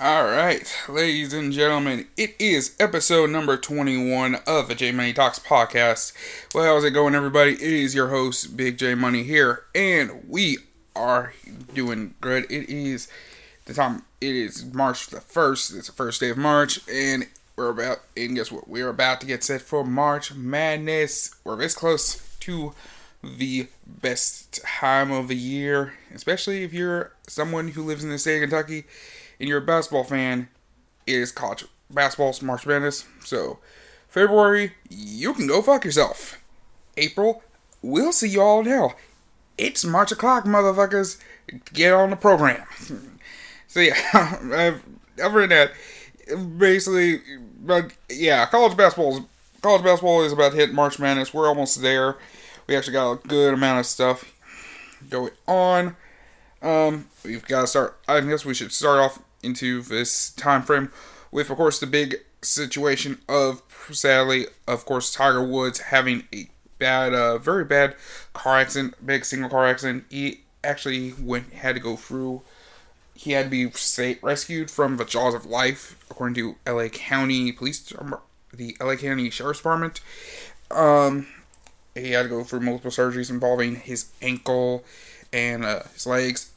Alright, ladies and gentlemen, it is episode number 21 of the J Money Talks podcast. Well, how's it going, everybody? It is your host, Big J Money here, and we are doing good. It is the time, it is March the 1st, it's the first day of March, and guess what? We're about to get set for March Madness. We're this close to the best time of the year, especially if you're someone who lives in the state of Kentucky. And you're a basketball fan, it is college basketball's March Madness. So, February, you can go fuck yourself. April, we'll see y'all in hell. It's March o'clock, motherfuckers. Get on the program. So, yeah, I've read that. Basically, but yeah, college basketball is about to hit March Madness. We're almost there. We actually got a good amount of stuff going on. We've got to start, I guess we should start off into this time frame with, of course, the big situation of, sadly, of course, Tiger Woods having a bad, very bad car accident, big single car accident. He actually he had to be rescued from the jaws of life, according to LA County Police, the LA County Sheriff's Department. He had to go through multiple surgeries involving his ankle and his legs.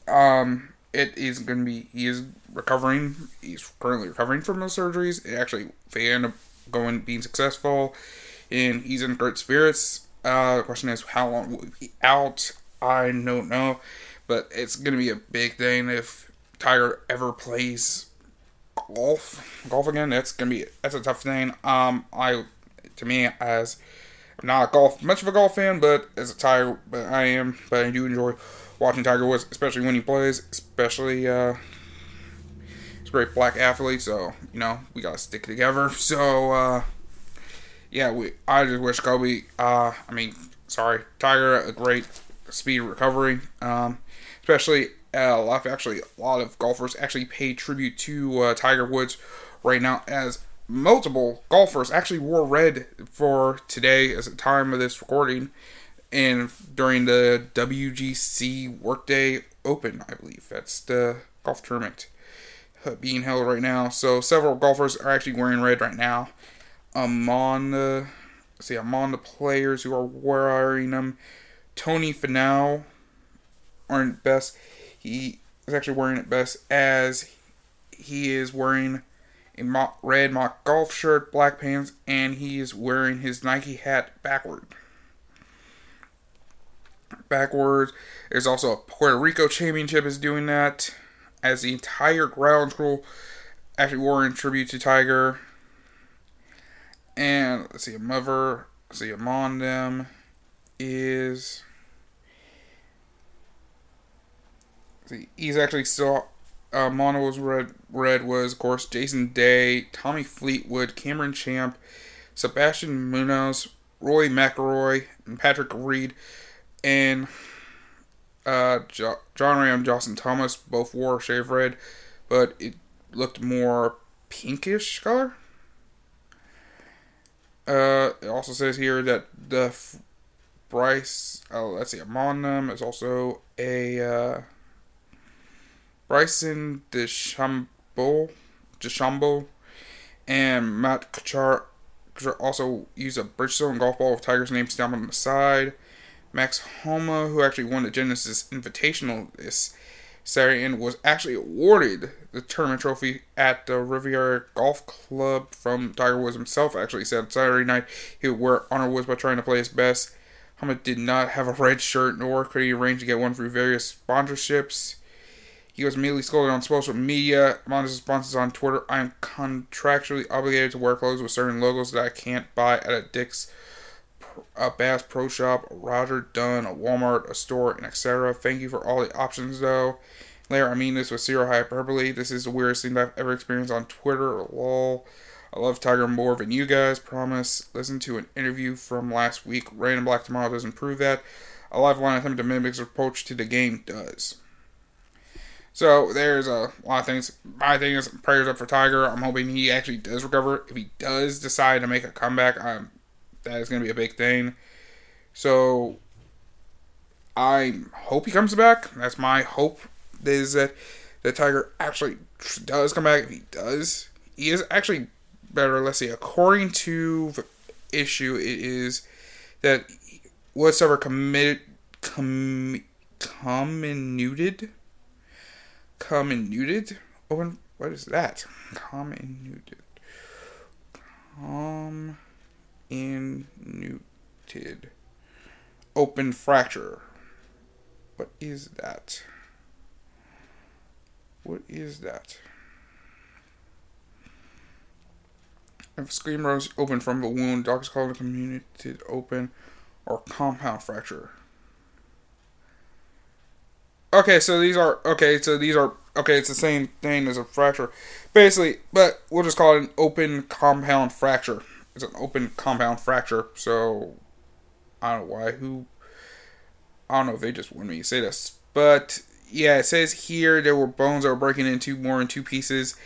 He is recovering. He's currently recovering from those surgeries. It actually, they end up being successful, and he's in great spirits. The question is, how long will he be out? I don't know, but it's gonna be a big thing if Tiger ever plays golf again. That's a tough thing. I'm not much of a golf fan, but I do enjoy watching Tiger Woods, especially when he plays, he's a great black athlete, so, you know, we gotta stick together, so, I just wish Tiger a great speedy recovery, especially, a lot of golfers actually pay tribute to, Tiger Woods right now, as multiple golfers actually wore red for today as the time of this recording, and during the WGC Workday Open, I believe. That's the golf tournament being held right now. So several golfers are actually wearing red right now. Among the players who are wearing them, Tony Finau wearing it best. He is actually wearing it best as he is wearing a red mock golf shirt, black pants, and he is wearing his Nike hat backward. There's also a Puerto Rico championship is doing that, as the entire ground crew actually wore in tribute to Tiger. And among them is, he's actually still, Mono's red was, of course, Jason Day, Tommy Fleetwood, Cameron Champ, Sebastian Munoz, Roy McIlroy, and Patrick Reed, and John Ram, Justin Thomas both wore shave red, but it looked more pinkish color. It also says here that among them is also a Bryson DeChambeau and Matt Kuchar also used a Bridgestone golf ball with Tiger's name stamped on the side. Max Homa, who actually won the Genesis Invitational this Saturday and was actually awarded the tournament trophy at the Riviera Golf Club from Tiger Woods himself, actually said Saturday night he would wear honor Woods by trying to play his best. Homa did not have a red shirt, nor could he arrange to get one through various sponsorships. He was immediately scolded on social media. Among his responses on Twitter, I am contractually obligated to wear clothes with certain logos that I can't buy at a Dick's, a Bass Pro Shop, a Roger Dunn, a Walmart, a store, and etc. Thank you for all the options, though. Later, I mean this with zero hyperbole. This is the weirdest thing that I've ever experienced on Twitter or lol. I love Tiger more than you guys, promise. Listen to an interview from last week. Rain and Black Tomorrow doesn't prove that. A lifelong attempt to mimic his approach to the game does. So, there's a lot of things. My thing is, prayers up for Tiger. I'm hoping he actually does recover. If he does decide to make a comeback, that is going to be a big thing. So, I hope he comes back. That's my hope, is that that Tiger actually does come back, if he does, he is actually better. Let's see. According to the issue, it is that Woodstover comminuted open fracture. What is that? If a screen rose open from a wound, doctors call it a comminuted open or compound fracture. Okay, it's the same thing as a fracture. Basically, but we'll just call it an open compound fracture. It's an open compound fracture, so I don't know if they just wanted me to say this. But yeah, it says here there were bones that were breaking into more than two pieces,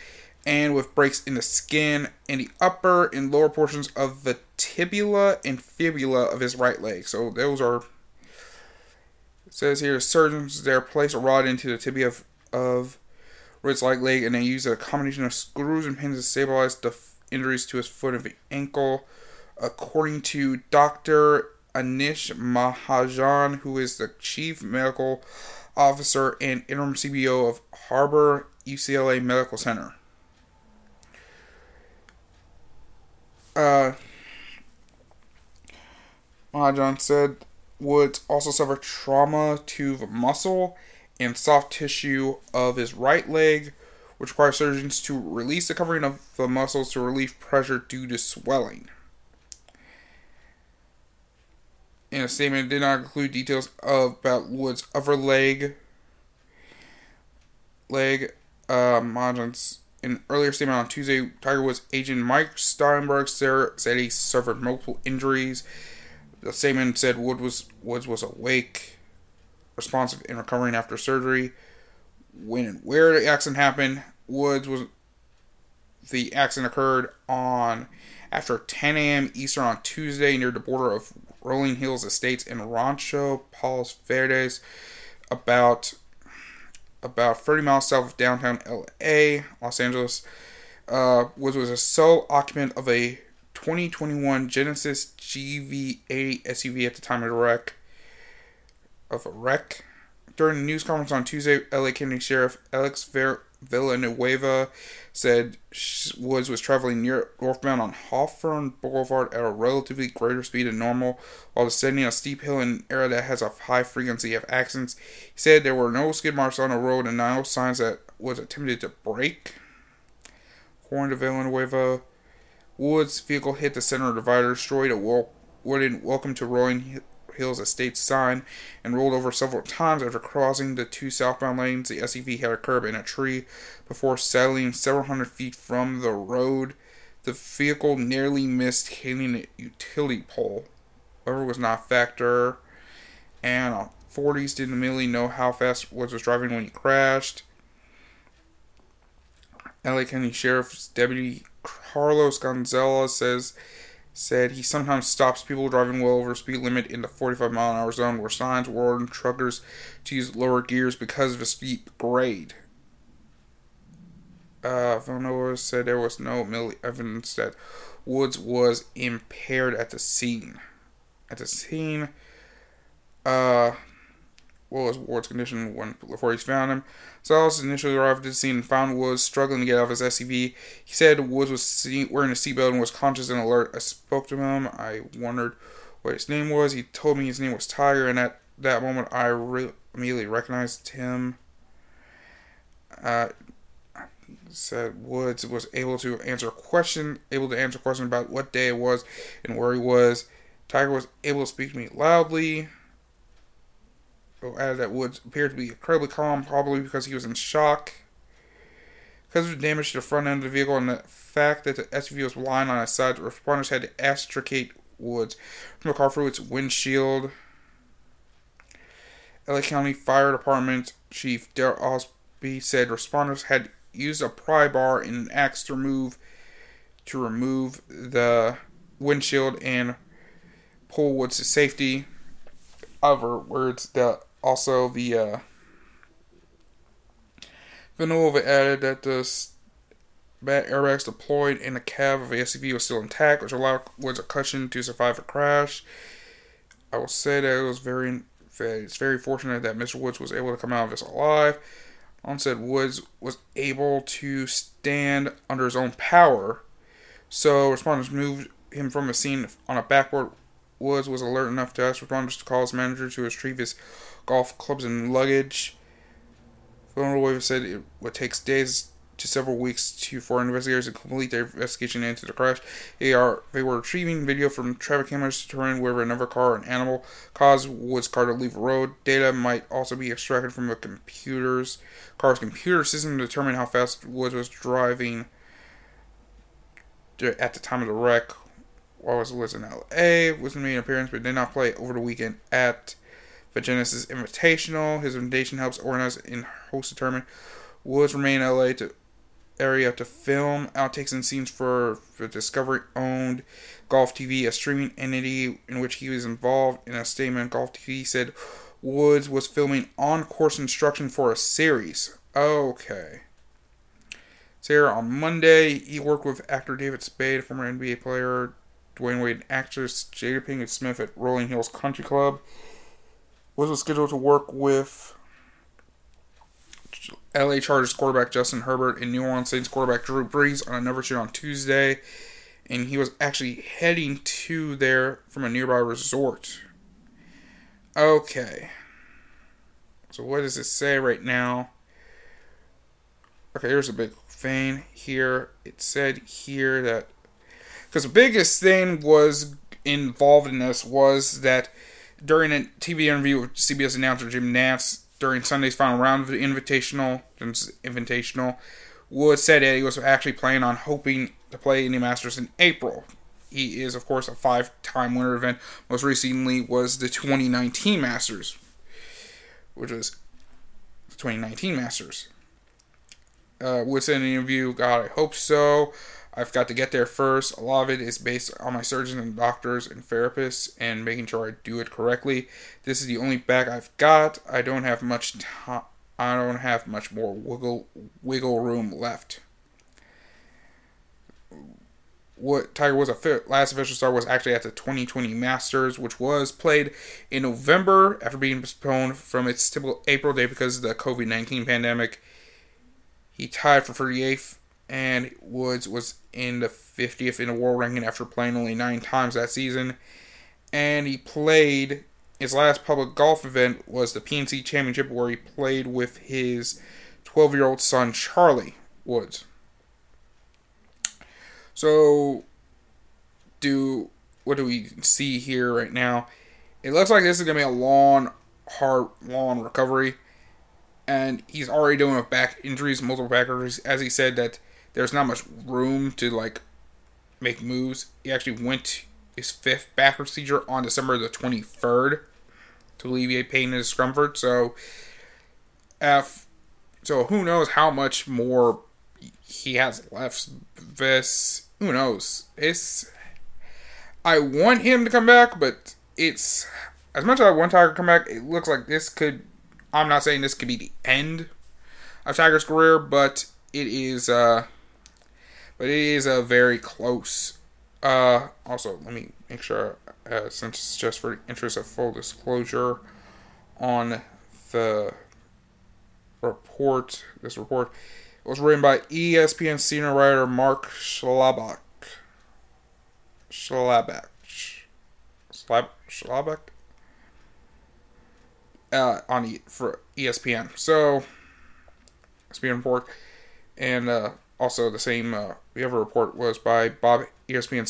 and with breaks in the skin and the upper and lower portions of the tibia and fibula of his right leg. So those are, it says here, surgeons there place a rod into the tibia of Ritz's right leg, and they use a combination of screws and pins to stabilize the injuries to his foot and the ankle. According to Dr. Anish Mahajan, who is the chief medical officer and interim CBO of Harbor UCLA Medical Center. Mahajan said Woods also suffered trauma to the muscle and soft tissue of his right leg, which requires surgeons to release the covering of the muscles to relieve pressure due to swelling. In a statement, it did not include details about Woods' upper leg. In an earlier statement on Tuesday, Tiger Woods' agent Mike Steinberg said he suffered multiple injuries. The statement said Woods was awake, responsive and recovering after surgery. When and where the accident happened, the accident occurred after 10 a.m. Eastern on Tuesday near the border of Rolling Hills Estates in Rancho Palos Verdes, about 30 miles south of downtown L.A., Los Angeles. Woods was a sole occupant of a 2021 Genesis GV80 SUV at the time of the wreck. During the news conference on Tuesday, LA County Sheriff Alex Villanueva said Woods was traveling northbound on Hawthorne Boulevard at a relatively greater speed than normal while descending a steep hill in an area that has a high frequency of accidents. He said there were no skid marks on the road and no signs that Woods attempted to brake. According to Villanueva, Woods' vehicle hit the center divider, destroyed a wooden welcome to Rolling Hills Estates sign, and rolled over several times after crossing the two southbound lanes. The SUV had a curb and a tree before settling several hundred feet from the road. The vehicle nearly missed hitting a utility pole. Weather was not a factor, and authorities didn't really know how fast Woods was driving when he crashed. LA County Sheriff's Deputy Carlos Gonzalez said he sometimes stops people driving well over speed limit in the 45-mile-an-hour zone where signs warn truckers to use lower gears because of the steep grade. Villanova said there was no evidence that Woods was impaired at the scene. What was Ward's condition before he found him? Salas initially arrived at the scene and found Woods struggling to get out of his SUV. He said Woods was wearing a seatbelt and was conscious and alert. I spoke to him. I wondered what his name was. He told me his name was Tiger, and at that moment I immediately recognized him. Said Woods was able to answer questions about what day it was and where he was. Tiger was able to speak to me loudly. Added that Woods appeared to be incredibly calm, probably because he was in shock. Because of the damage to the front end of the vehicle and the fact that the SUV was lying on its side, the responders had to extricate Woods from the car through its windshield. LA County Fire Department Chief Darrell Osby said responders had used a pry bar and an axe to remove the windshield and pull Woods to safety. Other words, also the Villanova added that the bat airbags deployed in the cab of the SUV was still intact, which allowed Woods a cushion to survive a crash. I will say that it's very fortunate that Mr. Woods was able to come out of this alive. On said Woods was able to stand under his own power, so responders moved him from the scene on a backboard. Woods was alert enough to ask responders to call his manager to retrieve his golf clubs and luggage. Villanova said it would take days to several weeks for investigators to complete their investigation into the crash. They were retrieving video from traffic cameras to determine whether another car or an animal caused Woods' car to leave the road. Data might also be extracted from the car's computer system to determine how fast Woods was driving at the time of the wreck. While Woods was in L.A., Woods made an appearance but did not play over the weekend at the Genesis Invitational. His invitation helps organize and host the tournament. Woods remained in L.A. to film outtakes and scenes for the Discovery-owned Golf TV, a streaming entity in which he was involved. In a statement, Golf TV said Woods was filming on-course instruction for a series. Okay. Sarah, on Monday, he worked with actor David Spade, former NBA player Dwayne Wade, and actress Jada Pinkett Smith at Rolling Hills Country Club. Woods was scheduled to work with LA Chargers quarterback Justin Herbert and New Orleans Saints quarterback Drew Brees on another shoot on Tuesday, and he was actually heading to there from a nearby resort. Okay. So what does it say right now? Okay, here's a big thing here. It said here that, because the biggest thing was involved in this was that during a TV interview with CBS announcer Jim Nantz, during Sunday's final round of the Invitational, Woods said that he was actually planning on hoping to play in the Masters in April. He is, of course, a five-time winner of the event. Most recently was the 2019 Masters, which was the 2019 Masters. Woods said in an interview, "God, I hope so. I've got to get there first. A lot of it is based on my surgeons and doctors and therapists and making sure I do it correctly. This is the only back I've got. I don't have much I don't have much more wiggle room left." What Tiger was last official start was actually at the 2020 Masters, which was played in November after being postponed from its typical April day because of the COVID-19 pandemic. He tied for 38th. And Woods was in the 50th in the world ranking after playing only 9 times that season. And he played, his last public golf event was the PNC Championship, where he played with his 12-year-old son, Charlie Woods. So, what do we see here right now? It looks like this is going to be a long, hard, long recovery. And he's already dealing with back injuries, multiple back injuries, as he said that there's not much room to, make moves. He actually went his 5th back procedure on December the 23rd to alleviate pain and discomfort. So who knows how much more he has left this. Who knows? I want him to come back, but it's, as much as I want Tiger to come back, it looks like I'm not saying this could be the end of Tiger's career, but it is very close. Also, let me make sure, since it's just for the interest of full disclosure on the report. This report was written by ESPN senior writer Mark Schlabach for ESPN. So, ESPN report. And also the same, the other report was by ESPN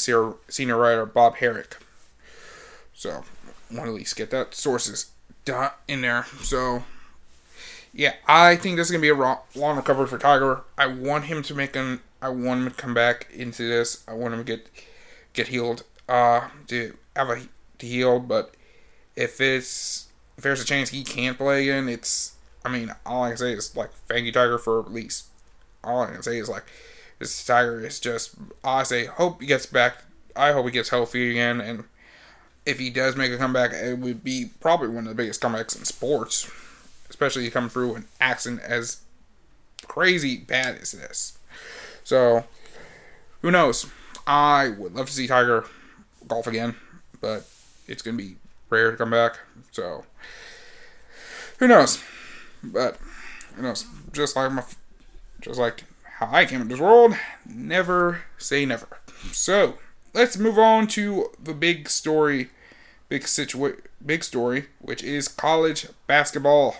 senior writer Bob Herrick. So, want to at least get that sources in there. So, yeah, I think this is going to be a long recovery for Tiger. I want him to I want him to come back into this. I want him to get healed, to heal. But if there's a chance he can't play again, all I can say is, thank you, Tiger, for at least. All I can say is, this Tiger is just, hope he gets back. I hope he gets healthy again, and if he does make a comeback, it would be probably one of the biggest comebacks in sports, especially coming through an accident as crazy badness. So, who knows? I would love to see Tiger golf again, but it's going to be rare to come back. So, who knows? But, you know, just like how I came into this world, never say never. So, let's move on to the big story, big story, which is college basketball.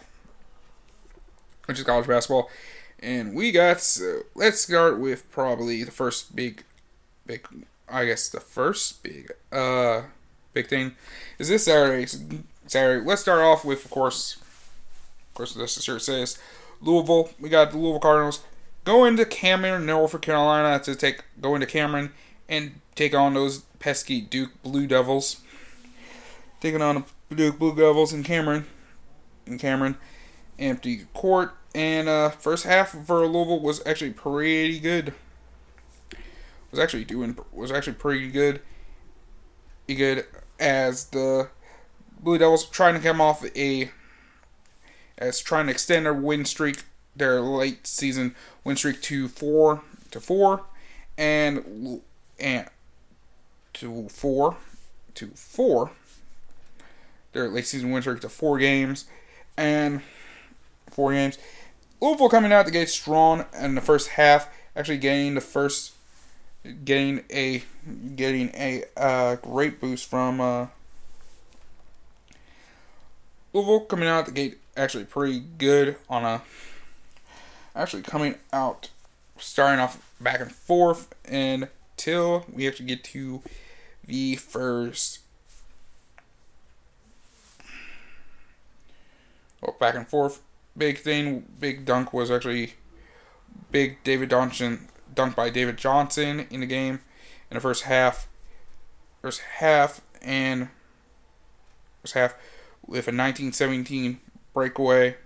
And we got, so let's start with probably the first big thing is this Saturday. Let's start off with, of course, this shirt says Louisville. We got the Louisville Cardinals going to Cameron, North Carolina, and take on those pesky Duke Blue Devils. Taking on the Duke Blue Devils in Cameron, empty court. And first half for Louisville was actually pretty good. Pretty good as the Blue Devils trying to extend their win streak, their late season win streak to four. Their late season win streak to four games. Louisville coming out the gate strong in the first half, actually getting a great boost from Louisville coming out the gate actually pretty good starting off back and forth until we actually get to the first. Well, back and forth. Big David Johnson dunk by David Johnson in the game in the first half with a 19-17 breakaway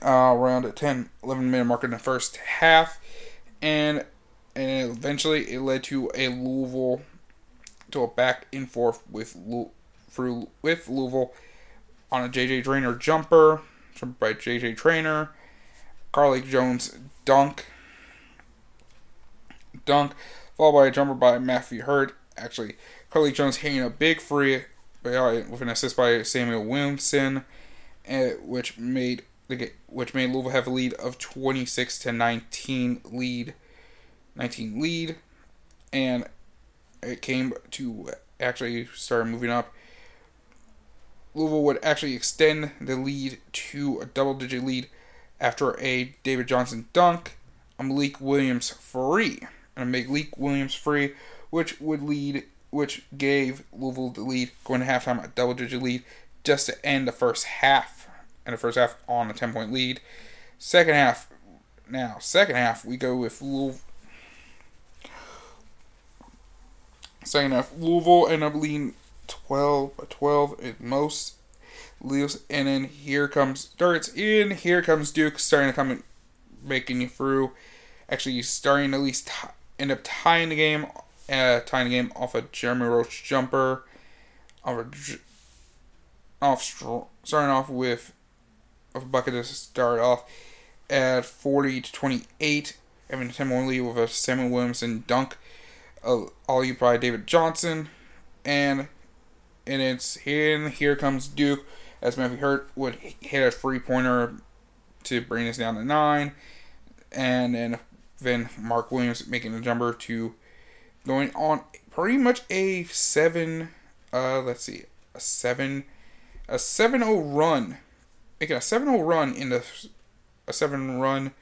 around a 10-11 minute mark in the first half, and eventually it led to a back and forth with Louisville on a J.J. Drainer jumper by J.J. Drainer, Carly Jones dunk, followed by a jumper by Matthew Hurt. Actually, Carly Jones hitting a big free with an assist by Samuel Williamson, which made Louisville have a lead of 26-19 lead, and it came to actually start moving up. Louisville would actually extend the lead to a double-digit lead after a David Johnson dunk, a Malik Williams free, which gave Louisville the lead going to halftime, a double-digit lead just to end the first half. And the first half on a 10-point lead. Second half we go with Louisville. Second half, Louisville ended up leading 12 at most, leaves, and then here comes Duke starting to come, making you through, actually starting at least end up tying the game off a Jeremy Roach jumper, starting off with a bucket to start off at 40-28, having a 10-point lead with a Samuel Williamson dunk, all-oop by David Johnson, and here comes Duke as Matthew Hurt would hit a three-pointer to bring us down to 9. And then Mark Williams making the jumper to going on pretty much a 7-0 run. Making a 7-0 run in the... A 7-0 run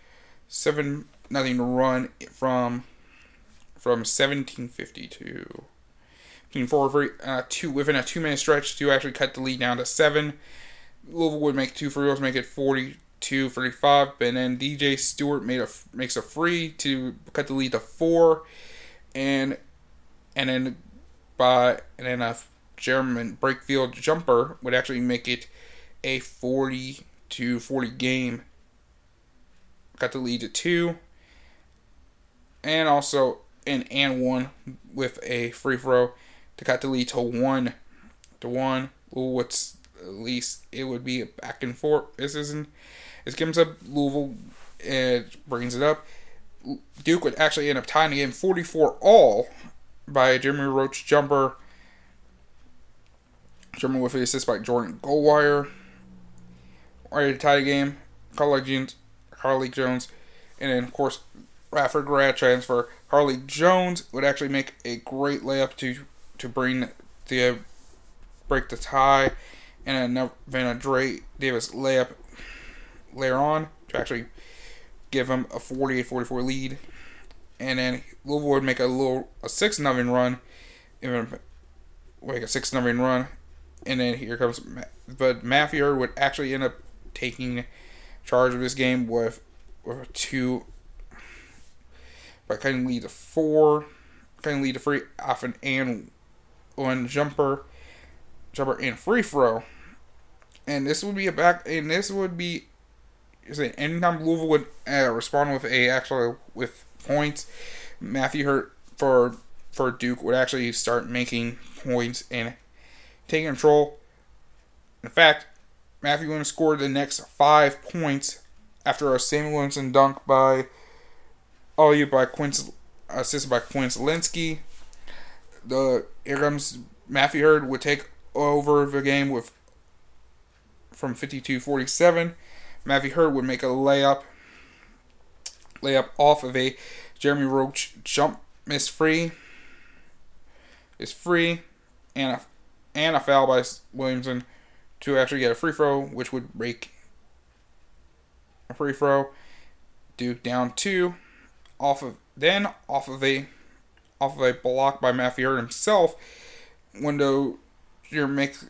from 1752. Within a 2-minute stretch to actually cut the lead down to 7. Louisville would make 2 free throws, make it 42-35. And then DJ Stewart makes a free to cut the lead to 4. And then a German Breakfield jumper would actually make it a 40-40 game. Cut the lead to 2. And also and 1 with a free throw to cut the lead to 1-1. At least it would be a back and forth. This gives up Louisville it brings it up. Duke would actually end up tying the game 44-all by a Jeremy Roach jumper. Jeremy with the assist by Jordan Goldwire. Already to tie the game. Carly Jones. And then, of course, Rafford grad transfer. Harley Jones would actually make a great layup to bring the break the tie. And then a Dre Davis layup later on to actually give him a 48-44 lead. And then Louisville would make a 6-0 run. And then here comes... But Matthew Hurt would actually end up taking charge of this game with a 2... by cutting lead to 4. Cutting lead to 3 off an and one jumper and free throw. And this would be a back... And this would be... Anytime Louisville would respond with points, Matthew Hurt for Duke would actually start making points and taking control. In fact, Matthew Williams scored the next 5 points after a Samuel Williamson dunk assisted by Quinn Selinsky. Here comes Matthew Hurt would take over the game from 52-47. Matthew Hurt would make a layup off of a Jeremy Roach jump miss free. It's free, and a foul by Williamson to actually get a free throw, which would break a free throw. Duke down 2 off of a block by Matthew Hurt himself. Wendell Moore makes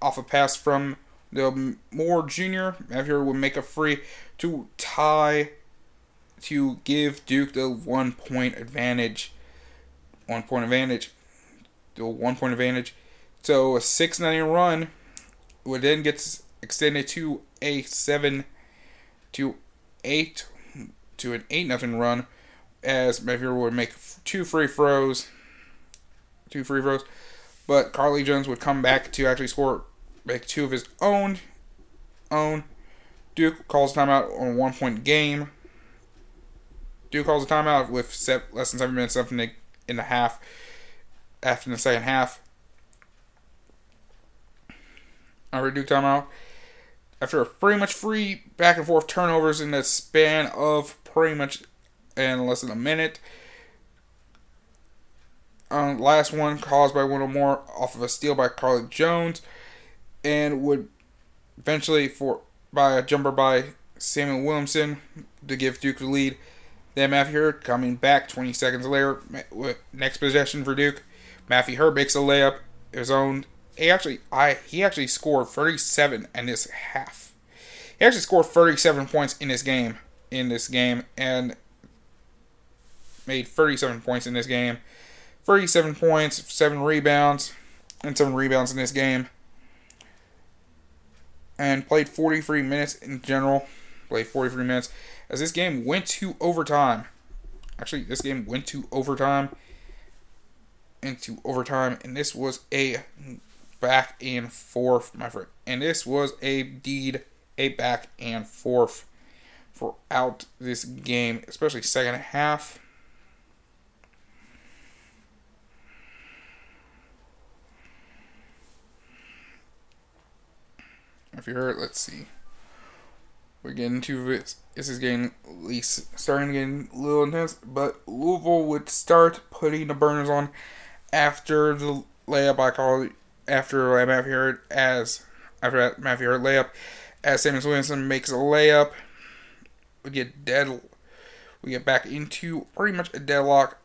off a pass from the Moore Jr. Matthew Hurt would make a free to tie to give Duke the 1 point advantage. So a 6-0 run would then get extended to a 8-0 run as Matthew Hurt would make 2 free throws, but Carly Jones would come back to actually score. Make 2 of his own. Duke calls a timeout on a 1-point game. Duke calls a timeout with less than 7 minutes left in the half. After the second half, after Duke timeout, after a pretty much free back and forth turnovers in the span of pretty much in less than a minute. Last one caused by Wendell Moore off of a steal by Carly Jones. And would eventually by a jumper by Samuel Williamson to give Duke the lead. Then Matthew Hurt coming back 20 seconds later. Next possession for Duke. Matthew Hurt makes a layup. His own. He actually scored 37 in this half. He actually scored 37 points in this game. And made 37 points in this game. 37 points, 7 rebounds. And 7 rebounds in this game. And played 43 minutes in general. As this game went to overtime. And this was a back and forth, my friend. And this was a back and forth throughout this game. Especially second half. If you heard, let's see. We're getting to this. This is getting at least starting to get a little intense, but Louisville would start putting the burners on after the layup by Carly, after that Matthew Hurt layup, as Samuel Williamson makes a layup, we get back into pretty much a deadlock,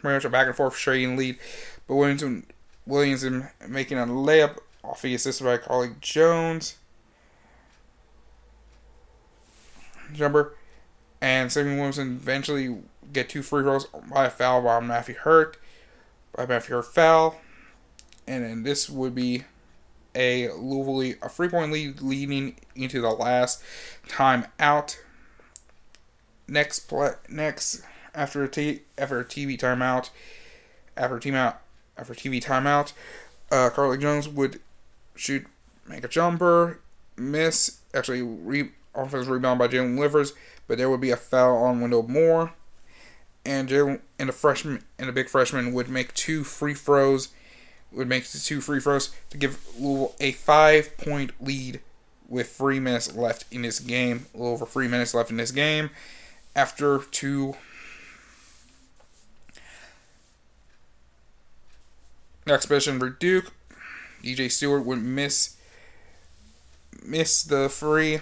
pretty much a back and forth trading lead, but Williamson making a layup. Off the assist by Carly Jones. Jumper. And Samuel Williamson eventually get 2 free throws by a foul by Matthew Hurt. And then this would be a Louisville lead, a 3-point lead leading into the last time out. Next after TV timeout, Carly Jones would shoot, make a jumper, miss, actually Offensive rebound by Jalen Livers, but there would be a foul on Wendell Moore. And a big freshman would make two free throws to give Louisville a 5-point lead with 3 minutes left in this game. A little over 3 minutes left in this game. After two. Next possession for Duke. DJ Stewart would miss a free,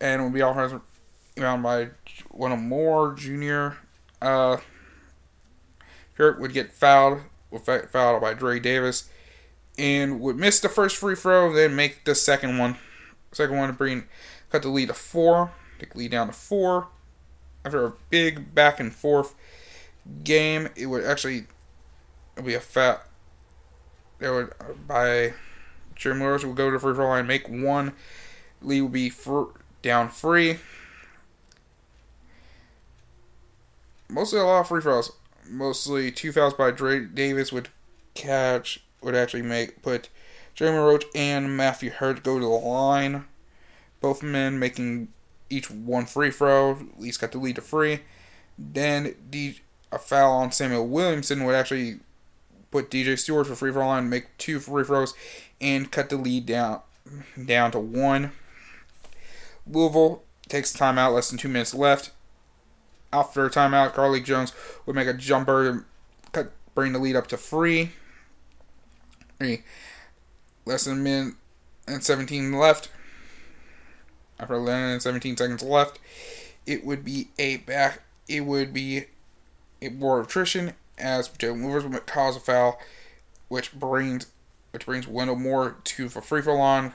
and it would be offensive rebound by Wendell Moore Jr. Hurt would get fouled by Dre Davis, and would miss the first free throw, then make the second one. Second one to cut the lead to four. Take the lead down to four. After a big back and forth game, it would actually be a foul. There would by Jeremy Roach would go to the free throw line, make one. Lee would be down three. Mostly a lot of free throws. Mostly two fouls by Dre Davis would actually put Jeremy Roach and Matthew Hurt go to the line. Both men making each one free throw. Lee's got the lead to three. Then a foul on Samuel Williamson would actually put DJ Stewart for free throw line, make two free throws, and cut the lead down to one. Louisville takes timeout, less than 2 minutes left. After timeout, Carly Jones would make a jumper, bring the lead up to three. Less than a minute and 17 left. After 11 and 17 seconds left, it would be a war of attrition as Jalen Livers would cause a foul, which brings Wendell Moore to the free throw line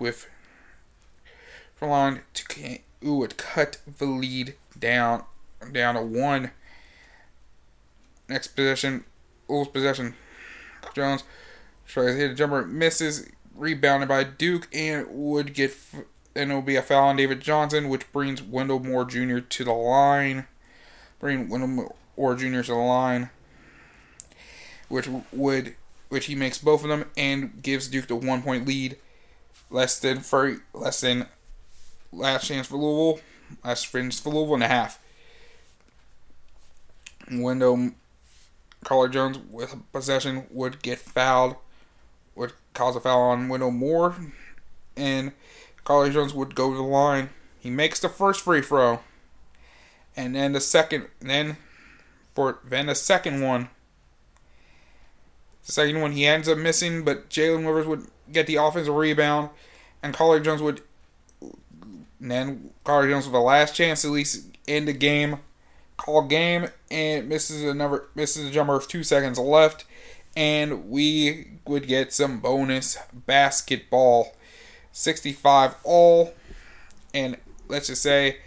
who would cut the lead down to one. Next possession, Wolves possession. Jones tries to hit a jumper, misses, rebounded by Duke, and and it will be a foul on David Johnson, which brings Wendell Moore Jr. to the line. Which he makes both of them and gives Duke the 1 point lead. Last chance for Louisville and a half. Carly Jones with possession would cause a foul on Wendell Moore, and Carly Jones would go to the line. He makes the first free throw, and then the second one. The second one he ends up missing, but Jalen Livers would get the offensive rebound, and Carly Jones with the last chance to at least end the game, call game, and misses a jumper with 2 seconds left, and we would get some bonus basketball. 65 all, and let's just say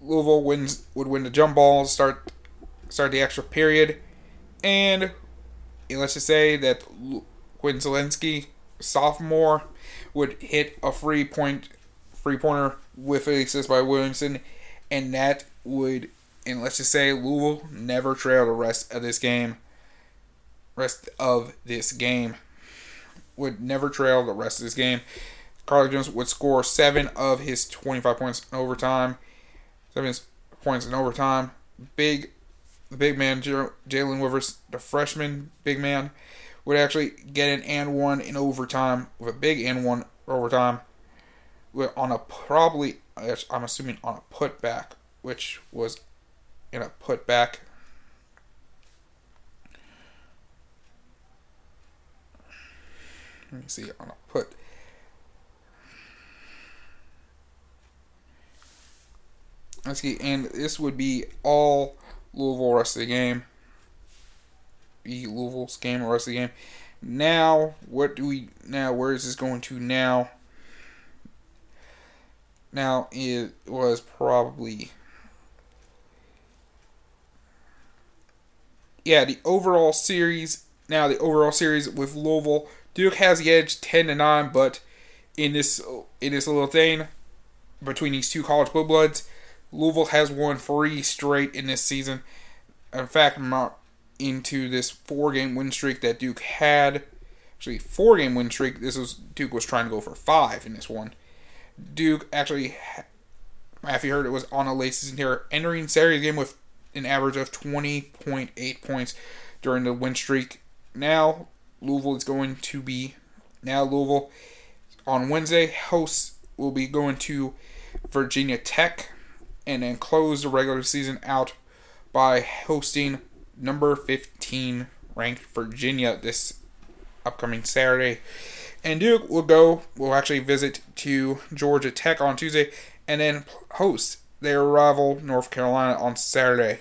Louisville would win the jump ball, start the extra period, and let's just say that Quinn Zelensky, sophomore, would hit a three-pointer with an assist by Williamson, and let's just say Louisville never trailed the rest of this game. Carly Jones would score 7 of his 25 points in overtime. The big man, Jalen Livers, the freshman big man, would actually get an and one in overtime, with a big and one overtime, on a putback, which was in a putback. Let me see, on a put. Let's see, and this would be all Louisville rest of the game. Louisville's game, the rest of the game. Now, where is this going to now? Now, it was probably... Yeah, the overall series with Louisville. Duke has the edge 10-9, but in this little thing, between these two college blue bloods, Louisville has won 3 straight in this season. In fact, into this 4-game win streak that Duke had. Actually, 4-game win streak. Duke was trying to go for 5 in this one. Duke actually, Matthew Hurt was on a late season tear, entering Saturday's game with an average of 20.8 points during the win streak. Now, Louisville on Wednesday hosts will be going to Virginia Tech, and then close the regular season out by hosting number 15 ranked Virginia this upcoming Saturday. And Duke will actually visit to Georgia Tech on Tuesday, and then host their rival North Carolina on Saturday,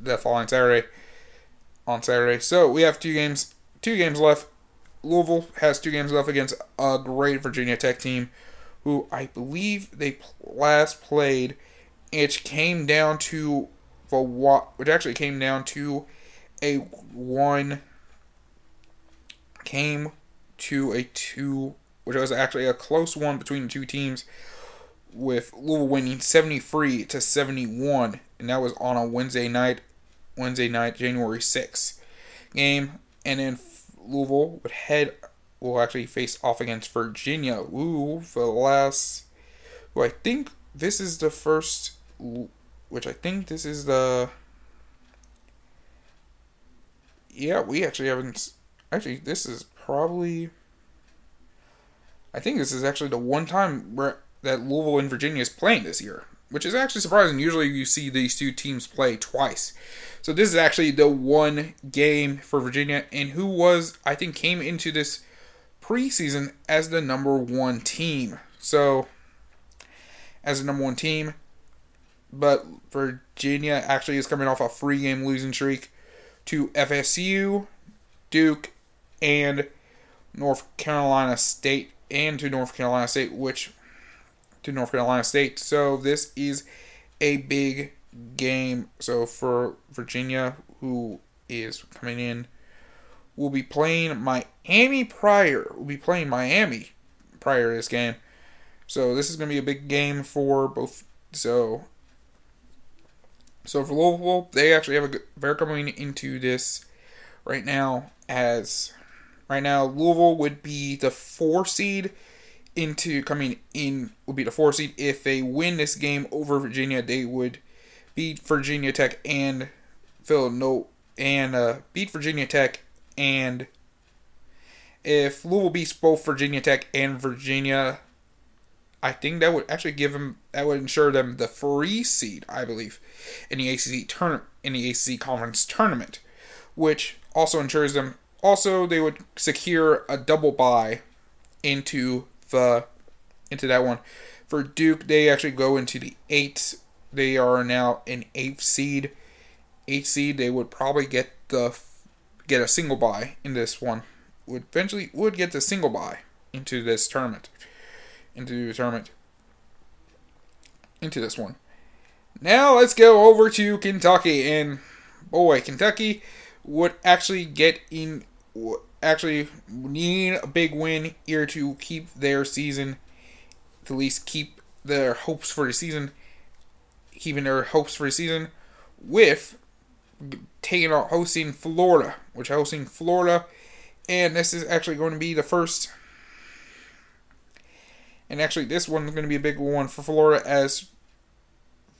the following Saturday. So we have two games left. Louisville has two games left against a great Virginia Tech team, who I believe they last played. Which was actually a close one between the two teams, with Louisville winning 73-71, and that was on a Wednesday night, January 6th game. And then Louisville will actually face off against Virginia, this is actually the one time that Louisville and Virginia is playing this year, which is actually surprising. Usually you see these two teams play twice. So this is actually the one game for Virginia, and who came into this preseason as the number one team. But Virginia actually is coming off a three-game losing streak to FSU, Duke, and North Carolina State. So this is a big game. So for Virginia, who is coming in, will be playing Miami prior to this game. So this is going to be a big game for both. So for Louisville, they're coming into this right now as... Right now, Louisville would be the 4 seed if they win this game over Virginia. They would beat Virginia Tech and and if Louisville beats both Virginia Tech and Virginia, I think that would actually ensure them the 3 seed, I believe, in the ACC tournament, in the ACC conference tournament, which also ensures them. Also, they would secure a double bye into that one. For Duke, they actually go into the 8th. They are now an 8th seed. They would probably get a single bye in this one. Would get the single bye into this tournament. Into this one. Now let's go over to Kentucky, and boy, Kentucky would actually need a big win here to keep their season, at least keeping their hopes for the season, with hosting Florida, and this is actually going to be the first, and actually this one's going to be a big one for Florida as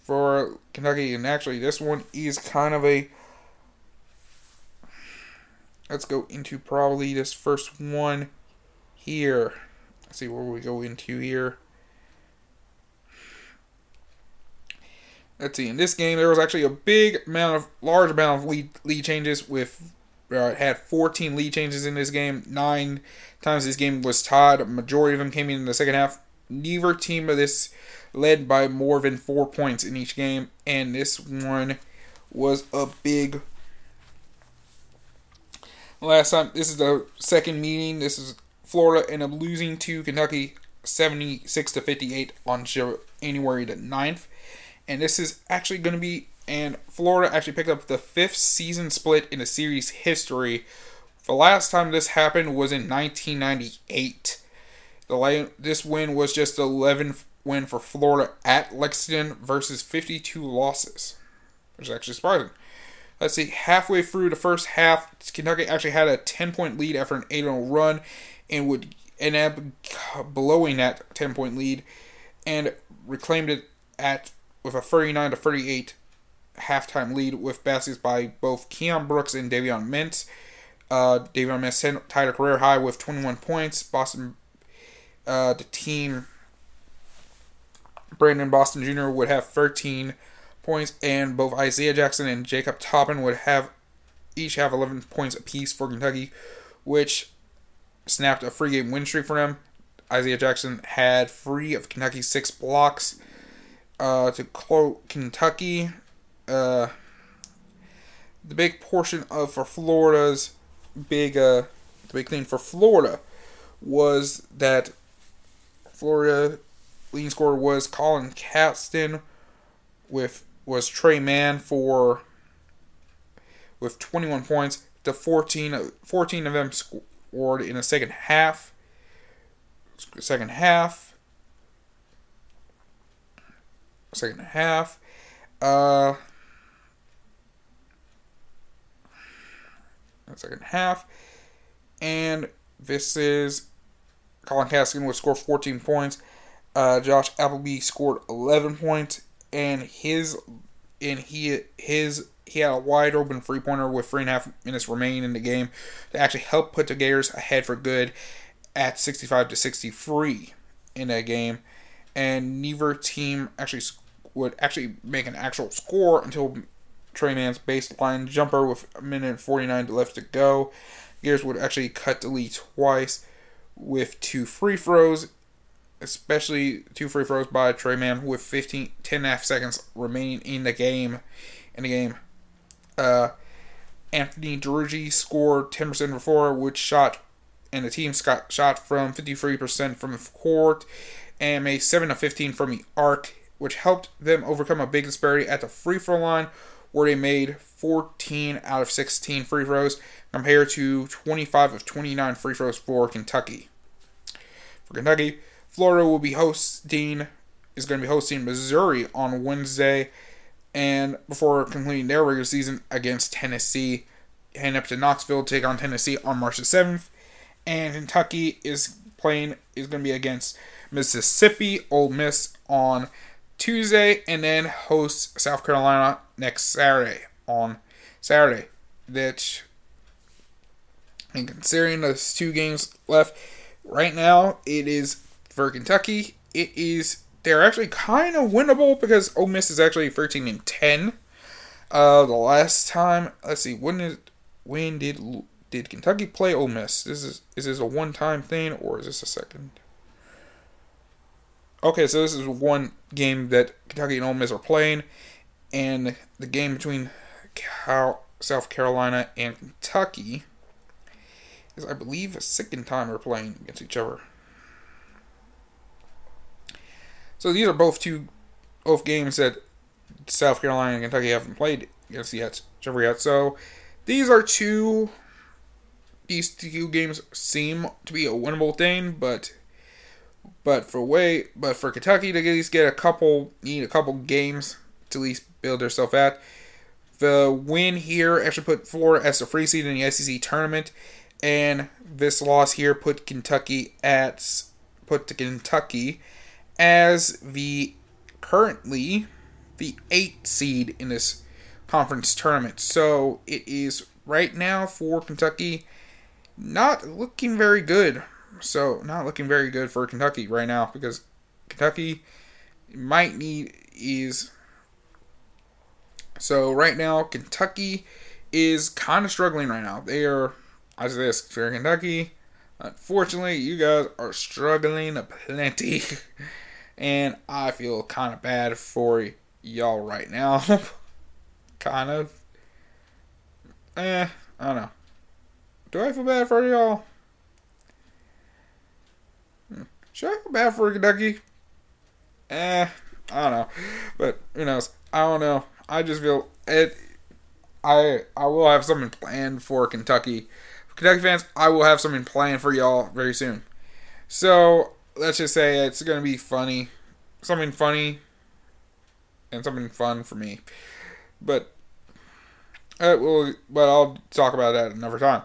for Kentucky, and actually this one is kind of a... Let's go into probably this first one here. Let's see where we go into here. Let's see. In this game, there was actually a large amount of lead changes. It had 14 lead changes in this game. 9 times this game was tied. A majority of them came in the second half. Neither team of this led by more than 4 points in each game, and this one was a big... Last time, this is the second meeting. This is Florida ended up losing to Kentucky 76-58 on January the 9th. And this is actually going to be... And Florida actually picked up the 5th season split in the series history. The last time this happened was in 1998. This win was just the 11th win for Florida at Lexington versus 52 losses. Which is actually surprising. Let's see, halfway through the first half, Kentucky actually had a 10-point lead after an 8-0 run, and would and blowing that 10-point lead and reclaimed it with a 39-38 halftime lead with baskets by both Keon Brooks and Davion Mintz. Davion Mintz tied a career high with 21 points. Brandon Boston Jr. would have 13 points, and both Isaiah Jackson and Jacob Toppin would each have 11 points apiece for Kentucky, which snapped a three-game win streak for them. Isaiah Jackson had 3 of Kentucky's 6 blocks to quote Kentucky. The big portion of for Florida's big the big thing for Florida was that Florida leading scorer was Colin Caston was Tre Mann with 21 points. The 14 of them scored in the second half. And this is Colin Caston would score 14 points. Josh Appleby scored 11 points, and he had a wide open 3-pointer with 3.5 minutes remaining in the game to actually help put the Gators ahead for good at 65-63 in that game. And neither team would make an actual score until Tre Mann's baseline jumper with 1:49 left to go. Gators would actually cut the lead twice with 2 free throws, especially 2 free throws by Tre Mann with 10.5 seconds remaining in the game. Anthony Drugi scored 10% before, and the team shot from 53% from the court and made 7 of 15 from the arc, which helped them overcome a big disparity at the free throw line, where they made 14 out of 16 free throws compared to 25 of 29 free throws for Kentucky. Florida is going to be hosting Missouri on Wednesday, and before completing their regular season against Tennessee, heading up to Knoxville to take on Tennessee on March the 7th. And Kentucky is going to be against Mississippi, Ole Miss on Tuesday, and then hosts South Carolina next Saturday. And considering those 2 games left right now, it is for Kentucky. They're actually kind of winnable because Ole Miss is actually 13-10. The last time, let's see, when did Kentucky play Ole Miss? Is this a one-time thing, or is this a second? Okay, so this is one game that Kentucky and Ole Miss are playing, and the game between South Carolina and Kentucky is, I believe, the second time they're playing against each other. So these are both games that South Carolina and Kentucky haven't played against each other yet. So these 2 games seem to be a winnable thing, but for Kentucky to at least need a couple games to at least build themselves at. The win here actually put Florida as the free seed in the SEC tournament, and this loss here put Kentucky as the currently the 8th seed in this conference tournament. So it is right now for Kentucky not looking very good. So not looking very good for Kentucky right now, because Kentucky might need is. So right now Kentucky is kind of struggling right now. For Kentucky, unfortunately, you guys are struggling plenty. And I feel kind of bad for y'all right now. Kind of. I don't know. Do I feel bad for y'all? Should I feel bad for Kentucky? I don't know. But who knows? I don't know. I just feel it. I will have something planned for Kentucky. Kentucky fans, I will have something planned for y'all very soon. So let's just say it's going to be funny. Something funny. And something fun for me. But I'll talk about that another time.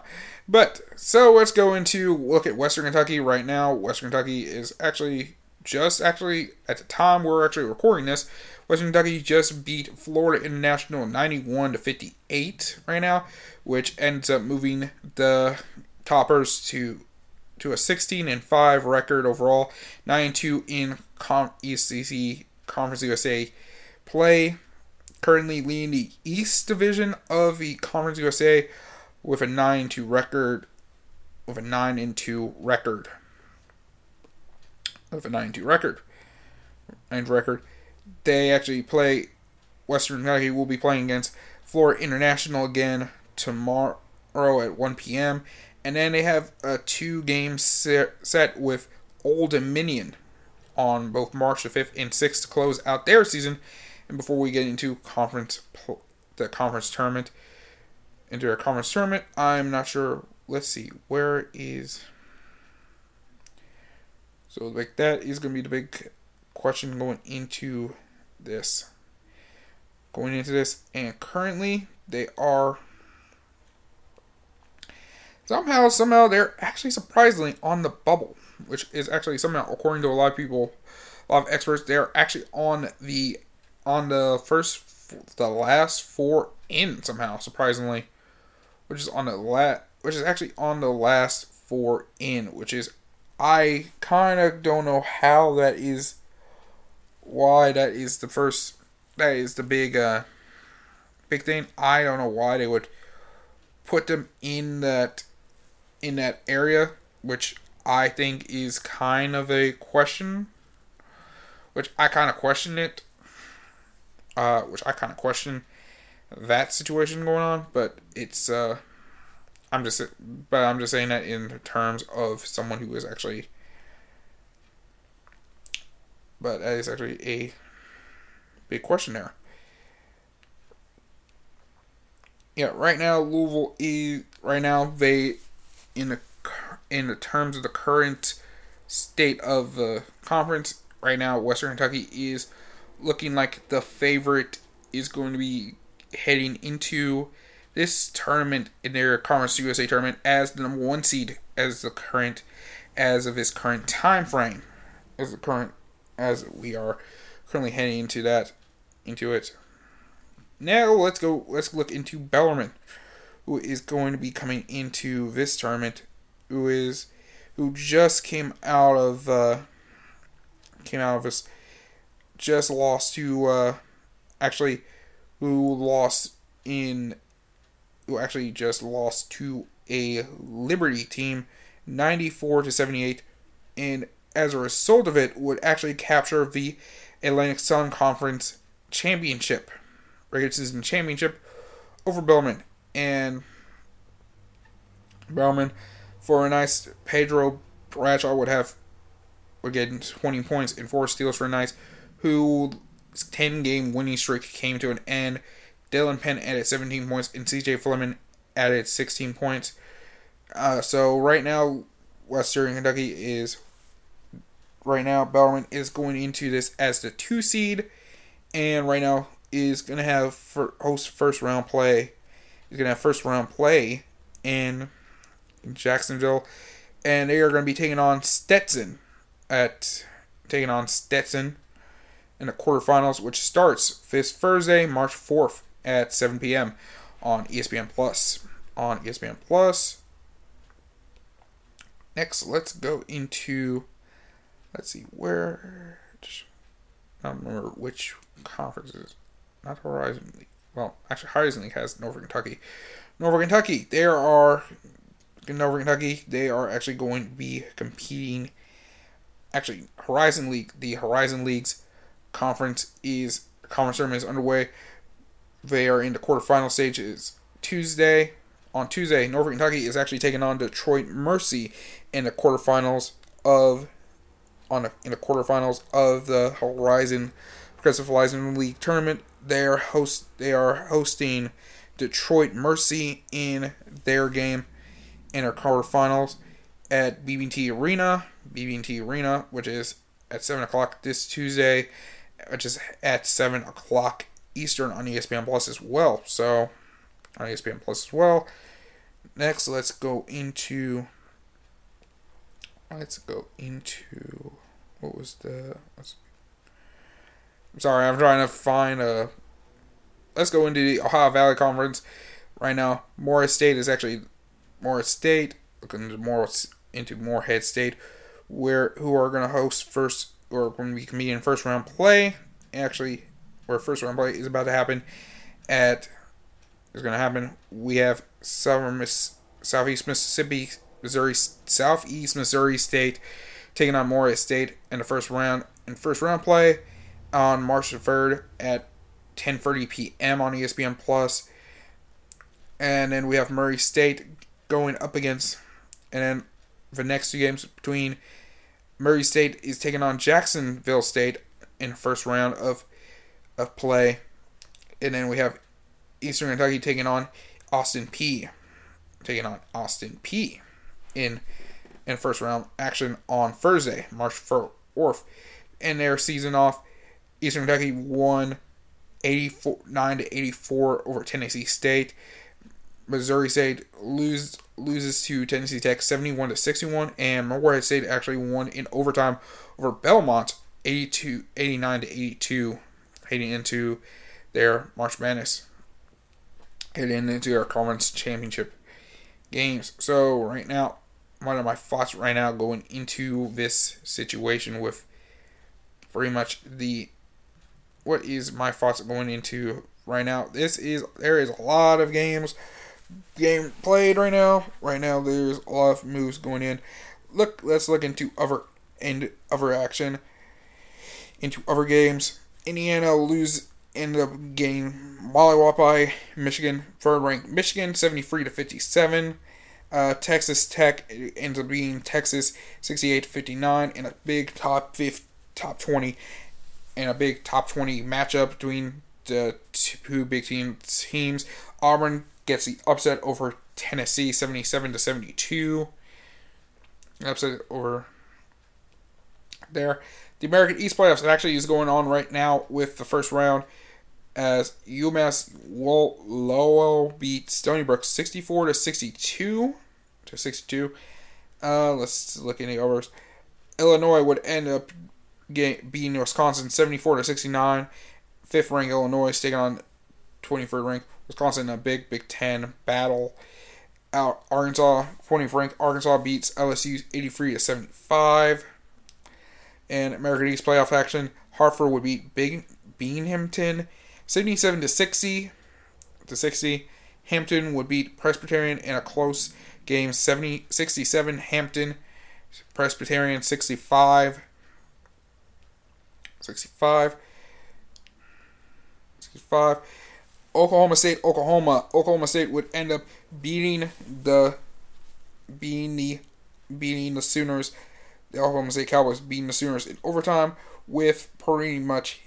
But, so let's go into look at Western Kentucky right now. Western Kentucky is actually, at the time we're actually recording this, Western Kentucky just beat Florida International 91-58 right now, which ends up moving the Toppers to a 16-5 record overall, 9-2 in Conference USA play. Currently leading the East Division of the Conference USA with a 9-2 record. They actually play, Western Kentucky will be playing against Florida International again tomorrow at 1 p.m. And then they have a 2-game set with Old Dominion on both March the 5th and 6th to close out their season. And before we get into the conference tournament, I'm not sure. Let's see, where is... So, like, that is going to be the big question going into this, and currently they are somehow they're actually surprisingly on the bubble, which is actually somehow, according to a lot of people, a lot of experts, they're actually on the last four in somehow, surprisingly, which is I kind of don't know how that is. Why that is the first? That is the big thing. I don't know why they would put them in that area, which I think is kind of a question. Which I kind of question that situation going on. But it's I'm just saying that in terms of someone who is actually. But that is actually a big question there. Yeah, right now Louisville is in the terms of the current state of the conference. Right now, Western Kentucky is looking like the favorite, is going to be heading into this tournament, in their Conference USA tournament, as the number 1 seed as we are currently heading into it. Now let's look into Bellarmine, who is going to be coming into this tournament, who just came out of this, just lost to who just lost to a Liberty team 94-78, and as a result of it, would actually capture the Atlantic Sun Conference Championship, regular season championship, over Bellman. And Bellman, for a nice, Pedro Bradshaw would get 20 points and 4 steals for a nice, whose 10-game winning streak came to an end. Dylan Penn added 17 points, and CJ Fleming added 16 points. So right now, Western Kentucky is... Right now, Bellarmine is going into this as the 2 seed, and right now is going to host first-round play. He's going to have first-round play in Jacksonville, and they are going to be taking on Stetson in the quarterfinals, which starts this Thursday, March 4th at 7 p.m. on ESPN Plus. Next, let's go into... Let's see, where... I don't remember which conference it is. Not Horizon League. Well, actually, Horizon League has Northern Kentucky. Northern Kentucky, they are actually going to be competing... Actually, Horizon League, the Horizon League's conference tournament is underway. They are in the quarterfinal stages Tuesday. On Tuesday, Northern Kentucky is actually taking on Detroit Mercy in the quarterfinals of the Progressive Horizon League tournament. They are hosting Detroit Mercy in their game in their quarterfinals at BB&T Arena, which is at 7:00 this Tuesday, which is at 7:00 Eastern on ESPN Plus as well. Next, let's go into what was the... I'm sorry, I'm trying to find a... Let's go into the Ohio Valley Conference right now. Morris State, looking into Moorhead State, who are going to host first, or going to be competing in first round play. Actually, where first round play is about to happen We have Southeast Mississippi, Southeast Missouri State taking on Morris State in the first round. In first round play on March the 3rd at 10:30 p.m. on ESPN Plus. And then we have Murray State going up against, and then the next two games between Murray State is taking on Jacksonville State in the first round of play. And then we have Eastern Kentucky taking on Austin P in first round action on Thursday, March 4th. And their season off, Eastern Kentucky won 89-84 over Tennessee State. Missouri State loses to Tennessee Tech 71-61, and Moorhead State actually won in overtime over Belmont 89-82, heading into their March Madness, heading into our conference championship games. So right now, one of my thoughts right now going into this situation with pretty much the... What is my thoughts going into right now? There is a lot of game played right now. Right now, there's a lot of moves going in. Let's look into other action, into other games. Indiana ended up getting mollywopped by Michigan, third-ranked Michigan, 73-57. Texas Tech ends up being Texas 68-59 in a big top 20, and a big top 20 matchup between the two big teams. Auburn gets the upset over Tennessee, 77-72. Upset over there. The American East playoffs actually is going on right now with the first round, as UMass Lowell beat Stony Brook 64-62. Let's look at the others. Illinois would end up beating Wisconsin 74-69. 5th-ranked Illinois is taking on 23rd-ranked Wisconsin in a big Big Ten battle. Out Arkansas, 20th-ranked Arkansas beats LSU 83-75. And American East playoff action, Hartford would beat Binghamton 77-60. Hampton would beat Presbyterian in a close game 67. Hampton, Presbyterian 65. Oklahoma State would end up beating the Sooners. The Oklahoma State Cowboys beating the Sooners in overtime with pretty much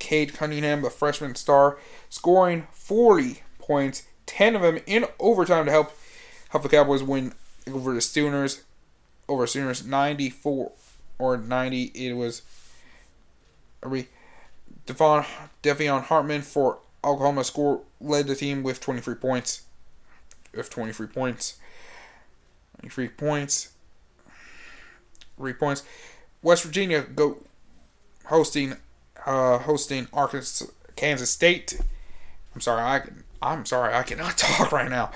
Cade Cunningham, the freshman star, scoring 40 points, 10 of them in overtime to help the Cowboys win over the Sooners. 94-90, it was. Davion Hartman for Oklahoma led the team with 23 points. West Virginia hosting Kansas State. I'm sorry, I cannot talk right now.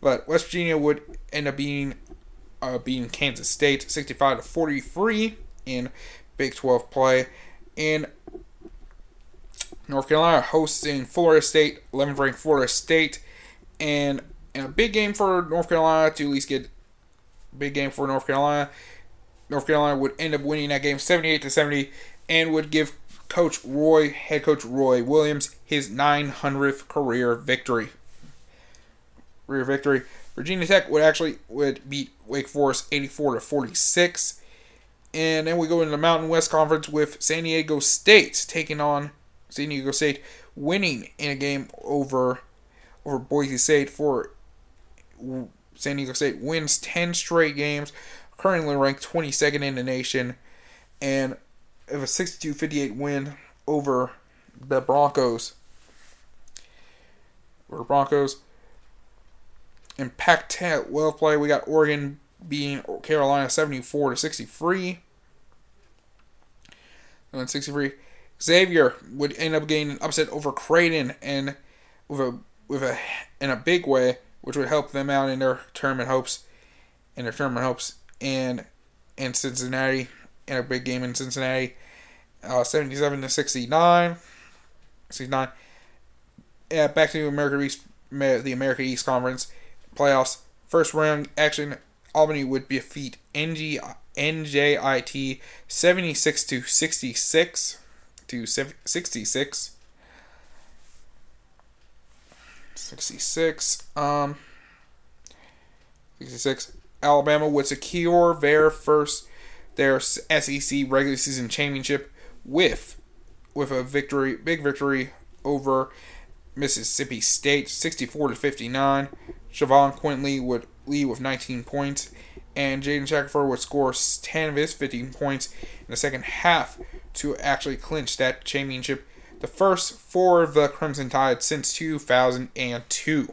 But West Virginia would end up beating Kansas State 65-43 in Big 12 play. In North Carolina, hosting Florida State, 11th-ranked Florida State, and a big game for North Carolina to at least get a big game for North Carolina. North Carolina would end up winning that game 78-70, and would give head coach Roy Williams his 900th career victory. Virginia Tech would beat Wake Forest 84-46. And then we go into the Mountain West Conference with San Diego State winning in a game over Boise State. For San Diego State wins 10 straight games, currently ranked 22nd in the nation, and of a 62-58 win over the Broncos. In Pac-10 playoff play, we got Oregon beating Carolina 74-63. Xavier would end up getting an upset over Creighton and with a in a big way, which would help them out in their tournament hopes. And Cincinnati in a big game in Cincinnati, 77-69. Yeah, back to the America East Conference playoffs. First round action: Albany would defeat NJIT 76-66. Alabama would secure their SEC regular season championship with a big victory over Mississippi State, 64-59. Siobhan Quintley would lead with 19 points, and Jaden Shackelford would score 10 of his 15 points in the second half to actually clinch that championship, the first for the Crimson Tide since 2002.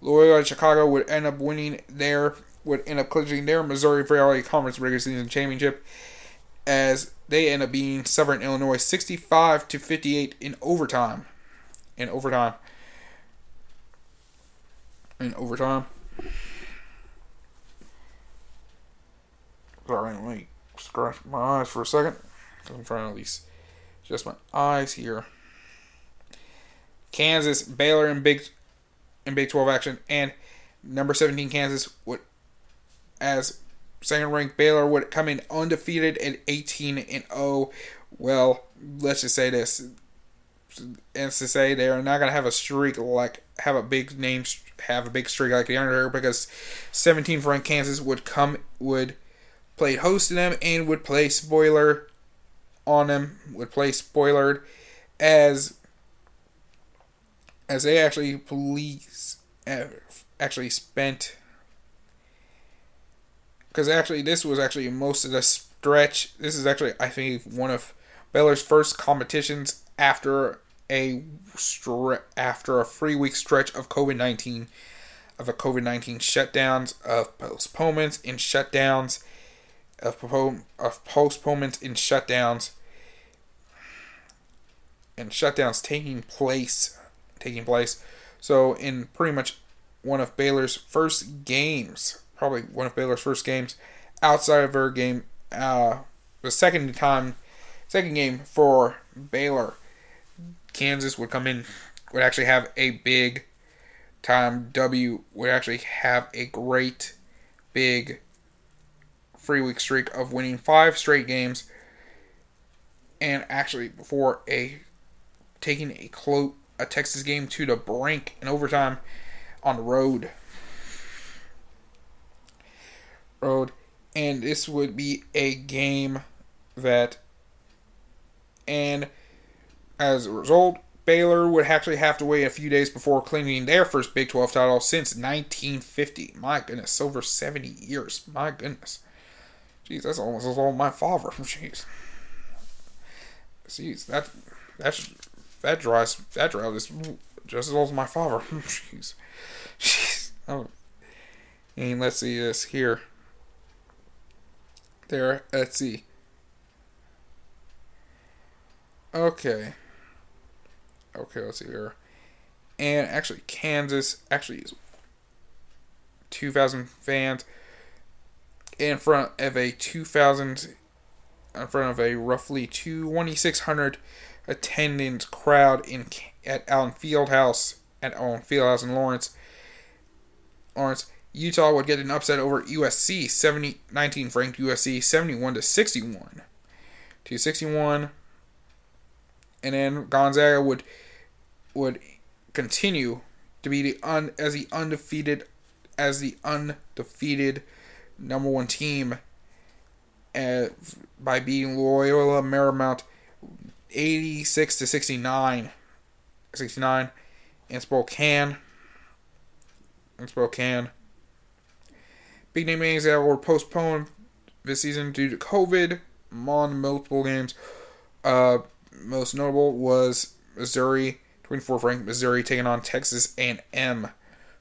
Loyola Chicago would end up clinching their Missouri Valley Conference regular season championship, as they end up beating Southern Illinois 65-58 in overtime. Sorry, let me scratch my eyes for a second. I'm trying to at least adjust my eyes here. Kansas, Baylor in Big 12 action, and number 17 Kansas would, as second-ranked Baylor, would come in undefeated at 18-0. Well, let's just say this. It's to say they are not going to have a big streak like the Iron, because 17th ranked Kansas would play host to them and would play spoiler on them, as they spent most of the stretch. This is actually, I think, one of Baylor's first competitions after a 3-week stretch of COVID-19 shutdowns, of postponements and shutdowns taking place. So in pretty much one of Baylor's first games outside of their game, the second game for Baylor, Kansas would come in, would actually have a great big 3-week streak of winning 5 straight games, and actually taking a Texas game to the brink in overtime on the road, and this would be a game that, and as a result, Baylor would actually have to wait a few days before claiming their first Big 12 title since 1950. My goodness, over 70 years. My goodness. Jeez, that's almost as old as my father. Jeez, that drive is just as old as my father. Jeez. Oh. And let's see this here. There, let's see. Okay, let's see here. And actually, Kansas actually is 2,000 fans in front of a roughly 2,600 attendance crowd at Allen Fieldhouse in Lawrence. Utah would get an upset over USC, 19th ranked USC, 71-61. And then Gonzaga would continue to be the undefeated number one team by beating Loyola Marymount 86-69 in Spokane. Big name games that were postponed this season due to COVID among multiple games. Most notable was Missouri 24th ranked Missouri taking on Texas A&M,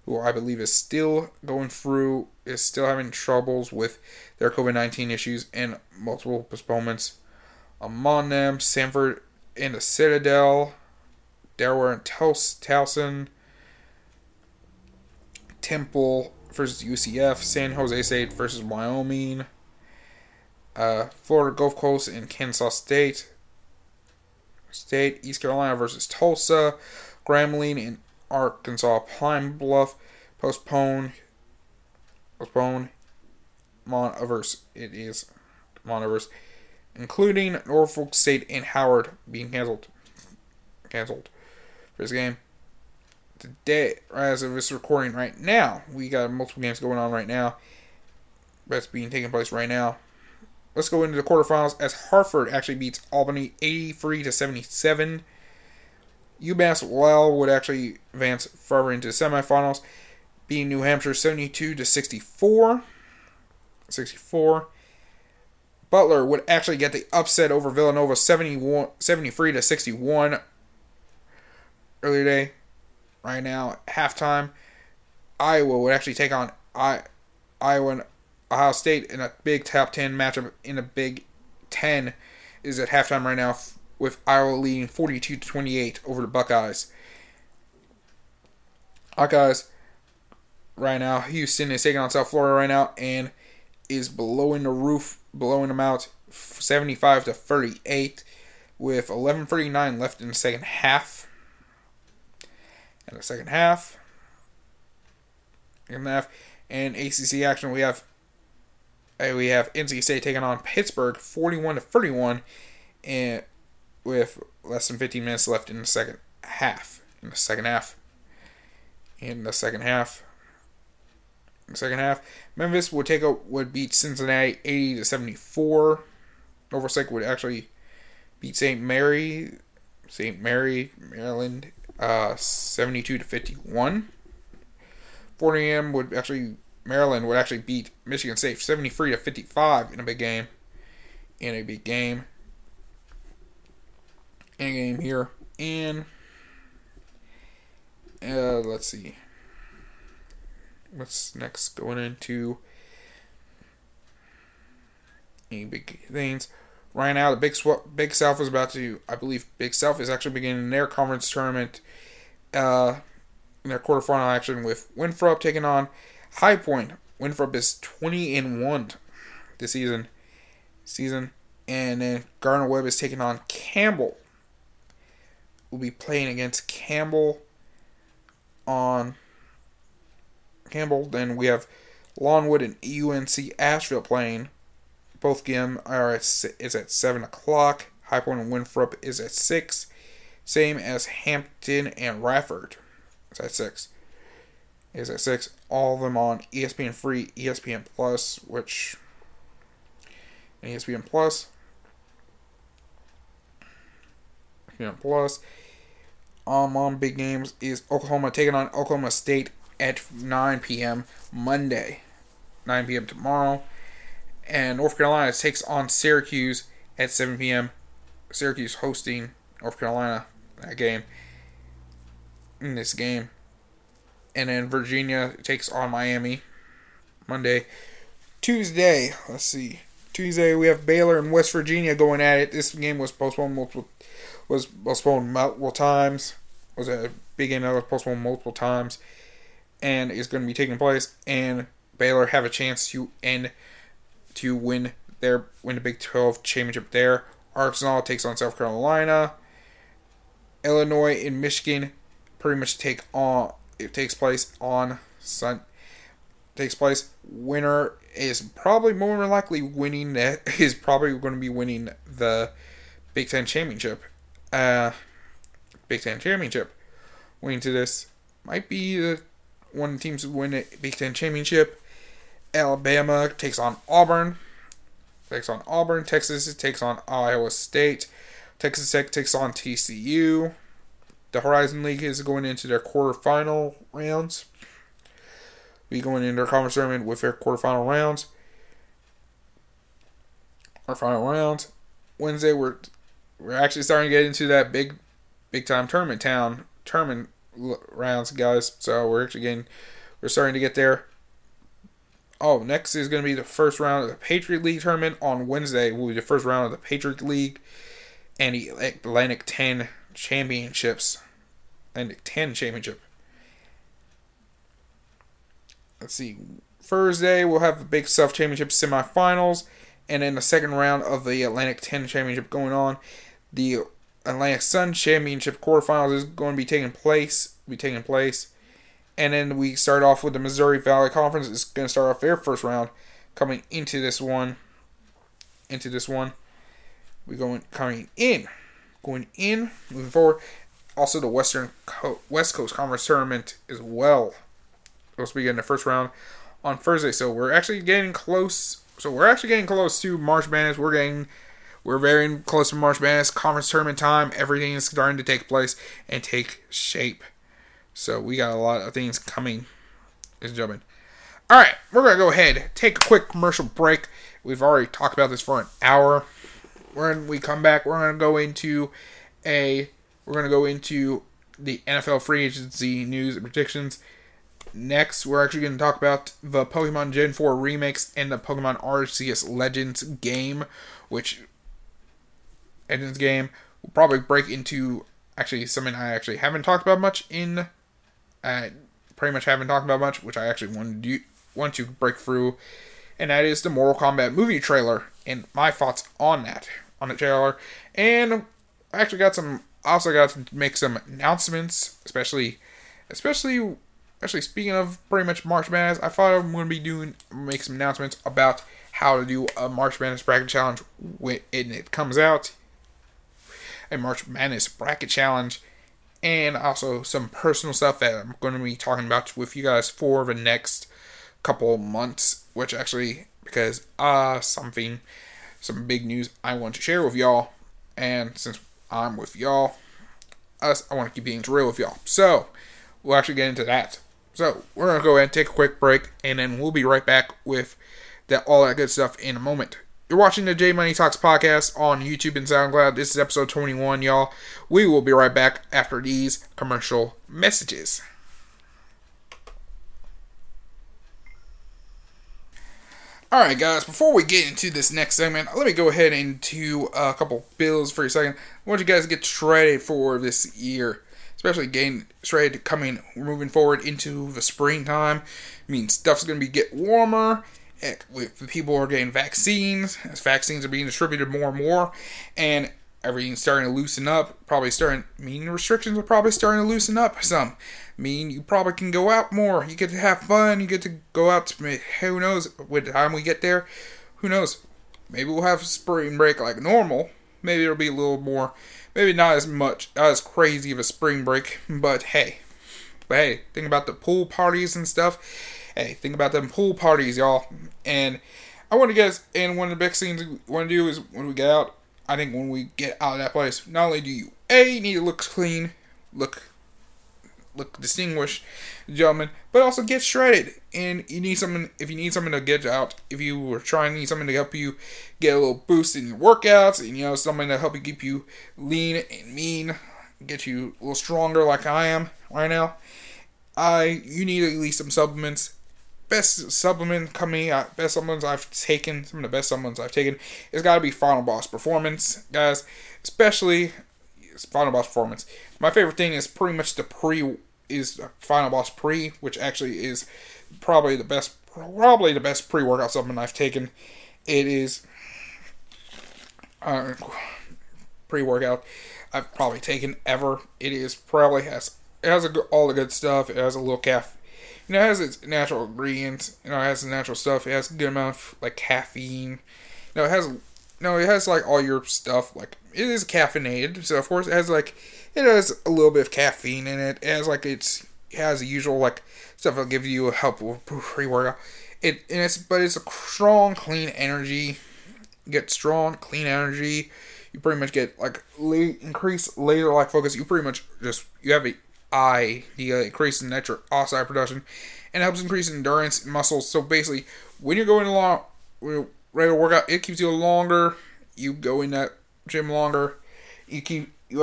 who I believe is still having troubles with their COVID-19 issues and multiple postponements. Among them, Samford and the Citadel, Delaware and Towson, Temple versus UCF, San Jose State versus Wyoming, Florida Gulf Coast and Kansas State, East Carolina versus Tulsa, Grambling and Arkansas Pine Bluff postponed. Montoverse, including Norfolk State and Howard being canceled for this game. Today, as of this recording right now, we got multiple games going on right now. That's being taken place right now. Let's go into the quarterfinals as Hartford actually beats Albany 83-77. UMass Lowell would actually advance further into the semifinals, beating New Hampshire 72-64. Butler would actually get the upset over Villanova 73-61 earlier today. Right now, halftime, Iowa would actually take on Iowa and Ohio State in a big top 10 matchup in the Big Ten is at halftime right now, with Iowa leading 42-28 over the Buckeyes. Buckeyes right now, Houston is taking on South Florida right now and is blowing them out 75-38 with 11:39 left in the second half. And ACC action, we have NC State taking on Pittsburgh 41-31 and with less than 15 minutes left in the second half. Memphis would beat Cincinnati 80-74. Norfolk State would actually beat St. Mary, Maryland, 72-51. Fordham Maryland would actually beat Michigan State 73-55 in a big game. In a game here. And let's see. What's next going into any big things? Right now, the Big South is about to, I believe Big South is actually beginning their conference tournament in their quarterfinal action with Winthrop taking on High Point. Winthrop is 20-1 this season. And then Gardner Webb is taking on Campbell. We'll be playing against Campbell on Campbell. Then we have Longwood and UNC Asheville playing. Both game is at 7 o'clock. High Point and Winthrop is at 6. Same as Hampton and Radford. It's at 6. All of them on ESPN Free, ESPN Plus, on big games is Oklahoma taking on Oklahoma State at 9 p.m. Monday. 9 p.m. tomorrow. And North Carolina takes on Syracuse at 7 p.m. Syracuse hosting North Carolina in this game. And then Virginia takes on Miami Monday. Tuesday we have Baylor and West Virginia going at it. This game was postponed multiple times. It was a big game that was postponed multiple times, and is going to be taking place. And Baylor have a chance to win the Big 12 championship there. Arkansas takes on South Carolina. Illinois and Michigan pretty much takes place. Winner is probably more likely going to be winning the Big Ten championship. Winning to this might be one of the teams who win the Big Ten championship. Alabama takes on Auburn. Texas takes on Iowa State. Texas Tech takes on TCU. The Horizon League is going into their quarterfinal rounds. Be going into their conference tournament with their quarterfinal rounds. Wednesday, we're actually starting to get into that big time tournament town tournament rounds, guys. So we're starting to get there. Oh, next is going to be the first round of the Patriot League tournament. On Wednesday will be the first round of the Patriot League and the Atlantic 10 Championships. Atlantic 10 Championship. Let's see. Thursday, we'll have the Big South Championship semifinals. And then the second round of the Atlantic 10 Championship going on. The Atlantic Sun Championship quarterfinals is going to be taking place. And then we start off with the Missouri Valley Conference. It's going to start off their first round coming into this one. We're going in, moving forward. Also, the West Coast Conference Tournament as well. Supposed to be getting the first round on Thursday, so we're actually getting close. So we're actually getting close to March Madness. We're very close to March Madness conference tournament time. Everything is starting to take place and take shape. So we got a lot of things coming. Let's jump in. All right, we're gonna go ahead, take a quick commercial break. We've already talked about this for an hour. When we come back, we're gonna go into the NFL free agency news and predictions. Next, we're actually going to talk about the Pokemon Gen 4 remakes and the Pokemon Arceus Legends game will probably break into actually something I actually haven't talked about much in. Which I actually want to break through, and that is the Mortal Kombat movie trailer and my thoughts on the trailer. And I actually got to make some announcements, especially. Actually, speaking of pretty much March Madness, I thought I'm going to be make some announcements about how to do a March Madness Bracket Challenge when it comes out. A March Madness Bracket Challenge. And also some personal stuff that I'm going to be talking about with you guys for the next couple months. Which actually, because some big news I want to share with y'all. And since I'm with y'all, I want to keep things real with y'all. So, we'll actually get into that. So, we're going to go ahead and take a quick break, and then we'll be right back with all that good stuff in a moment. You're watching the J Money Talks podcast on YouTube and SoundCloud. This is episode 21, y'all. We will be right back after these commercial messages. Alright, guys, before we get into this next segment, let me go ahead and do a couple bills for a second. I want you guys to get shredded for this year. Especially getting shredded moving forward into the springtime. I mean, stuff's going to get warmer. People are getting vaccines. As vaccines are being distributed more and more. And everything's starting to loosen up. Restrictions are probably starting to loosen up some. I mean, you probably can go out more. You get to have fun. You get to go out. Who knows, with the time we get there. Who knows? Maybe we'll have spring break like normal. Maybe it'll be a little more... Maybe not as crazy of a spring break, but hey, think about the pool parties and stuff. Hey, think about them pool parties, y'all. And I want to guess, and one of the big things we want to do is when we get out, I think when we get out of that place, not only do you, A, need to look clean, look distinguished, gentlemen, but also get shredded. And you need someone, if you need someone to get out, if you were trying to need someone to help you get a little boost in your workouts, and you know, someone to help you keep you lean and mean, get you a little stronger like I am right now, you need at least some supplements. Some of the best supplements I've taken, it's gotta be Final Boss Performance, guys, especially Final Boss Performance. My favorite thing is pretty much Final Boss Pre, which actually is probably the best pre-workout supplement I've taken. It is pre-workout I've probably taken ever. It has all the good stuff. It has a little caffeine. You know, it has its natural ingredients. You know, it has the natural stuff. It has a good amount of like caffeine. You know, it has like all your stuff. Like, it is caffeinated, so of course it has a little bit of caffeine in it. It has the usual like stuff that'll give you a helpful pre-workout. It's a strong, clean energy. You get strong, clean energy. You pretty much get like increased laser-like focus. You pretty much you have an eye. You increase in nitric oxide production, and it helps increase endurance and muscles. So basically, when you're going along, regular workout, it keeps you longer. You go in that gym longer. You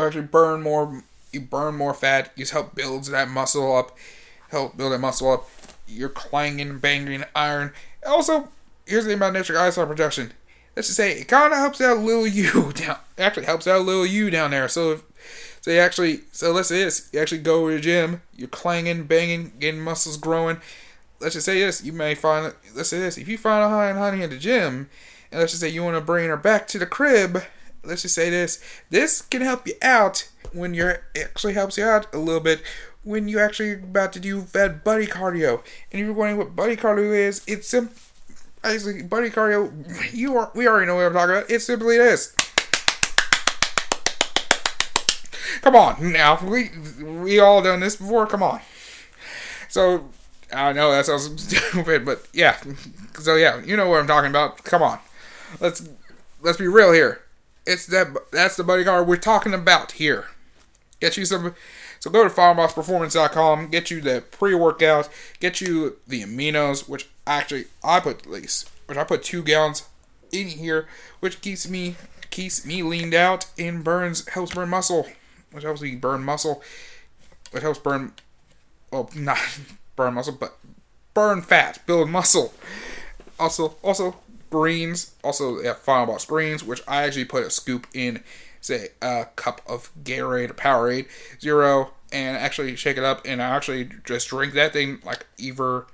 actually burn more you burn more fat, you help build that muscle up, you're clanging, banging iron. Also, here's the thing about nitric oxide production. Let's just say it kind of helps out little you down. Actually, helps out little you down there. So let's say this. You actually go to the gym. You're clanging, banging, getting muscles growing. Let's just say this. You may find. Let's say this. If you find a high and honey in the gym, and let's just say you want to bring her back to the crib. Let's just say this. This can help you out when you're actually helps you out a little bit when you're actually about to do that buddy cardio. And if you're wondering what buddy cardio is, it's simple. Basically, buddy cardio, we already know what I'm talking about. It's simply this. Come on, now. We all done this before. Come on. So, I know that sounds stupid, but yeah. So, yeah, you know what I'm talking about. Come on. Let's be real here. That's the buddy cardio we're talking about here. Get you some... So go to FireMossPerformance.com, get you the pre-workout, get you the aminos, which actually I put at least, which I put 2 gallons in here, which keeps me leaned out and burn fat, build muscle. Also greens, Final Boss greens, which I actually put a scoop in. Say a cup of Gatorade or Powerade Zero, and actually shake it up, and I actually just drink that thing like either at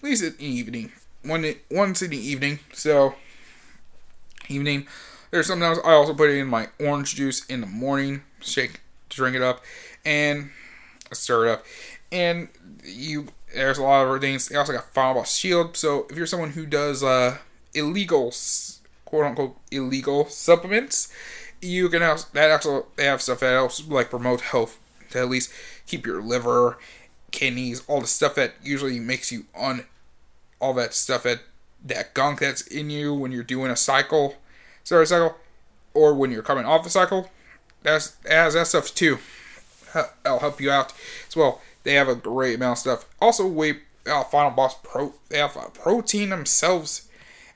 least in the evening, once in the evening. So evening, there's sometimes I also put in my orange juice in the morning, drink it up, and stir it up. And there's a lot of things. They also got Final Boss Shield. So if you're someone who does illegal, quote unquote illegal supplements. You can they have stuff that helps like promote health to at least keep your liver, kidneys, all the stuff that usually makes you all that stuff that gunk that's in you when you're doing a cycle, or when you're coming off a cycle. It has that stuff too. It'll help you out as well. They have a great amount of stuff. Also, Final Boss Pro. They have protein themselves.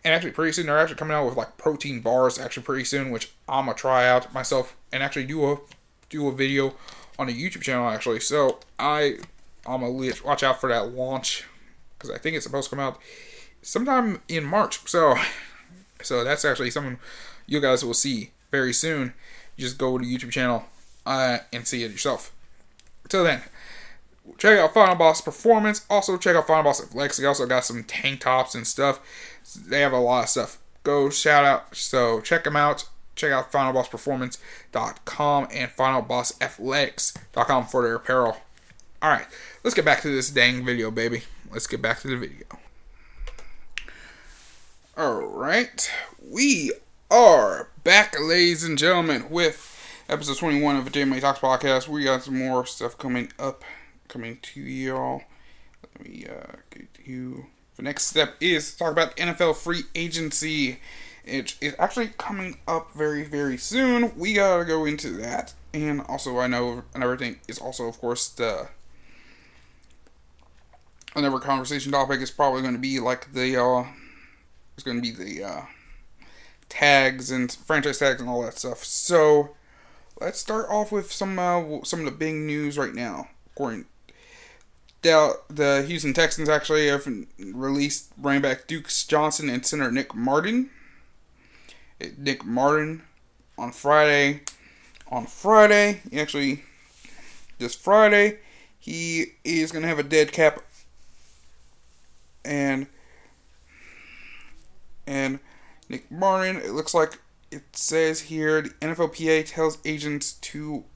And actually pretty soon, they're actually coming out with like protein bars actually pretty soon, which I'm going to try out myself and actually do a video on a YouTube channel actually. So I'm going to watch out for that launch because I think it's supposed to come out sometime in March. So that's actually something you guys will see very soon. You just go to the YouTube channel and see it yourself. Till then. Check out Final Boss Performance. Also, check out Final Boss Athletics. They also got some tank tops and stuff. They have a lot of stuff. Go shout out. So, check them out. Check out FinalBossPerformance.com and FinalBossAthletics.com for their apparel. Alright, let's get back to this dang video, baby. Let's get back to the video. Alright, we are back, ladies and gentlemen, with episode 21 of the J Money Talks podcast. We got some more stuff coming to y'all. Let me get you. The next step is to talk about NFL free agency. It is actually coming up very, very soon. We gotta go into that. And also, I know another thing is also, of course, another conversation topic is probably going to be like tags and franchise tags and all that stuff. So let's start off with some of the big news right now. According the Houston Texans actually have released running back Duke Johnson and center Nick Martin on Friday. This Friday, he is going to have a dead cap. And Nick Martin, it looks like it says here, the NFLPA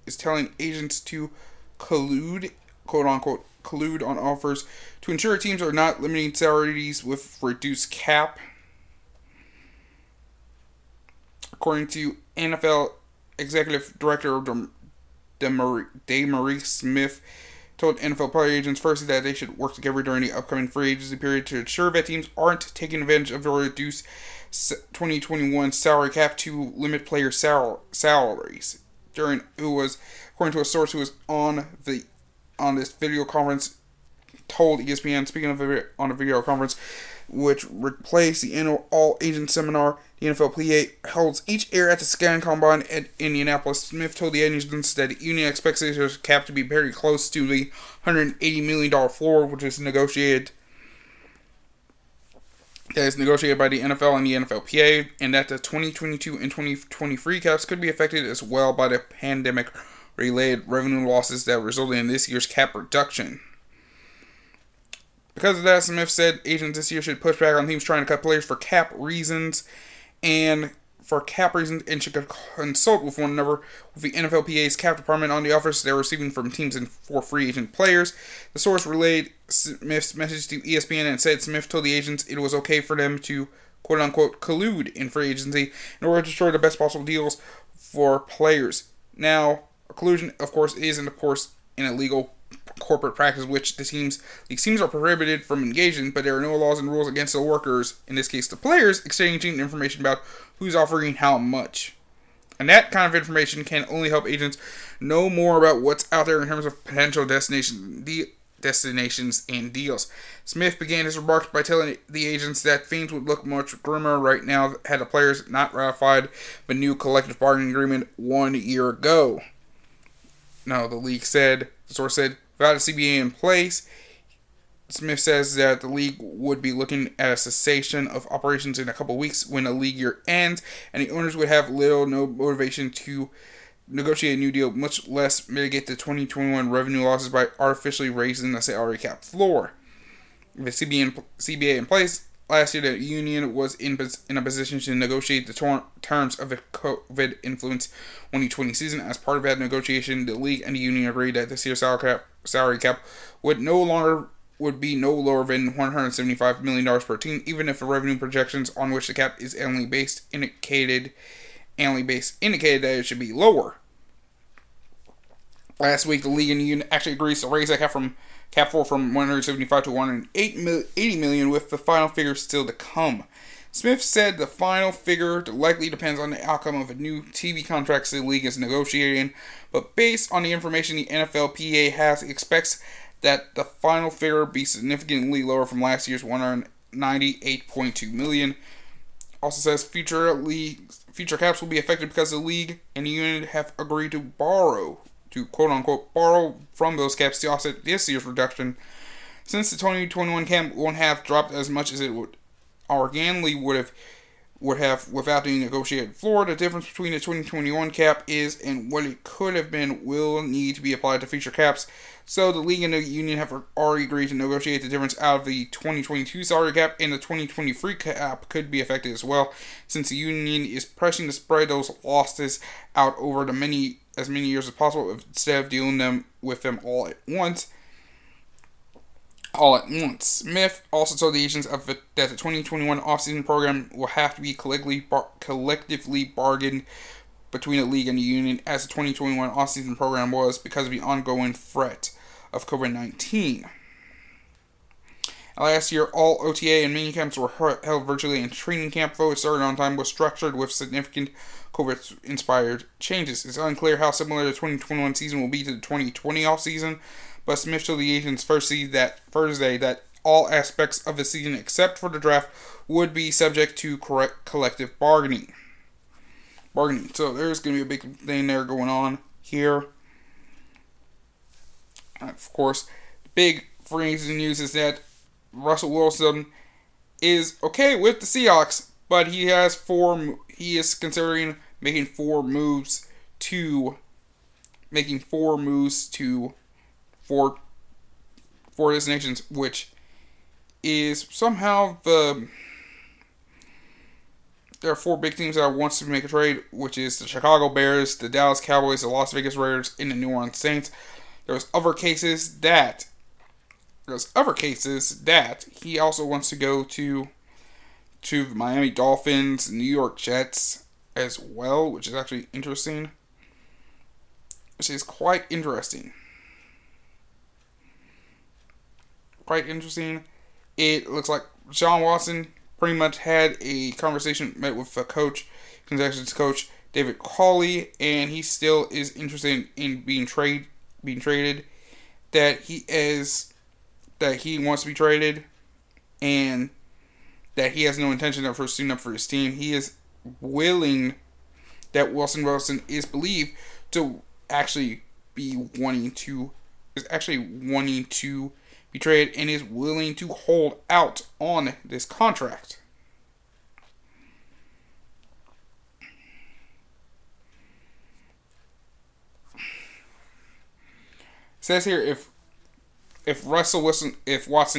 is telling agents to collude, quote unquote, collude on offers to ensure teams are not limiting salaries with reduced cap. According to NFL Executive Director DeMarie Smith, told NFL player agents first that they should work together during the upcoming free agency period to ensure that teams aren't taking advantage of the reduced 2021 salary cap to limit player salaries. According to a source who was on this video conference, told ESPN, speaking of on a video conference, which replaced the annual All-Agent Seminar the NFLPA holds each year at the Scouting Combine at Indianapolis. Smith told the agents that the union expects his cap to be very close to the $180 million floor, which is negotiated. That is negotiated by the NFL and the NFLPA, and that the 2022 and 2023 caps could be affected as well by the pandemic-related revenue losses that resulted in this year's cap reduction. Because of that, Smith said agents this year should push back on teams trying to cut players for cap reasons, and should consult with one another with the NFLPA's cap department on the offers they're receiving from teams and for free agent players. The source relayed Smith's message to ESPN and said Smith told the agents it was okay for them to quote-unquote collude in free agency in order to ensure the best possible deals for players. Now, collusion, of course, is an illegal corporate practice which the teams are prohibited from engaging, but there are no laws and rules against the workers, in this case the players, exchanging information about who's offering how much. And that kind of information can only help agents know more about what's out there in terms of potential destinations and deals. Smith began his remarks by telling the agents that things would look much grimmer right now had the players not ratified the new collective bargaining agreement 1 year ago. No, the source said, without a CBA in place, Smith says that the league would be looking at a cessation of operations in a couple weeks when the league year ends, and the owners would have no motivation to negotiate a new deal, much less mitigate the 2021 revenue losses by artificially raising the salary cap floor. With CBA in place, last year the union was in a position to negotiate the terms of the COVID-influenced 2020 season. As part of that negotiation, the league and the union agreed that this year's salary cap would be no lower than $175 million per team, even if the revenue projections on which the cap is annually based indicated that it should be lower. Last week, the league and the union actually agrees to raise that cap floor from $175 to $180 million, with the final figure still to come. Smith said the final figure likely depends on the outcome of a new TV contract the league is negotiating, but based on the information the NFLPA has, expects that the final figure be significantly lower from last year's $198.2 million. Also says future caps will be affected because the league and the union have agreed to borrow from those caps to offset this year's reduction. Since the 2021 cap won't have dropped as much as it would organically would have without the negotiated floor, the difference between the 2021 cap is and what it could have been will need to be applied to future caps. So the league and the union have already agreed to negotiate the difference out of the 2022 salary cap, and the 2023 cap could be affected as well, since the union is pressing to spread those losses out over as many years as possible instead of dealing with them all at once. Smith also told the agents that the 2021 offseason program will have to be collectively bargained between the league and the union, as the 2021 offseason program was, because of the ongoing threat of COVID-19. Last year, all OTA and minicamps were held virtually, and training camp, though it started on time, was structured with significant COVID-inspired changes. It's unclear how similar the 2021 season will be to the 2020 offseason, but Smith told the agents Thursday that all aspects of the season except for the draft would be subject to collective bargaining. So there's going to be a big thing there going on here. Of course, the big free agency news is that Russell Wilson is okay with the Seahawks, but he is considering making four moves to four destinations, which is somehow there are four big teams that wants to make a trade, which is the Chicago Bears, the Dallas Cowboys, the Las Vegas Raiders, and the New Orleans Saints. There's other cases that he also wants to go to the Miami Dolphins, New York Jets as well, which is actually interesting. Which is quite interesting. It looks like Deshaun Watson pretty much had a conversation, met with the coach, concessions coach David Culley, and he still is interested in being traded. That he wants to be traded, and that he has no intention of pursuing up for his team. He is willing that Wilson Wilson is believed to actually be wanting to be traded and is willing to hold out on this contract. Says here, if Watson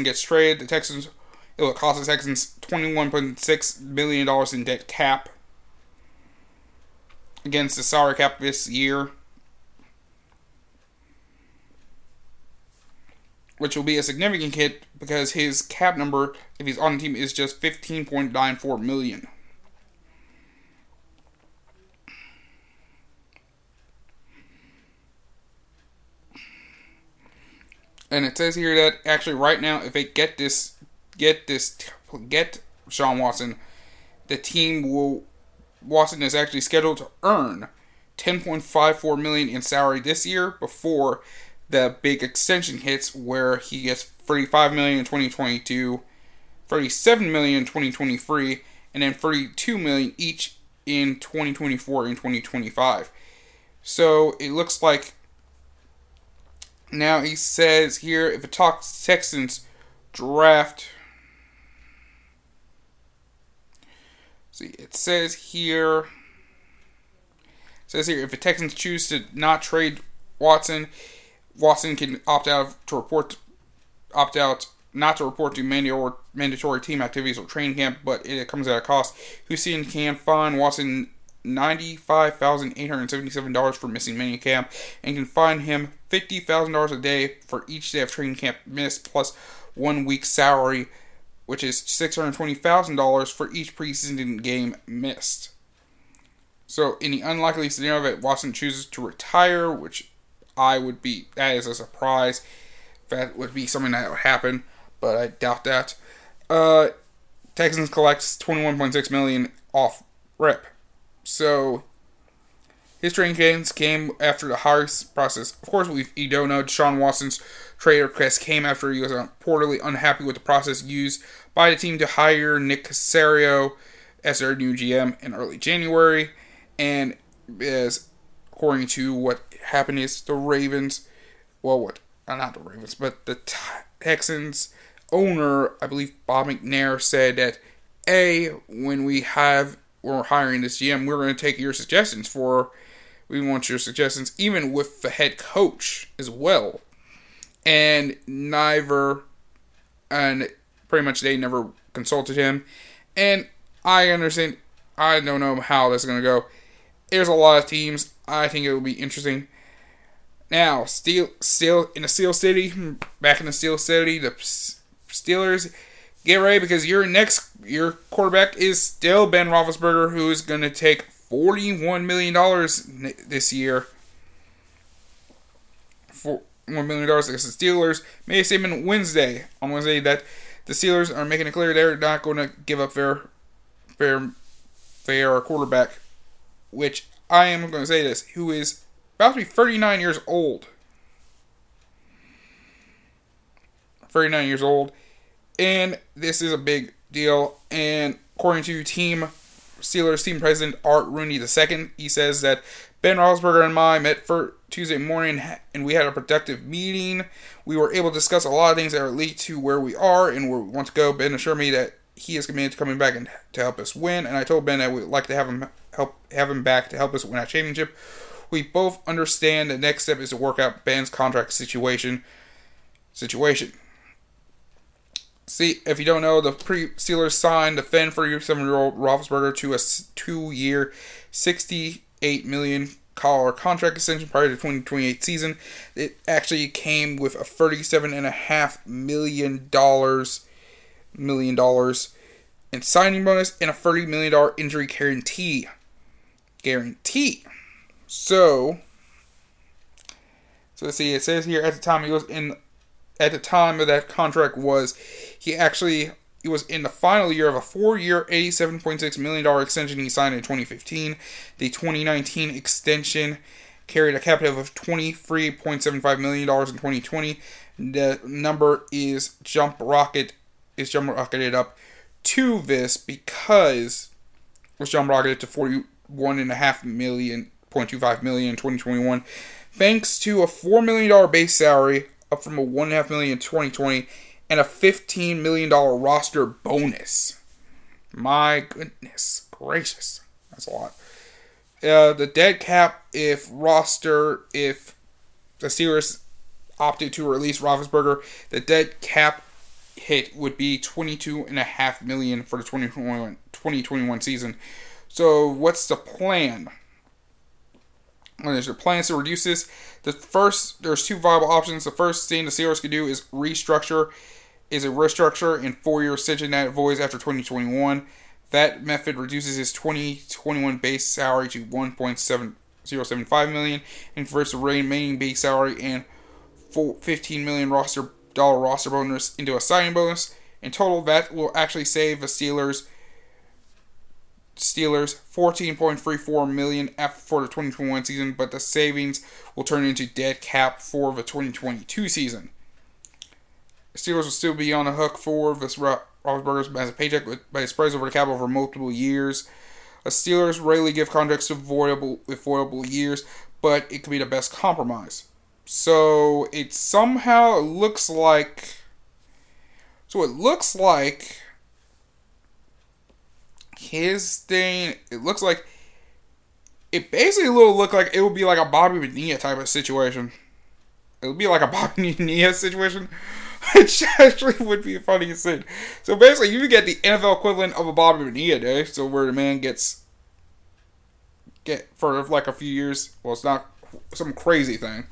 gets traded, the Texans, it will cost the Texans $21.6 million in dead cap against the salary cap this year, which will be a significant hit because his cap number, if he's on the team, is just $15.94 million. And it says here that actually right now, if they get Deshaun Watson, the team will, Watson is actually scheduled to earn $10.54 million in salary this year before the big extension hits where he gets $35 million in 2022, $37 million in 2023, and then $32 million each in 2024 and 2025. So it looks like now he says here, if it talks Texans draft, see it says here, if the Texans choose to not trade Watson, Watson can opt out not to report to mandatory team activities or training camp, but it comes at a cost. Houston can fine Watson $95,877 for missing minicamp, and can fine him $50,000 a day for each day of training camp missed, plus 1 week's salary, which is $620,000 for each preseason game missed. So, in the unlikely scenario that Watson chooses to retire, which that is a surprise. That would be something that would happen, but I doubt that. Texans collects $21.6 million off rip. So, his training games came after the hiring process. Of course, we don't know. Deshaun Watson's trade request came after he was reportedly unhappy with the process used by the team to hire Nick Caserio as their new GM in early January. And as according to what happened is the Ravens, the Texans owner, I believe Bob McNair, said that, when we're hiring this GM, we're going to take your suggestions we want your suggestions, even with the head coach as well. And pretty much they never consulted him. And I understand, I don't know how that's going to go. There's a lot of teams. I think it will be interesting. Now, back in the Steel City, the Steelers, get ready because your quarterback is still Ben Roethlisberger, who is going to take $41 million this year. $41 million against the Steelers. Made a statement on Wednesday that the Steelers are making it clear they're not going to give up their quarterback, which I am going to say this, who is about to be 39 years old. 39 years old. And this is a big deal. And according to Steelers team president Art Rooney II, he says that Ben Roethlisberger and I met for Tuesday morning and we had a productive meeting. We were able to discuss a lot of things that relate to where we are and where we want to go. Ben assured me that he is committed to coming back and to help us win. And I told Ben that we'd like to have him back to help us win our championship. We both understand the next step is to work out Ben's contract situation. See, if you don't know, the Steelers signed the 37-year-old Roethlisberger to a 2-year, $68 million contract extension prior to the 2028 season. It actually came with a $37.5 million in signing bonus and a $30 million injury guarantee. So see, it says here at the time he was in. At the time of that contract he was in the final year of a 4-year, $87.6 million extension he signed in 2015. The 2019 extension carried a cap of $23.75 million in 2020. The number is jump rocketed up to this because Rashawn rocketed to $41.25 million in 2021, thanks to a $4 million base salary, up from a $1.5 million in 2020, and a $15 million roster bonus. My goodness gracious. That's a lot. The dead cap, if the Steelers opted to release Roethlisberger, the dead cap hit would be $22.5 million for the 2021 season. So what's the plan? Well, there's the plans to reduce this. There's two viable options. The first thing the Steelers could do is restructure in 4-year extension that voids after 2021. That method reduces his 2021 base salary to $1.7075 million and converts the remaining base salary and $15 million roster bonus into a signing bonus. In total, that will actually save the Steelers $14.34 million for the 2021 season, but the savings will turn into dead cap for the 2022 season. Steelers will still be on the hook for this Roethlisberger's as a paycheck, but it spreads over the cap over multiple years. The Steelers rarely give contracts to voidable years, but it could be the best compromise. So it somehow looks like. So it looks like his thing. It looks like it basically looked like it would be like a Bobby Bonilla type of situation. It would be like a Bobby Bonilla situation, which actually would be funny to see. So basically, you would get the NFL equivalent of a Bobby Bonilla day. So where the man gets for like a few years. Well, it's not some crazy thing.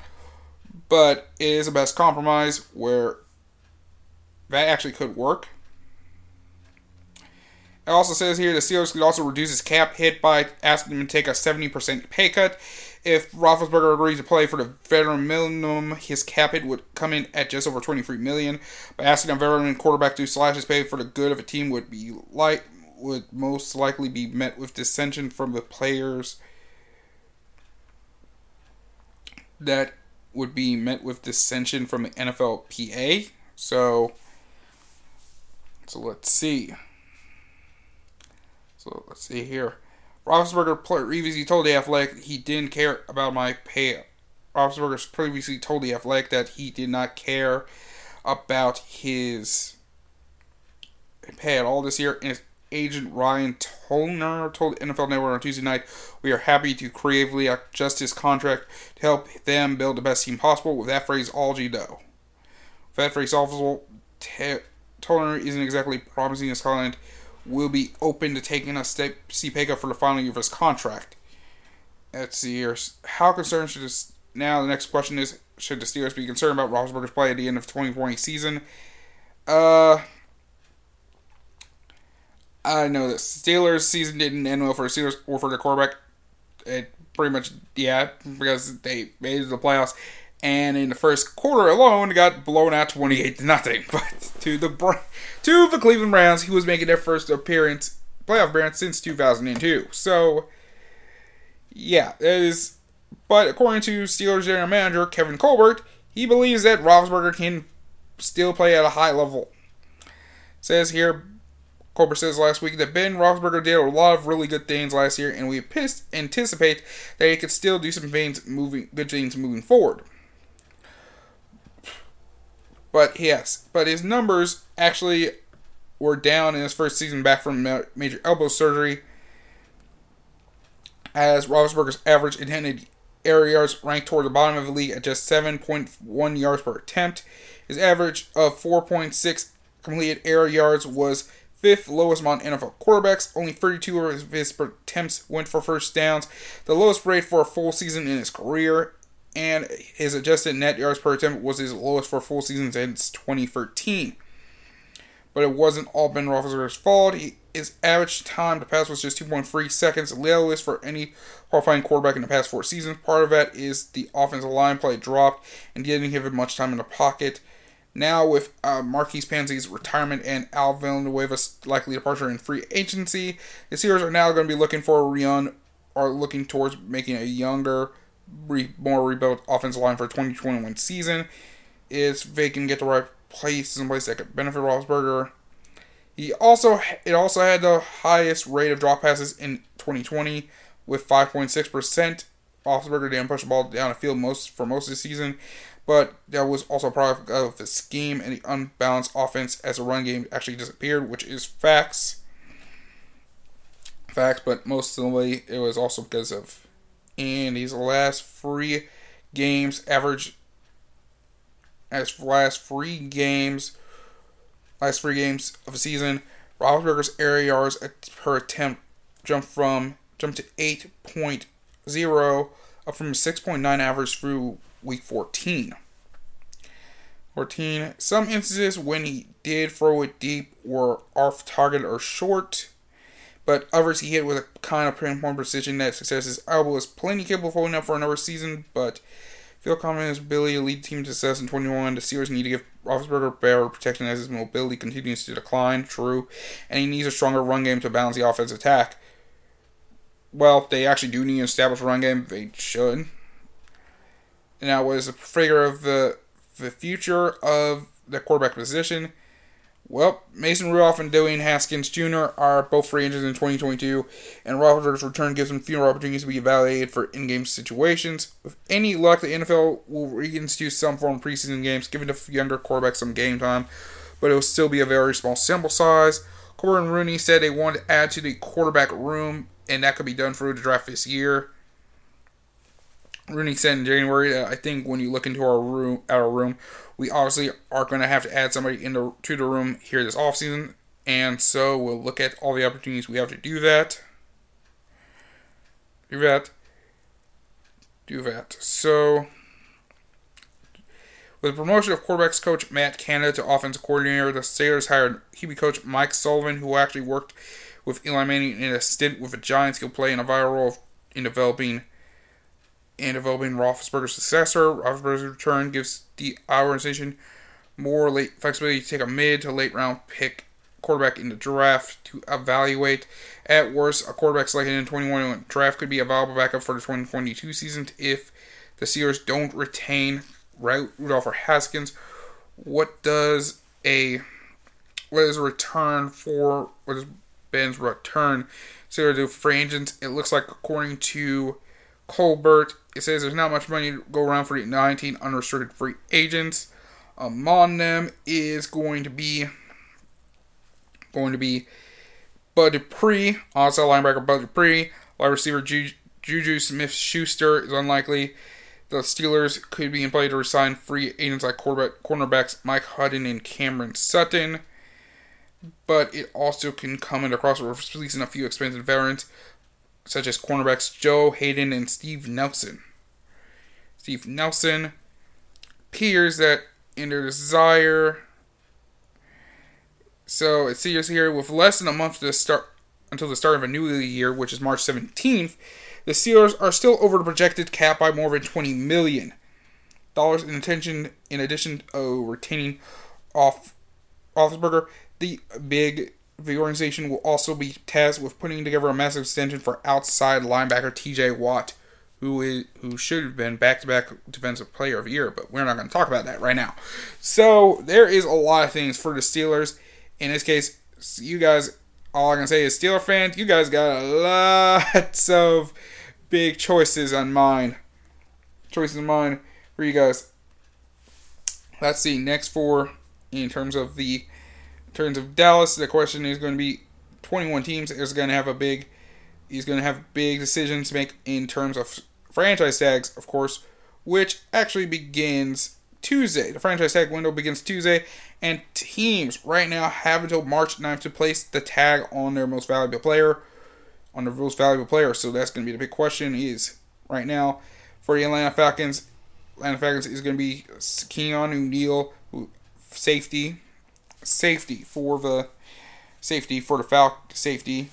But it is the best compromise where that actually could work. It also says here the Steelers could also reduce his cap hit by asking him to take a 70% pay cut. If Roethlisberger agrees to play for the veteran minimum, his cap hit would come in at just over $23 million. By asking a veteran quarterback to slash his pay for the good of a team would most likely be met with dissension from the players that would be met with dissension from the NFLPA. So let's see. So let's see here. Roethlisberger previously told The Athletic he didn't care about my pay. Roethlisberger previously told The Athletic that he did not care about his pay at all this year. And his agent Ryan Tolner told NFL Network on Tuesday night, "We are happy to creatively adjust his contract to help them build the best team possible." With that phraseology, though, Tolner isn't exactly promising his client will be open to taking a steep pay cut for the final year of his contract. Let's see here. How concerned should this? Now the next question is: should the Steelers be concerned about Roethlisberger's play at the end of 2020 season? I know the Steelers season didn't end well for the Steelers or for the quarterback. It pretty much, yeah, because they made it to the playoffs. And in the first quarter alone, got blown out 28-0. But to the Cleveland Browns, who was making their first playoff appearance since 2002. So, yeah, it is. But according to Steelers general manager Kevin Colbert, he believes that Roethlisberger can still play at a high level. Says here, Colbert says last week that Ben Roethlisberger did a lot of really good things last year, and we anticipate that he could still do some good things moving forward. But his numbers actually were down in his first season back from major elbow surgery, as Roethlisberger's average intended air yards ranked toward the bottom of the league at just 7.1 yards per attempt. His average of 4.6 completed air yards was 5th lowest among NFL quarterbacks. Only 32 of his attempts went for first downs, the lowest rate for a full season in his career, and his adjusted net yards per attempt was his lowest for a full season since 2013. But it wasn't all Ben Roethlisberger's fault. His average time to pass was just 2.3 seconds, lowest for any qualifying quarterback in the past 4 seasons. Part of that is the offensive line play dropped and didn't give him much time in the pocket. Now, with Marquise Pouncey's retirement and Al Villanueva's likely departure in free agency, the Steelers are now going to be looking for looking towards making a younger, more rebuilt offensive line for 2021 season. If they can get the right place, someplace that could benefit Roethlisberger, It also had the highest rate of drop passes in 2020 with 5.6%. Roethlisberger didn't push the ball down the field for most of the season, but that was also a product of the scheme and the unbalanced offense as the run game actually disappeared, which is facts, but most of the way it was also because of Andy's last three games of the season, Roethlisberger's air yards per attempt jumped to 8.0, up from 6.9 average through week 14. Some instances when he did throw it deep were off target or short, but others he hit with a kind of pinpoint precision that success. His elbow is plenty capable of holding up for another season, but feel confident in his ability to lead the team to success in 2021. The Steelers need to give Roethlisberger better protection as his mobility continues to decline, true, and he needs a stronger run game to balance the offensive attack. Well, they actually do need to establish a run game. They should. Now, what is the figure of the future of the quarterback position? Well, Mason Rudolph and Dwayne Haskins Jr. are both free agents in 2022, and Roethlisberger's return gives him fewer opportunities to be evaluated for in-game situations. With any luck, the NFL will reinstitute some form of preseason games, giving the younger quarterbacks some game time, but it will still be a very small sample size. Corbin Rooney said they wanted to add to the quarterback room, and that could be done through the draft this year. Rooney said in January that I think when you look into our room, we obviously are going to have to add somebody to the room here this offseason, and so we'll look at all the opportunities we have to do that. So, with the promotion of quarterbacks coach Matt Canada to offensive coordinator, the Steelers hired QB coach Mike Sullivan, who actually worked with Eli Manning in a stint with the Giants. He'll play in a vital role in developing Roethlisberger's successor. Roethlisberger's return gives the organization more flexibility to take a mid to late round pick quarterback in the draft to evaluate. At worst, a quarterback selected in the 2021 draft could be a viable backup for the 2022 season if the Steelers don't retain Rudolph or Haskins. What is Ben's return? Steelers do free agents. It looks like, according to Colbert, it says there's not much money to go around for the 19 unrestricted free agents. Among them is going to be Bud Dupree, outside linebacker Bud Dupree, wide receiver Juju Smith-Schuster is unlikely. The Steelers could be in play to resign free agents like cornerbacks Mike Hutton and Cameron Sutton, but it also can come into crossover for releasing a few expensive veterans, such as cornerbacks Joe Hayden and Steve Nelson. Steve Nelson appears that in their desire. So it seems here with less than a month until the start of a new year, which is March 17th, the Steelers are still over the projected cap by more than $20 million in addition to retaining Roethlisberger. The organization will also be tasked with putting together a massive extension for outside linebacker T.J. Watt, who should have been back-to-back Defensive Player of the Year, but we're not going to talk about that right now. So there is a lot of things for the Steelers. In this case, you guys, all I'm going to say is Steeler fans, you guys got lots of big choices on mine. For you guys. Let's see, next four in terms of the... In terms of Dallas, the question is going to be 21 teams is going to have big decisions to make in terms of franchise tags, of course, which actually begins Tuesday. The franchise tag window begins Tuesday, and teams right now have until March 9th to place the tag on their most valuable player. So that's going to be the big question is right now for the Atlanta Falcons. Atlanta Falcons is going to be Keanu Neal, safety for the Falcons, and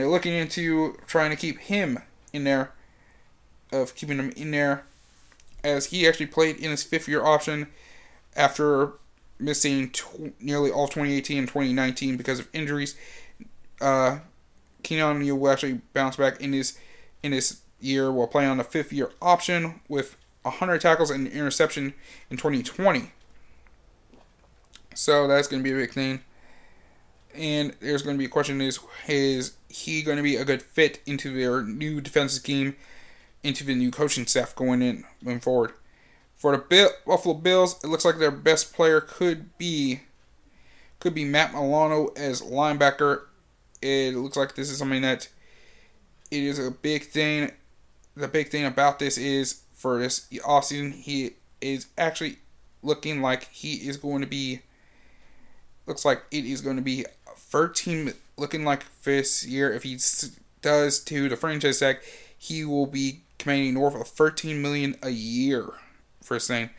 they're looking into trying to keep him in there, as he actually played in his fifth-year option after missing nearly all of 2018 and 2019 because of injuries. Keanu Neal will actually bounce back in this year while playing on the fifth-year option with 100 tackles and an interception in 2020. So that's going to be a big thing. And there's going to be a question is he going to be a good fit into their new defensive scheme, into the new coaching staff going in moving forward? For the Buffalo Bills, it looks like their best player could be Matt Milano as linebacker. It looks like this is something that it is a big thing. The big thing about this is for this offseason, he is actually looking like he is going to be. Looks like it is going to be 13 looking like this year. If he does to the franchise tag, he will be commanding north of $13 million a year for his thing.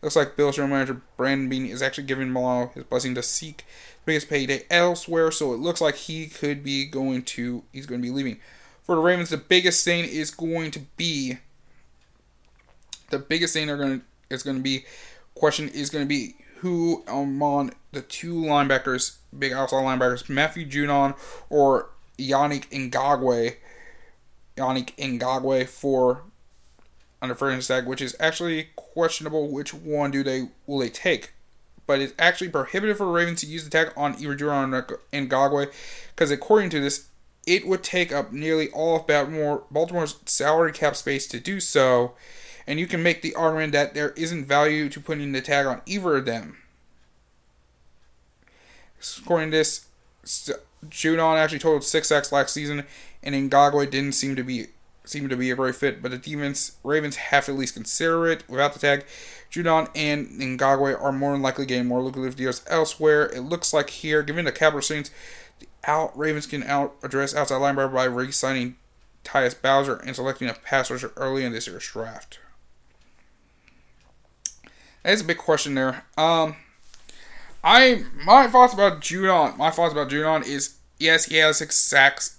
Looks like Bills general manager Brandon Beane is actually giving Milano his blessing to seek the biggest payday elsewhere. So it looks like he could be he's going to be leaving. For the Ravens, the biggest thing question is going to be who among the two linebackers, big outside linebackers, Matthew Judon or Yannick Ngakoue for under franchise tag, which is actually questionable. Which one will they take? But it's actually prohibited for Ravens to use the tag on either Judon and Ngakoue because according to this, it would take up nearly all of Baltimore's salary cap space to do so. And you can make the argument that there isn't value to putting the tag on either of them. According to this, Judon actually totaled 6 sacks last season, and Ngakoue didn't seem to be a great fit, but the Ravens have to at least consider it. Without the tag, Judon and Ngakoue are more than likely getting more lucrative deals elsewhere. It looks like here, given the capital strengths, Ravens can address outside linebacker by re-signing Tyus Bowser and selecting a pass rusher early in this year's draft. That's a big question there. My thoughts about Judon is yes, he has 6 sacks.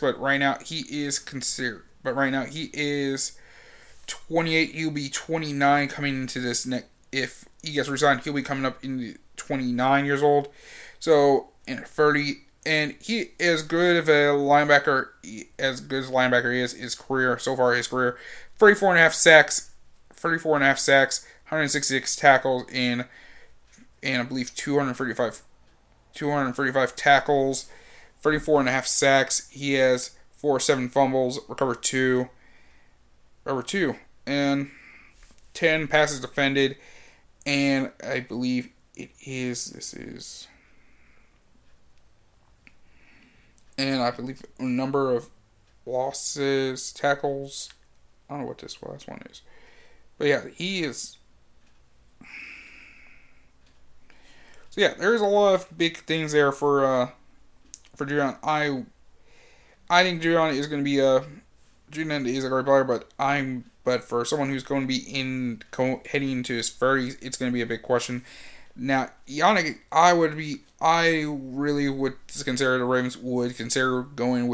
But right now he is considered. But right now he is 28. He'll be 29 coming into this next. If he gets resigned, he'll be coming up in 29 years old. So in 30, and he is as good as a linebacker he is his career so far. 34 and a half sacks, 166 tackles in. And I believe 235 tackles, 34 and a half sacks. He has 4-7 fumbles, recovered two, and 10 passes defended. And I believe a number of losses, tackles. I don't know what this last one is, but yeah, he is. So yeah, there's a lot of big things there for Judon. I think Judon is going to be a great player, but for someone who's going to be heading into his 30s, it's going to be a big question. Now, Yannick, the Ravens would consider going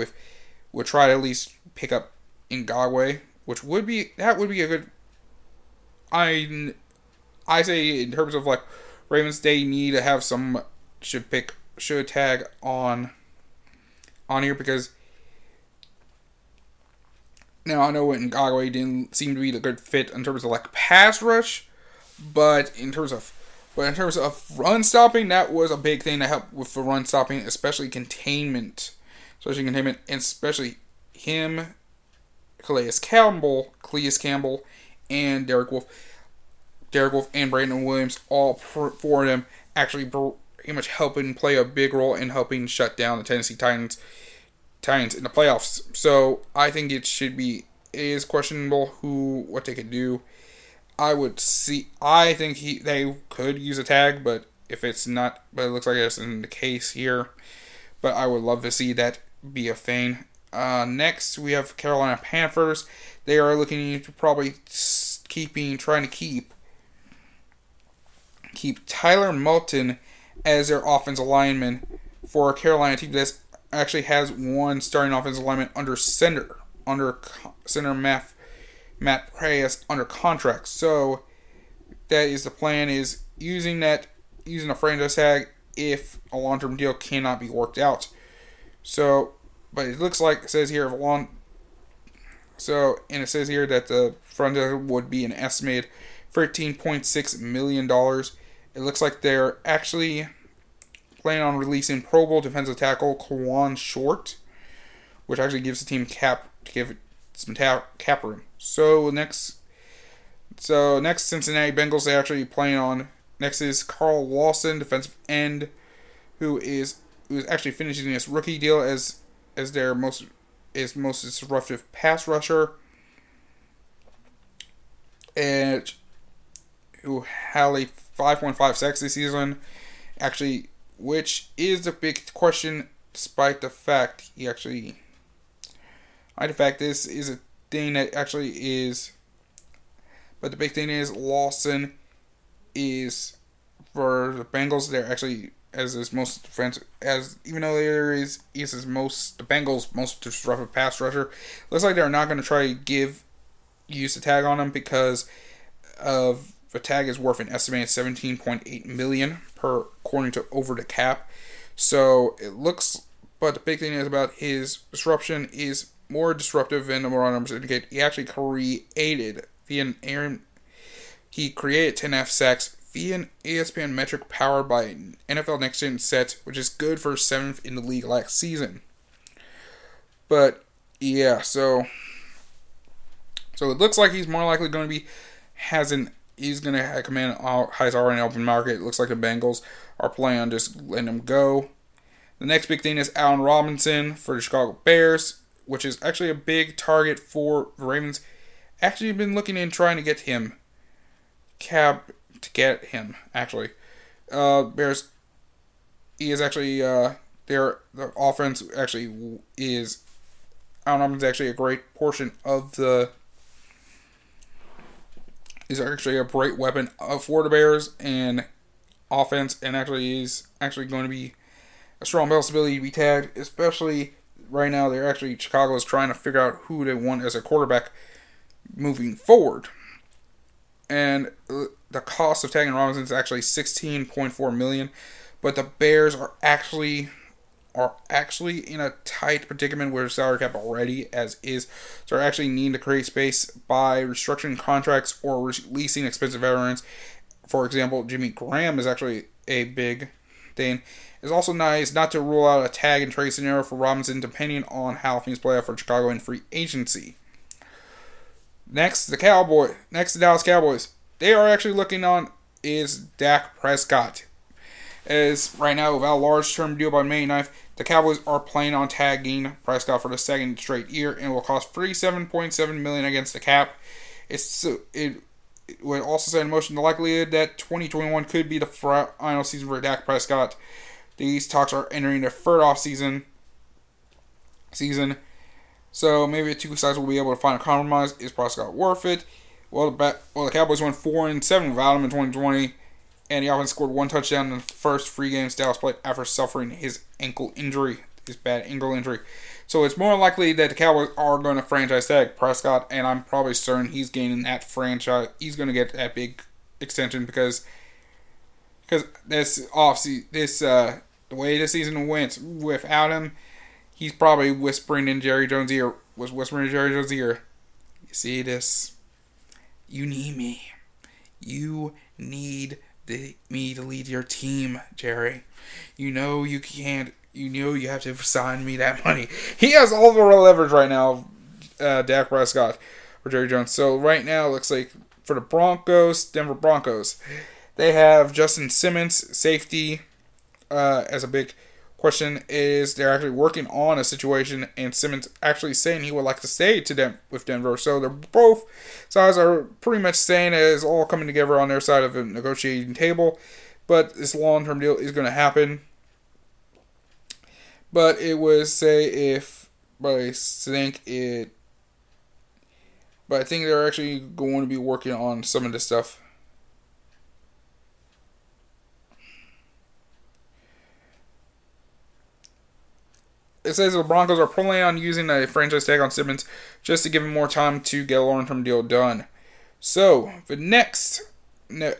would try to at least pick up Ngakoue, which would be a good. I say in terms of like. Ravens, they need to have some should tag on here because now I know Ngakoue didn't seem to be the good fit in terms of like pass rush, but in terms of run stopping, that was a big thing to help with the run stopping, especially containment, and especially him, Calais Campbell, and Derek Wolfe and Brandon Williams, all four of them actually pretty much helping play a big role in helping shut down the Tennessee Titans in the playoffs. So I think it is questionable what they could do. I think they could use a tag, but it looks like it's in the case here. But I would love to see that be a thing. Next we have Carolina Panthers. They are looking to probably keep Tyler Moulton as their offensive lineman for a Carolina team that actually has one starting offensive lineman under center Matt Preyas under contract. So that is the plan: is using a franchise tag if a long-term deal cannot be worked out. So, but it looks like it says here it says here that the franchise would be an estimated $13.6 million. It looks like they're actually plan on releasing Pro Bowl defensive tackle Kawan Short, which actually gives the team cap to give it some cap room. So next Cincinnati Bengals they actually plan on. Next is Carl Lawson, defensive end, who is actually finishing his rookie deal as their most disruptive pass rusher, and who had 5.5 sacks this season, actually, which is a big question. Despite the fact this is a thing that actually is, but the big thing is Lawson is for the Bengals. They're actually as his most defensive, as even though there is his most the Bengals' most disruptive pass rusher. Looks like they're not going to try to use the tag on him because of the tag is worth an estimated $17.8 million per according to Over the Cap. So it looks, but the big thing is about his disruption is more disruptive than the more numbers indicate. He actually created 10.5 sacks via an ESPN metric powered by NFL Next Gen sets, which is good for 7th in the league last season. But yeah, so it looks like he's more likely going to be he's going to command all highs already in the open market. It looks like the Bengals are planning on just letting him go. The next big thing is Allen Robinson for the Chicago Bears, which is actually a big target for the Ravens. Actually, been looking in trying to get him. Actually. Bears, he is actually, their offense actually is, Allen Robinson is actually a great portion of the, is actually a great weapon for the Bears and offense, and actually is actually going to be a strong possibility to be tagged, especially right now. They're actually, Chicago is trying to figure out who they want as a quarterback moving forward. And the cost of tagging Robinson is actually $16.4 million, but the Bears are actually in a tight predicament with salary cap already as is, so they actually need to create space by restructuring contracts or releasing expensive veterans. For example, Jimmy Graham is actually a big thing. It's also nice not to rule out a tag and trade scenario for Robinson depending on how things play out for Chicago in free agency. Next, the Dallas Cowboys. They are actually looking on is Dak Prescott. As right now, without a large-term deal by May 9th, the Cowboys are planning on tagging Prescott for the second straight year, and it will cost $37.7 million against the cap. It would also set in motion the likelihood that 2021 could be the final season for Dak Prescott. These talks are entering their third offseason season. So maybe the two sides will be able to find a compromise. Is Prescott worth it? Well, the Cowboys went 4-7 without him in 2020, and the offense scored one touchdown in the first three games Dallas played after suffering his bad ankle injury. So it's more likely that the Cowboys are going to franchise tag Prescott, and I'm probably certain he's gaining that franchise. He's going to get that big extension because the way the season went without him. He's probably whispering in Jerry Jones' ear, you see this? You need me. You need me to lead your team, Jerry. You know you can't. You know you have to sign me that money. He has all the real leverage right now, Dak Prescott or Jerry Jones. So right now it looks like for the Denver Broncos, they have Justin Simmons, safety, as a big question. Is they're actually working on a situation, and Simmons actually saying he would like to stay to them with Denver. So they're both sides are pretty much saying it is all coming together on their side of the negotiating table. But this long-term deal is going to happen. But it was But I think they're actually going to be working on some of this stuff. It says the Broncos are planning on using a franchise tag on Simmons just to give him more time to get a long-term deal done. So, the next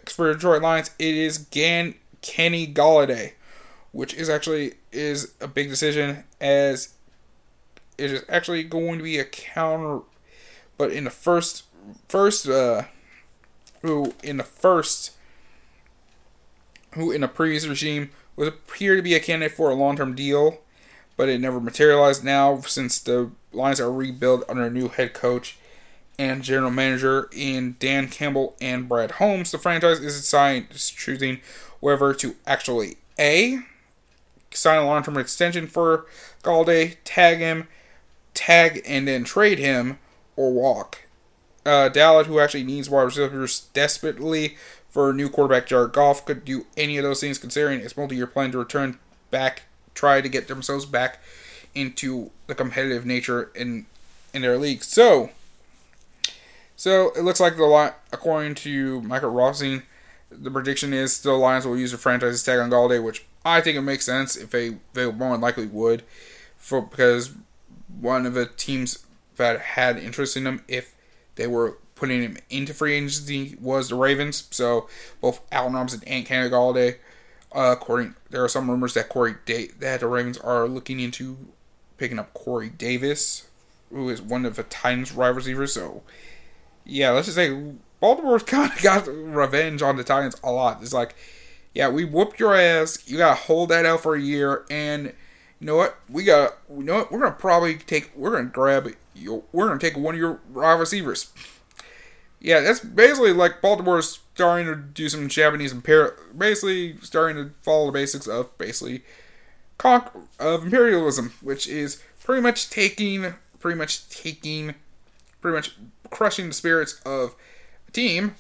for Detroit Lions, it is Kenny Golladay, which is a big decision as it is actually going to be a counter, but in the who in the previous regime would appear to be a candidate for a long-term deal, but it never materialized now since the Lions are rebuilt under a new head coach and general manager in Dan Campbell and Brad Holmes. The franchise is choosing whether to actually A, sign a long-term extension for Golladay, tag and then trade him, or walk. Dallas, who actually needs wide receivers desperately for new quarterback Jared Goff, could do any of those things considering his multi-year plan to return back, try to get themselves back into the competitive nature in their league. So it looks like according to Michael Rossing, the prediction is the Lions will use a franchise tag on Golladay, which I think it makes sense if they more than likely would, because one of the teams that had interest in them, if they were putting him into free agency, was the Ravens. So both Allen Robinson and Kenny Golladay. There are some rumors that that the Ravens are looking into picking up Corey Davis, who is one of the Titans' wide receivers. So yeah, let's just say Baltimore's kind of got revenge on the Titans a lot. It's like, yeah, we whooped your ass. You gotta hold that out for a year, and you know what? We're gonna take one of your wide receivers. Yeah, that's basically like Baltimore's starting to do some Japanese basically starting to follow the basics of imperialism, which is pretty much crushing the spirits of a team,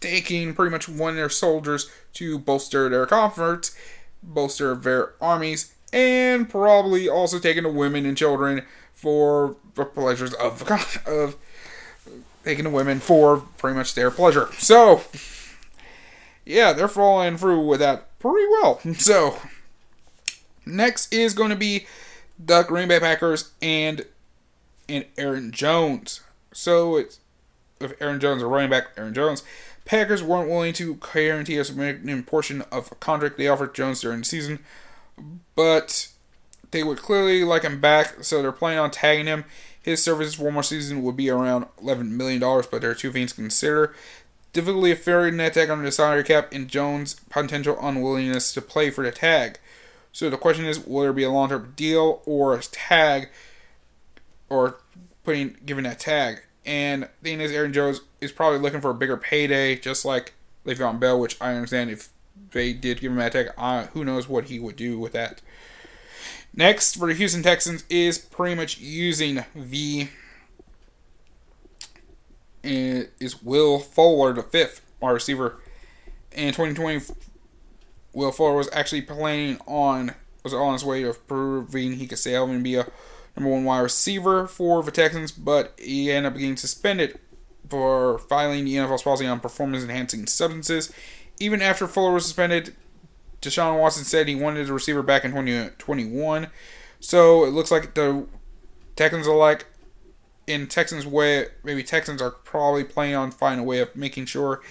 taking pretty much one of their soldiers to bolster their comforts, bolster their armies, and probably also taking the women and children for the pleasures of taking the women for pretty much their pleasure. So, yeah, they're falling through with that pretty well. So, next is going to be the Green Bay Packers and Aaron Jones. So, if Aaron Jones are running back, Packers weren't willing to guarantee a significant portion of a contract they offered Jones during the season, but they would clearly like him back, so they're planning on tagging him. His services for one more season would be around $11 million, but there are two things to consider. Difficulty of fairing that tag under the salary cap and Jones' potential unwillingness to play for the tag. So the question is, will there be a long-term deal or a tag, or giving that tag? And the thing is, Aaron Jones is probably looking for a bigger payday, just like Le'Veon Bell, which I understand if they did give him that tag, who knows what he would do with that. Next for the Houston Texans is pretty much using Will Fuller, the fifth wide receiver. In 2020, Will Fuller was actually on his way to proving he could stay healthy and be a number one wide receiver for the Texans, but he ended up getting suspended for filing the NFL's policy on performance-enhancing substances. Even after Fuller was suspended, Deshaun Watson said he wanted the receiver back in 2021. So it looks like the Texans are Texans are probably planning on finding a way of making sure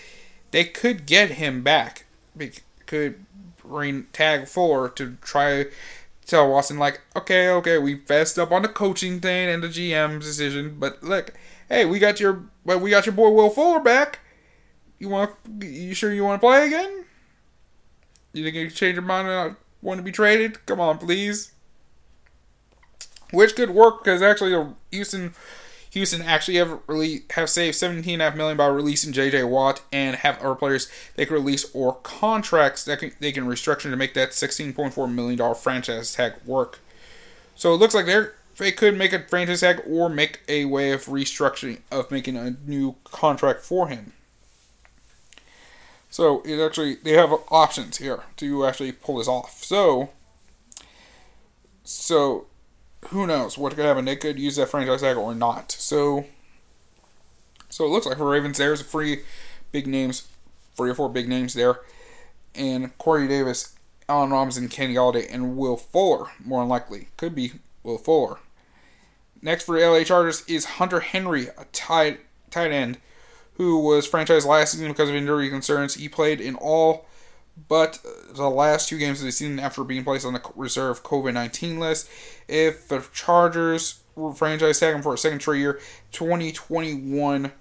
they could get him back. They could tag Fuller to try to tell Watson, okay, we fessed up on the coaching thing and the GM's decision, but look, hey, we got your boy Will Fuller back. You sure you want to play again? You think you can change your mind and not want to be traded? Come on, please. Which could work, because actually the Houston actually have saved $17.5 million by releasing J.J. Watt and have other players they can release or contracts that they can restructure to make that $16.4 million franchise tag work. So it looks like they could make a franchise tag or make a way of restructuring, of making a new contract for him. So, they have options here to actually pull this off. So who knows what could happen? They could use that franchise tag or not. So it looks like for Ravens, there's three or four big names there. And Corey Davis, Allen Robinson, Kenny Golladay, and Will Fuller, more than likely. Could be Will Fuller. Next for the LA Chargers is Hunter Henry, a tight end, who was franchised last season because of injury concerns. He played in all but the last two games of the season after being placed on the reserve COVID-19 list. If the Chargers were franchised tag him for a second straight year, 2021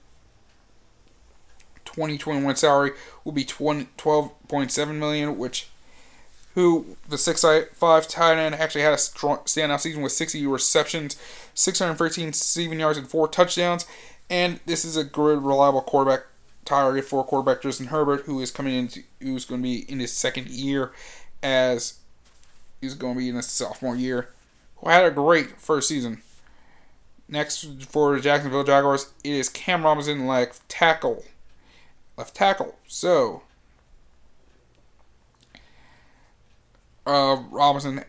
salary will be $12.7 million, which who the 6'5" tight end actually had a strong standout season with 60 receptions, 613 receiving yards, and 4 touchdowns. And this is a good, reliable quarterback target for quarterback Justin Herbert, who is coming in, who's going to be in his second year, as he's going to be in his sophomore year. Who had a great first season. Next for the Jacksonville Jaguars, it is Cam Robinson, left tackle. So, Cam Robinson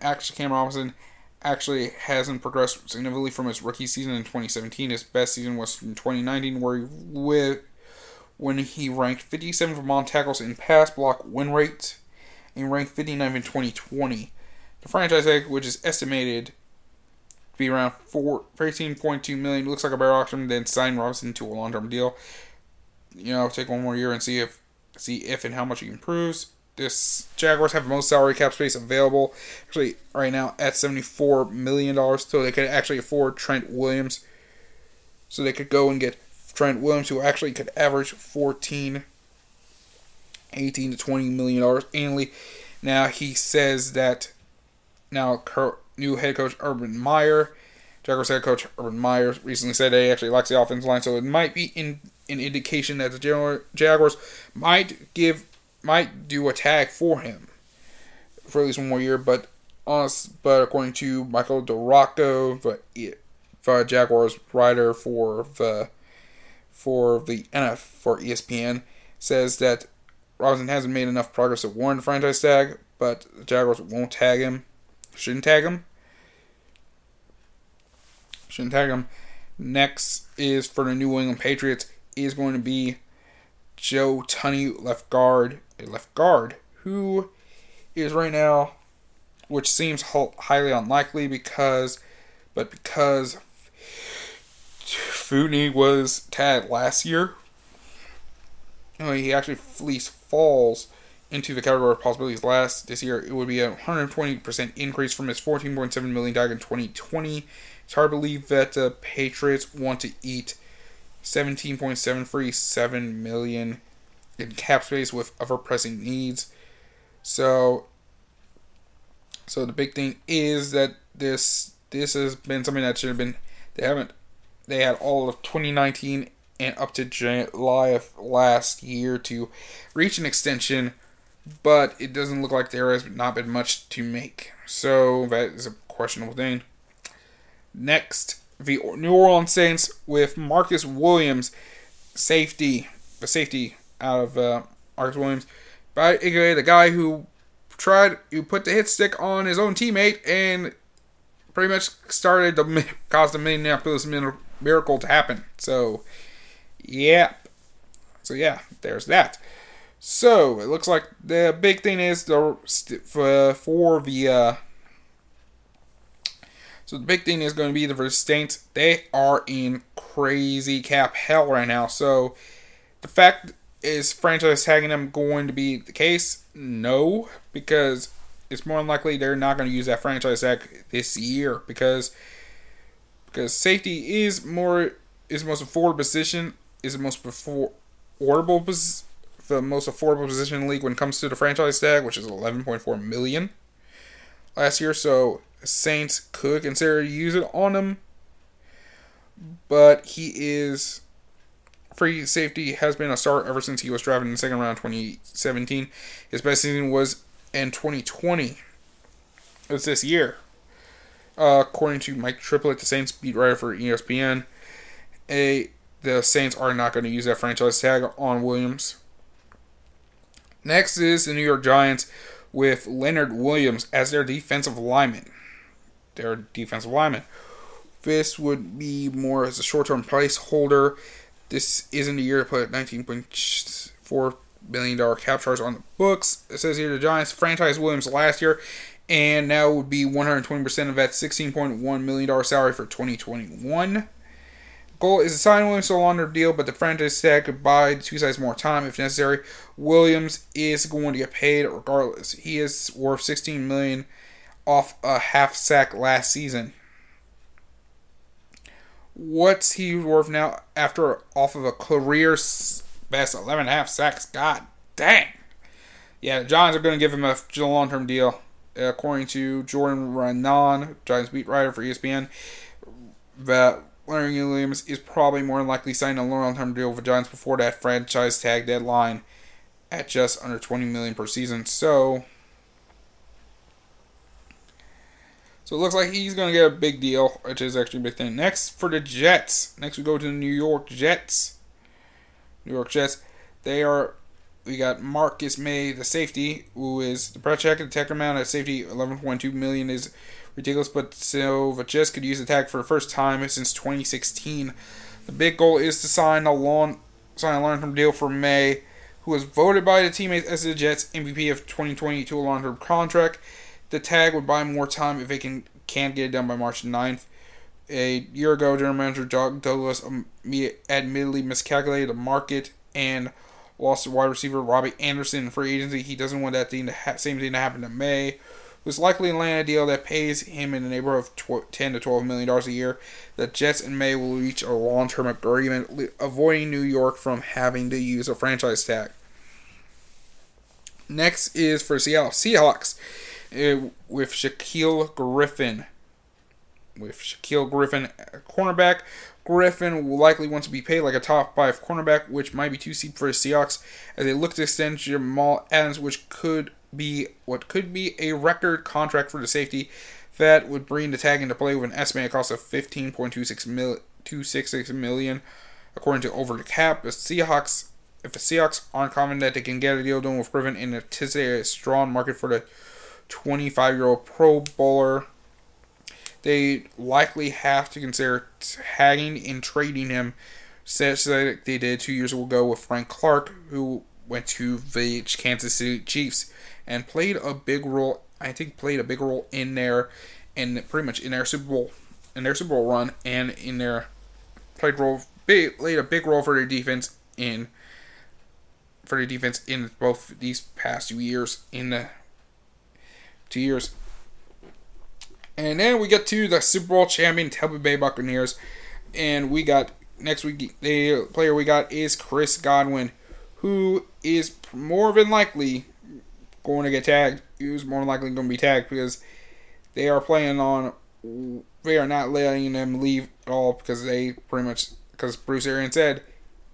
actually hasn't progressed significantly from his rookie season in 2017. His best season was in 2019, when he ranked 57th among tackles in pass block win rate, and ranked 59th in 2020. The franchise tag, which is estimated to be around $13.2 million, looks like a better option than signing Robinson to a long-term deal. You know, take one more year and see if and how much he improves. This Jaguars have the most salary cap space available, actually, right now at $74 million, so they could actually afford Trent Williams. So they could go and get Trent Williams, who actually could average $18 to $20 million annually. Now, he says that now new head coach Urban Meyer, Jaguars head coach Urban Meyer, recently said that he actually likes the offensive line, so it might be an indication that the Jaguars might do a tag for him for at least one more year. But according to Michael DeRocco, the Jaguars writer for ESPN, says that Robinson hasn't made enough progress to warrant a franchise tag, but the Jaguars shouldn't tag him. Next is for the New England Patriots, is going to be Joe Tunney, left guard, who is right now, which seems highly unlikely because Foodie was tagged last year. He actually falls into the category of possibilities this year. It would be a 120% increase from his $14.7 million tag in 2020. It's hard to believe that the Patriots want to eat $17.737 million in cap space with other pressing needs. So the big thing is that this has been something that should have been, they had all of 2019 and up to July of last year to reach an extension, but it doesn't look like there has not been much to make. So that is a questionable thing. Next, the New Orleans Saints with Marcus Williams, safety out of Marcus Williams, by the guy who put the hit stick on his own teammate and pretty much caused the Minneapolis Miracle to happen. So yeah, there's that. So it looks like the big thing is So the big thing is going to be the Saints. They are in crazy cap hell right now. So the fact is, franchise tagging them going to be the case? No, because it's more than likely they're not going to use that franchise tag this year because safety is the most affordable position in the league when it comes to the franchise tag, which is $11.4 million last year. So Saints could consider using it on him, but he is free. Safety has been a star ever since he was drafted in the second round of 2017. His best season was in 2020. It was this year, according to Mike Triplett, the Saints beat writer for ESPN. The Saints are not going to use that franchise tag on Williams. Next is the New York Giants, with Leonard Williams as their defensive lineman. This would be more as a short-term placeholder. This isn't a year to put $19.4 million cap charge on the books. It says here the Giants franchised Williams last year, and now would be 120% of that $16.1 million salary for 2021. The goal is to sign Williams to a longer deal, but the franchise tag could buy the two sides more time if necessary. Williams is going to get paid regardless. He is worth $16 million off a half sack last season. What's he worth now off of a career best 11 half sacks? God dang. Yeah, the Giants are going to give him a long-term deal. According to Jordan Renan, Giants beat writer for ESPN, that Larry Williams is probably more than likely signing a long-term deal with the Giants before that franchise tag deadline at just under $20 million per season. So it looks like he's going to get a big deal, which is actually a big thing. Next, for the Jets. Next, we go to the New York Jets. We got Marcus May, the safety, who is the price tag of the tag amount at safety, $11.2 million is ridiculous, but so the Jets could use the tag for the first time since 2016. The big goal is to sign a long-term deal for May, who was voted by the teammates as the Jets MVP of 2020 to a long-term contract. The tag would buy more time if they can get it done by March 9th. A year ago, General Manager Doug Douglas admittedly miscalculated the market and lost to wide receiver Robbie Anderson in free agency. He doesn't want that same thing to happen to May, who's likely to land a deal that pays him in the neighborhood of $10 to $12 million a year. The Jets and May will reach a long-term agreement, avoiding New York from having to use a franchise tag. Next is for Seattle Seahawks with Shaquille Griffin. A cornerback. Griffin will likely want to be paid like a top 5 cornerback, which might be too steep for the Seahawks as they look to extend Jamal Adams, which could be a record contract for the safety. That would bring the tag into play with an estimated cost of $15.266 million, according to Over the Cap. If the Seahawks aren't confident that they can get a deal done with Griffin and anticipate a strong market for the 25-year-old Pro Bowler, they likely have to consider tagging and trading him, such that they did 2 years ago with Frank Clark, who went to the Kansas City Chiefs and played a big role in their, and pretty much in their Super Bowl run, and in their played a big role for their defense in both these past 2 years. And then we get to the Super Bowl champion Tampa Bay Buccaneers, and we got next week the player we got is Chris Godwin, who is more than likely going to get tagged. He was more than likely going to be tagged because they are not letting them leave at all, because because Bruce Arians said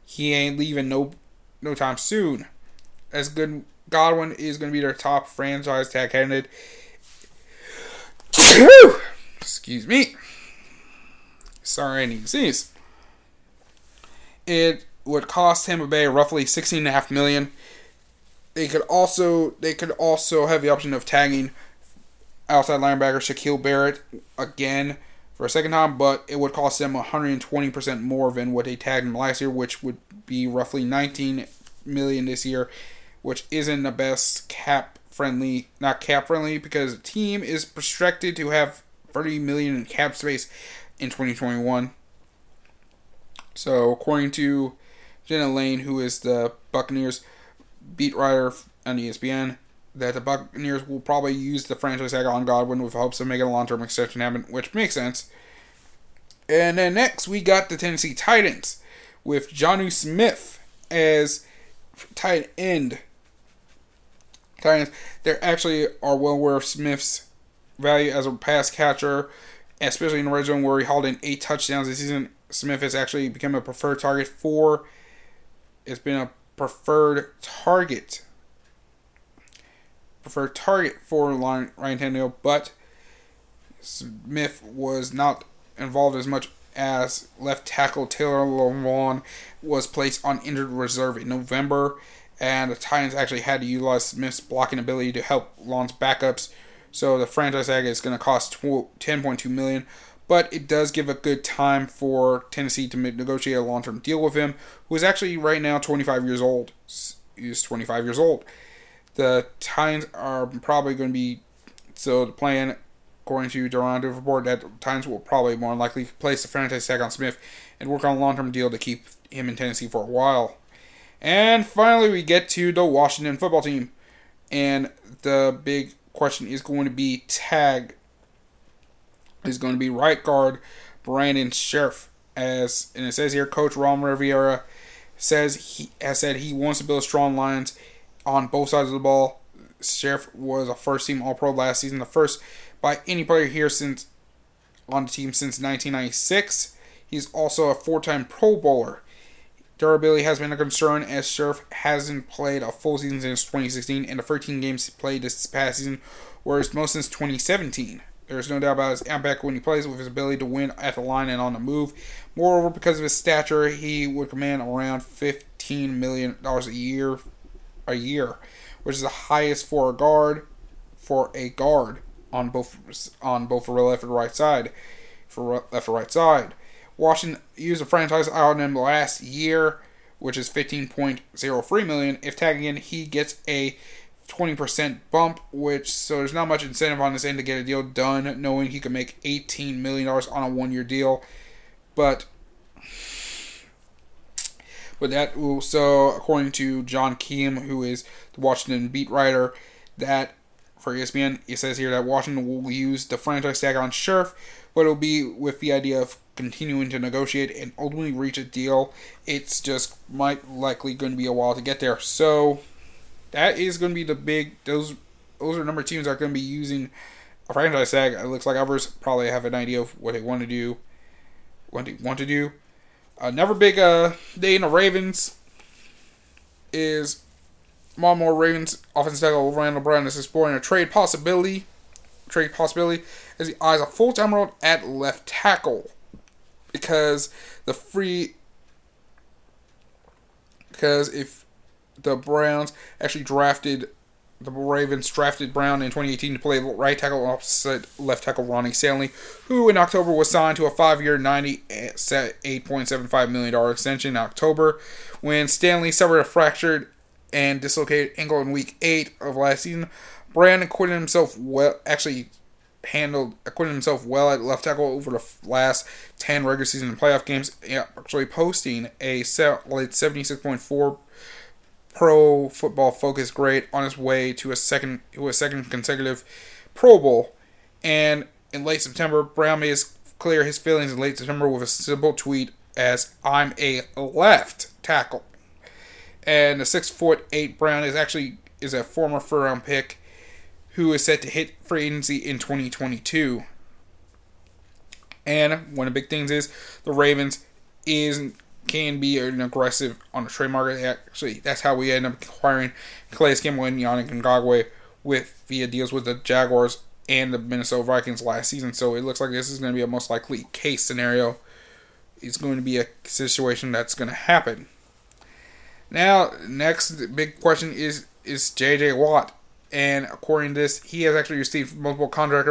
he ain't leaving no time soon. As good Godwin is going to be their top franchise tag candidate. Excuse me. Sorry, I need to sneeze. It would cost Tampa Bay roughly $16.5 million. They could also have the option of tagging outside linebacker Shaquille Barrett again for a second time, but it would cost them 120% more than what they tagged him last year, which would be roughly $19 million this year, which isn't the best cap friendly, because the team is projected to have $30 million in cap space in 2021. So, according to Jenna Lane, who is the Buccaneers beat writer on ESPN, that the Buccaneers will probably use the franchise tag on Godwin with hopes of making a long-term extension happen, which makes sense. And then next we got the Tennessee Titans with Jonnu Smith as tight end. Titans, they actually are well aware of Smith's value as a pass catcher, especially in the red zone where he hauled in 8 touchdowns this season. Smith has actually become a preferred target for... It's been a preferred target. Preferred target for Ryan Tannehill, but Smith was not involved as much as left tackle Taylor Lewan was placed on injured reserve in November. And the Titans actually had to utilize Smith's blocking ability to help Lon's backups. So the franchise tag is going to cost $10.2 million. But it does give a good time for Tennessee to negotiate a long-term deal with him, who is actually right now 25 years old. He's 25 years old. The Titans are probably going to be... So the plan, according to Duran Dufresne, that the Titans will probably more likely place the franchise tag on Smith and work on a long-term deal to keep him in Tennessee for a while. And finally, we get to the Washington football team. And the big question is going to be right guard Brandon Sheriff. And it says here, Coach Ron Rivera has said he wants to build strong lines on both sides of the ball. Sheriff was a first-team All-Pro last season, the first by any player here since on the team since 1996. He's also a four-time Pro Bowler. Durability has been a concern as Sheriff hasn't played a full season since 2016 and the 13 games he played this past season were his most since 2017. There's no doubt about his impact when he plays with his ability to win at the line and on the move. Moreover, because of his stature, he would command around $15 million a year, which is the highest for a guard on both the left and right side. Washington used a franchise on him last year, which is $15.03 million. If tagging in, he gets a 20% bump, so there's not much incentive on his end to get a deal done, knowing he could make $18 million on a one-year deal. But according to John Keam, who is the Washington beat writer, that for ESPN, it says here that Washington will use the franchise tag on Sheriff, but it'll be with the idea of continuing to negotiate and ultimately reach a deal. It's just might likely going to be a while to get there. So that is going to be the big. Those are number teams that are going to be using a franchise tag. It looks like others probably have an idea of what they want to do. Another big day in the Ravens is Mom Moore Ravens offensive tackle Randall Brown is exploring a trade possibility. As he eyes a full-time role at left tackle because if the Browns actually drafted Brown in 2018 to play right tackle opposite left tackle Ronnie Stanley, who in October was signed to a 5-year $98.75 million extension in October when Stanley suffered a fractured and dislocated ankle in week 8 of last season. Brown acquitted himself well at left tackle over the last 10 regular season and playoff games, actually posting a solid 76.4 Pro Football Focus grade on his way to a second consecutive Pro Bowl. And in late September, Brown made clear his feelings in late September with a simple tweet as "I'm a left tackle." And the 6'8" Brown is a former first-round pick who is set to hit free agency in 2022. And one of the big things is the Ravens can be an aggressive on the trade market. Actually, that's how we end up acquiring Calais Campbell and Yannick Ngakoue via deals with the Jaguars and the Minnesota Vikings last season. So it looks like this is going to be a most likely case scenario. It's going to be a situation that's going to happen. Now, next big question is J.J. Watt. And according to this, he has actually received multiple contract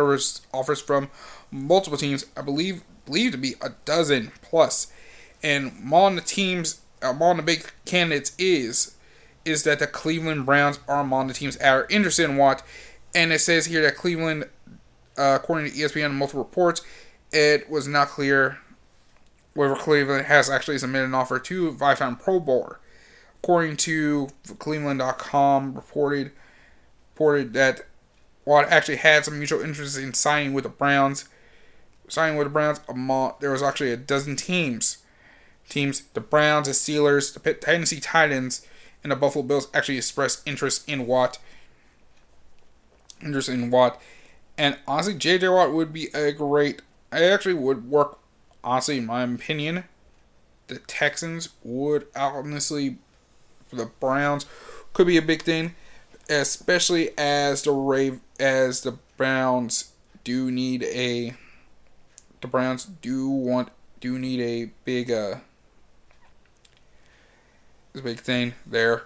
offers from multiple teams. I believe to be a dozen plus. And among the big candidates is that the Cleveland Browns are among the teams that are interested in Watt. And it says here that Cleveland, according to ESPN, multiple reports, it was not clear whether Cleveland has actually submitted an offer to a five-time Pro Bowler. According to Cleveland.com, reported that Watt actually had some mutual interest in signing with the Browns. There was actually a dozen teams, the Browns, the Steelers, the Tennessee Titans, and the Buffalo Bills actually expressed interest in Watt. And honestly, J.J. Watt would be honestly, in my opinion, the Texans would honestly, for the Browns, could be a big thing. Especially as the Browns need a big thing there.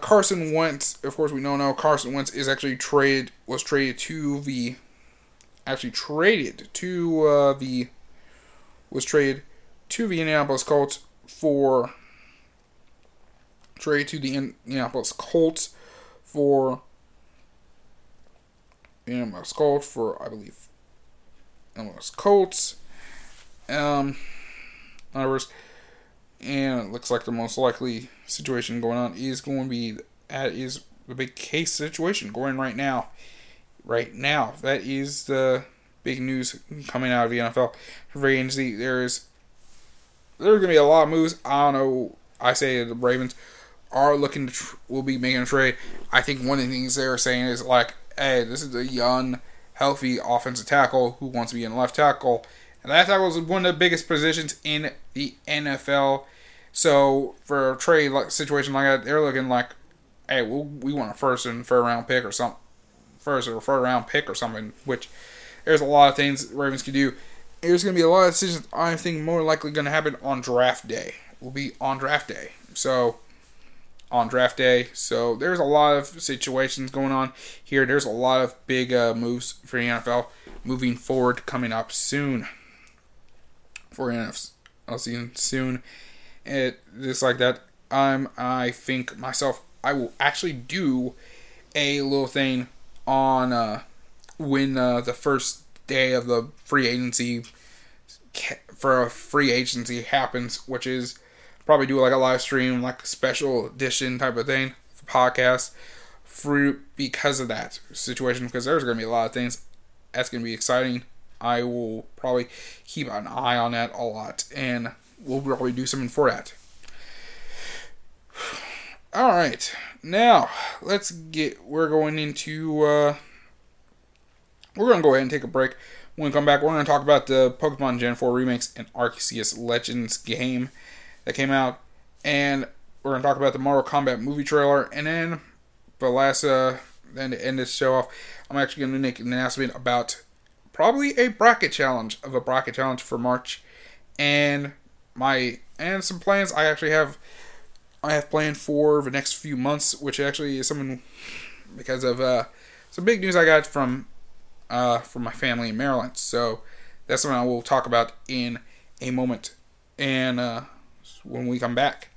Carson Wentz, of course, we don't know. Carson Wentz is was traded to the Indianapolis Colts and it looks like the most likely situation going on is the big case situation going right now. That is the big news coming out of the NFL free agency. There's going to be a lot of moves. I say the Ravens are looking to will be making a trade. I think one of the things they are saying is like, hey, this is a young, healthy offensive tackle who wants to be in left tackle. And left tackle is one of the biggest positions in the NFL. So for a trade like situation like that, they're looking like, hey, we want a first or third round pick or something, which there's a lot of things Ravens can do. There's going to be a lot of decisions I think more likely going to happen on draft day. So there's a lot of situations going on here. There's a lot of big moves for the NFL moving forward coming up soon. For NFL season soon. It just like that. I think myself, I will actually do a little thing on when the first day of the free agency happens, which is probably do like a live stream, like a special edition type of thing, podcast, because of that situation, because there's going to be a lot of things that's going to be exciting. I will probably keep an eye on that a lot, and we'll probably do something for that. Alright, now, we're going to go ahead and take a break. When we come back, we're going to talk about the Pokemon Gen 4 remakes and Arceus Legends game that came out, and we're going to talk about the Mortal Kombat movie trailer, and then, to end this show off, I'm actually going to make an announcement about probably a bracket challenge for March, and some plans I have planned for the next few months, which actually is something because of some big news I got from my family in Maryland. So that's something I will talk about in a moment, and when we come back.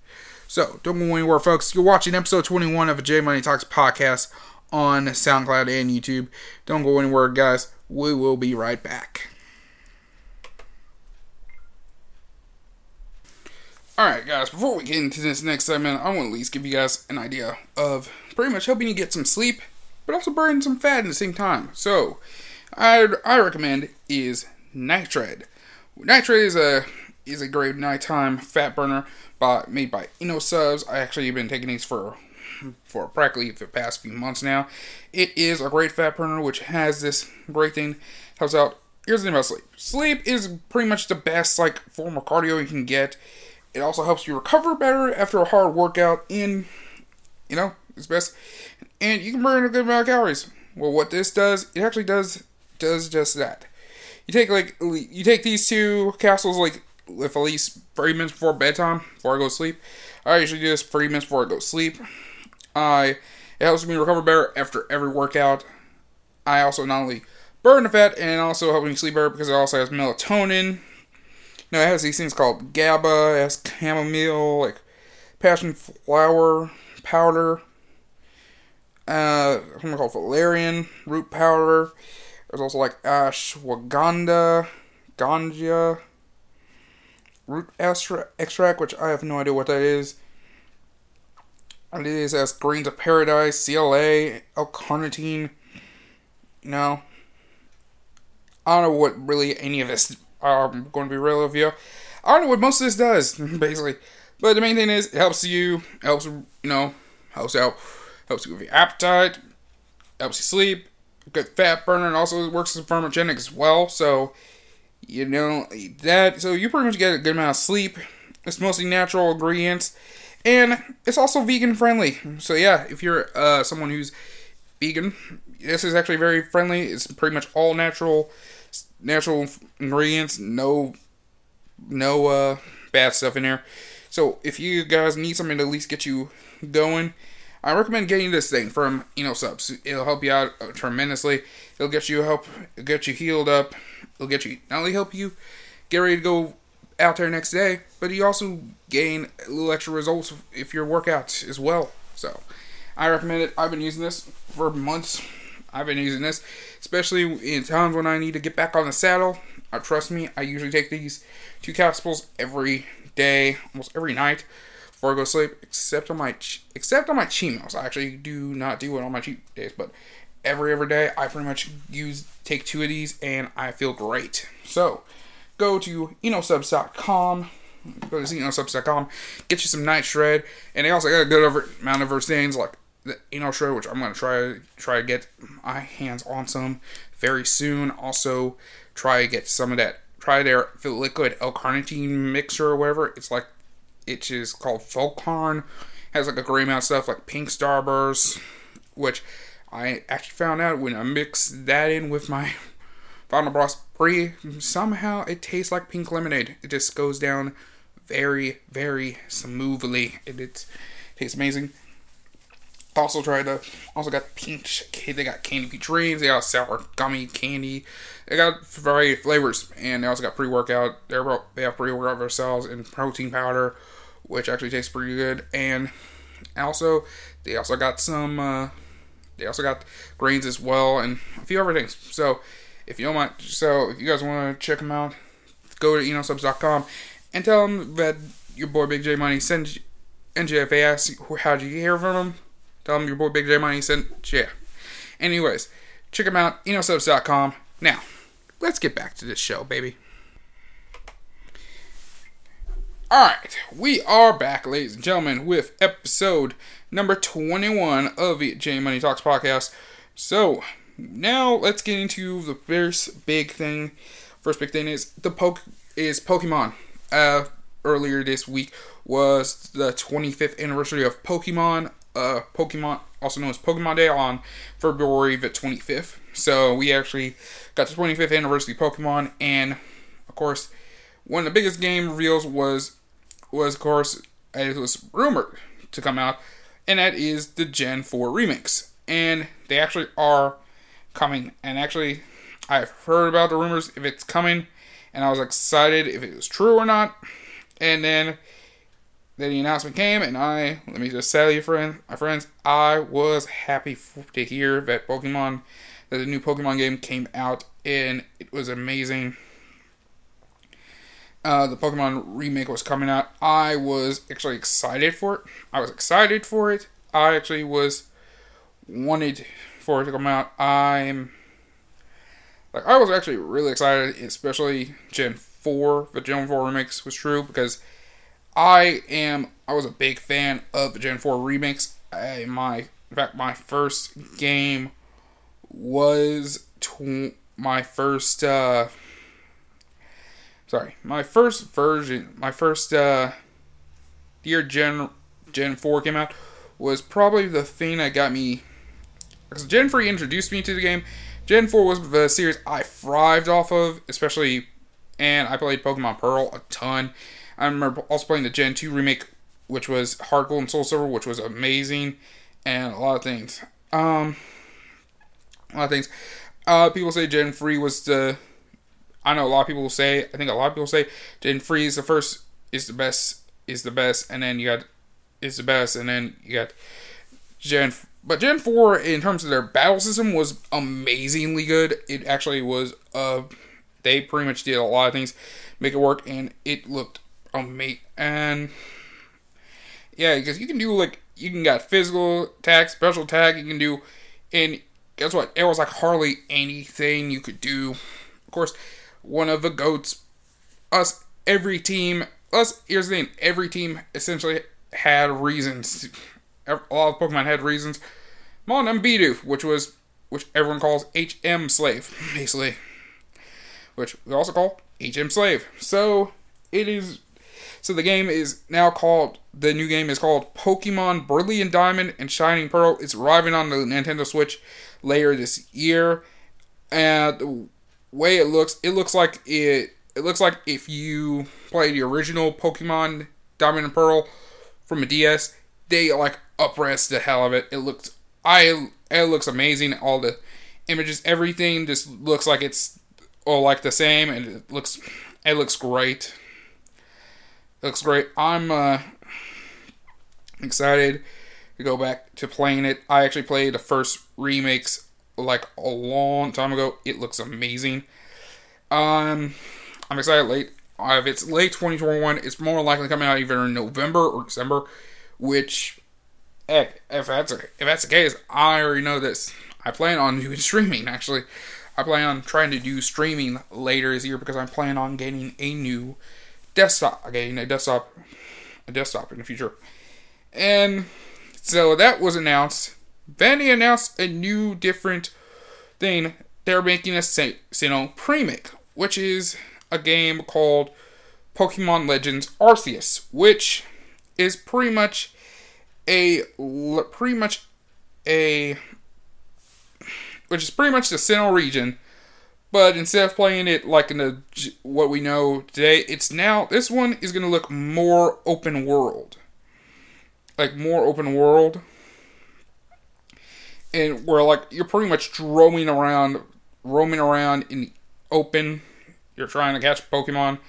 So don't go anywhere, folks. You're watching episode 21 of the J Money Talks podcast on SoundCloud and YouTube. Don't go anywhere, guys. We will be right back. Alright guys, before we get into this next segment, I want to at least give you guys an idea of pretty much helping you get some sleep, but also burn some fat at the same time. So, I recommend is Nitride. Nitride is a great nighttime fat burner made by InnoSubs. I actually have been taking these for practically the past few months now. It is a great fat burner which has this great thing, helps out. Here's the thing about sleep. Sleep is pretty much the best form of cardio you can get. It also helps you recover better after a hard workout, and it's best. And you can burn a good amount of calories. Well, what this does, it actually does just that. You take these two capsules with at least 30 minutes before bedtime, before I go to sleep. I usually do this 30 minutes before I go to sleep. It helps me recover better after every workout. I also not only burn the fat and also help me sleep better because it also has melatonin. It has these things called GABA, it has chamomile, passion flower powder, valerian root powder. There's also ashwagandha, ganja, root extract, which I have no idea what that is. And it is as greens of paradise, CLA, L-carnitine. I don't know what really any of this. I'm going to be real with you. I don't know what most of this does, basically. But the main thing is, it helps you, helps you with your appetite, helps you sleep, good fat burner, and also works as a pharmacogenic as well. So, so you pretty much get a good amount of sleep. It's mostly natural ingredients, and it's also vegan friendly. So yeah, if you're someone who's vegan, this is actually very friendly. It's pretty much all natural ingredients, no bad stuff in there. So if you guys need something to at least get you going, I recommend getting this thing from InnoSubs. It'll help you out tremendously. It'll get you help, it'll get you healed up. It'll get you not only help you get ready to go out there next day, but you also gain a little extra results if your workouts as well. So I recommend it. I've been using this for months. I've been using this, especially in times when I need to get back on the saddle. Trust me, I usually take these two capsules every day, almost every night, before I go to sleep. Except on my cheat meals, I actually do not do it on my cheat days. But every day, I pretty much take two of these, and I feel great. So, go to InnoSubs.com. Go to ZenoSubs.com. Get you some night shred. And they also got a good amount of other things like the Eno shred, which I'm going to try to get my hands on some very soon. Also, try to get some of that. Try their liquid L-carnitine mixer or whatever. It's like, it's just called Volcarn. Has like a great amount of stuff like pink starburst, which I actually found out when I mixed that in with my Final Boss Pre. Somehow it tastes like pink lemonade. It just goes down very, very smoothly. And it tastes amazing. Also got peach cake. They got candy peach dreams. They got sour gummy candy. They got variety of flavors, and they also got pre-workout. They have pre-workout themselves and protein powder, which actually tastes pretty good. And also, they also got some. They also got grains as well, and a few other things. So, if you guys want to check them out, go to enosubs.com and tell them that your boy Big J Money sent NJFAS. How'd you hear from them? Tell them your boy Big J Money sent you. Yeah. Anyways, check them out, enosubs.com. Now, let's get back to this show, baby. Alright, we are back, ladies and gentlemen, with episode number 21 of the J Money Talks podcast. So, now let's get into the first big thing. First big thing is Pokemon. Earlier this week was the 25th anniversary of Pokemon. Pokemon, also known as Pokemon Day, on February the 25th. So we actually got the 25th anniversary of Pokemon, and of course, one of the biggest game reveals was of course, it was rumored to come out, and that is the Gen 4 remix. And they actually are coming. And actually, I've heard about the rumors if it's coming, and I was excited if it was true or not. And then the announcement came, and let me just tell you, my friends, I was happy to hear that the new Pokemon game came out, and it was amazing. The Pokemon remake was coming out. I was actually excited for it. I actually wanted for it to come out. I was actually really excited, especially Gen 4. The Gen 4 remix was true, because I was a big fan of the Gen 4 remix. In fact, my first game was year Gen 4 came out was probably the thing that got me, because Gen 3 introduced me to the game. Gen 4 was the series I thrived off of, especially, and I played Pokemon Pearl a ton. I remember also playing the Gen 2 remake, which was Heart Gold and Soul Silver, which was amazing, and a lot of things. People say Gen 3 was the... I think a lot of people say Gen 3 is the best, and then you got Gen... But Gen 4, in terms of their battle system, was amazingly good. It actually was... they pretty much did a lot of things, make it work, and it looked... And yeah, because you can do got physical attack, special attack. You can do, and guess what? It was like hardly anything you could do. Of course, one of the goats. Here's the thing: every team essentially had reasons. A lot of Pokemon had reasons. Among them, Bidoof, which everyone calls HM Slave, basically, which we also call HM Slave. So the game is now called, the new game is called Pokemon Brilliant Diamond and Shining Pearl. It's arriving on the Nintendo Switch later this year. And the way it looks like if you play the original Pokemon Diamond and Pearl from a DS, they up-res the hell of it. It looks amazing. All the images, everything just looks like it's all the same, and it looks great. Looks great. I'm excited to go back to playing it. I actually played the first remakes a long time ago. It looks amazing. I'm excited. If it's late 2021, it's more likely coming out either in November or December. Which, heck, if that's the case, I already know this. I plan on doing streaming. Actually, I plan on trying to do streaming later this year because I'm planning on getting a new desktop, again, a desktop in the future. And so that was announced. Then they announced a new, different thing. They're making a premic, which is a game called Pokemon Legends Arceus, which is pretty much the Sinnoh region, but instead of playing it like in the what we know today, this one is going to look more open world, and where you're pretty much roaming around in the open. You're trying to catch Pokemon.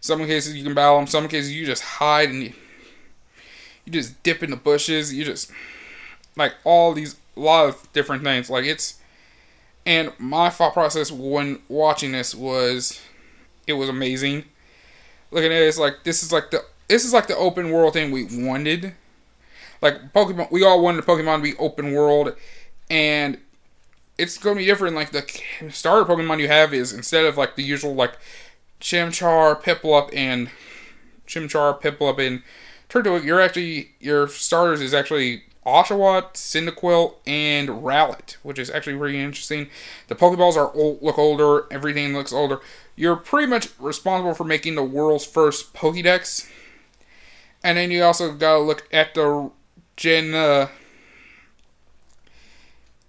Some cases you can battle them. Some cases you just hide and you just dip in the bushes. You just a lot of different things. And my thought process when watching this was, it was amazing. Looking at it, it's this is the open world thing we wanted. Pokemon, we all wanted Pokemon to be open world, and it's going to be different. The starter Pokemon you have is, instead of the usual Chimchar, Piplup, and Turtwig, your starters is actually Oshawott, Cyndaquil, and Rowlet, which is actually really interesting. The Pokeballs look older. Everything looks older. You're pretty much responsible for making the world's first Pokédex. And then you also gotta look at the gen.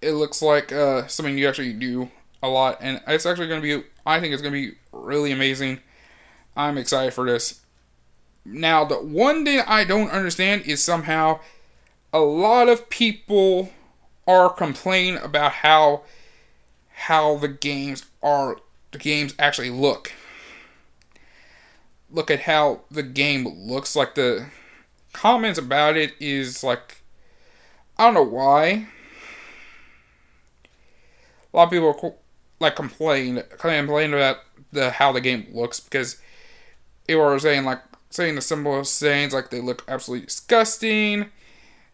It looks like something you actually do a lot, and it's actually going to be. I think it's going to be really amazing. I'm excited for this. Now, the one thing I don't understand is somehow a lot of people are complaining about how the games actually look. Look at how the game looks. The comments about it is I don't know why. A lot of people are complain about how the game looks, because people are saying the simplest things, they look absolutely disgusting.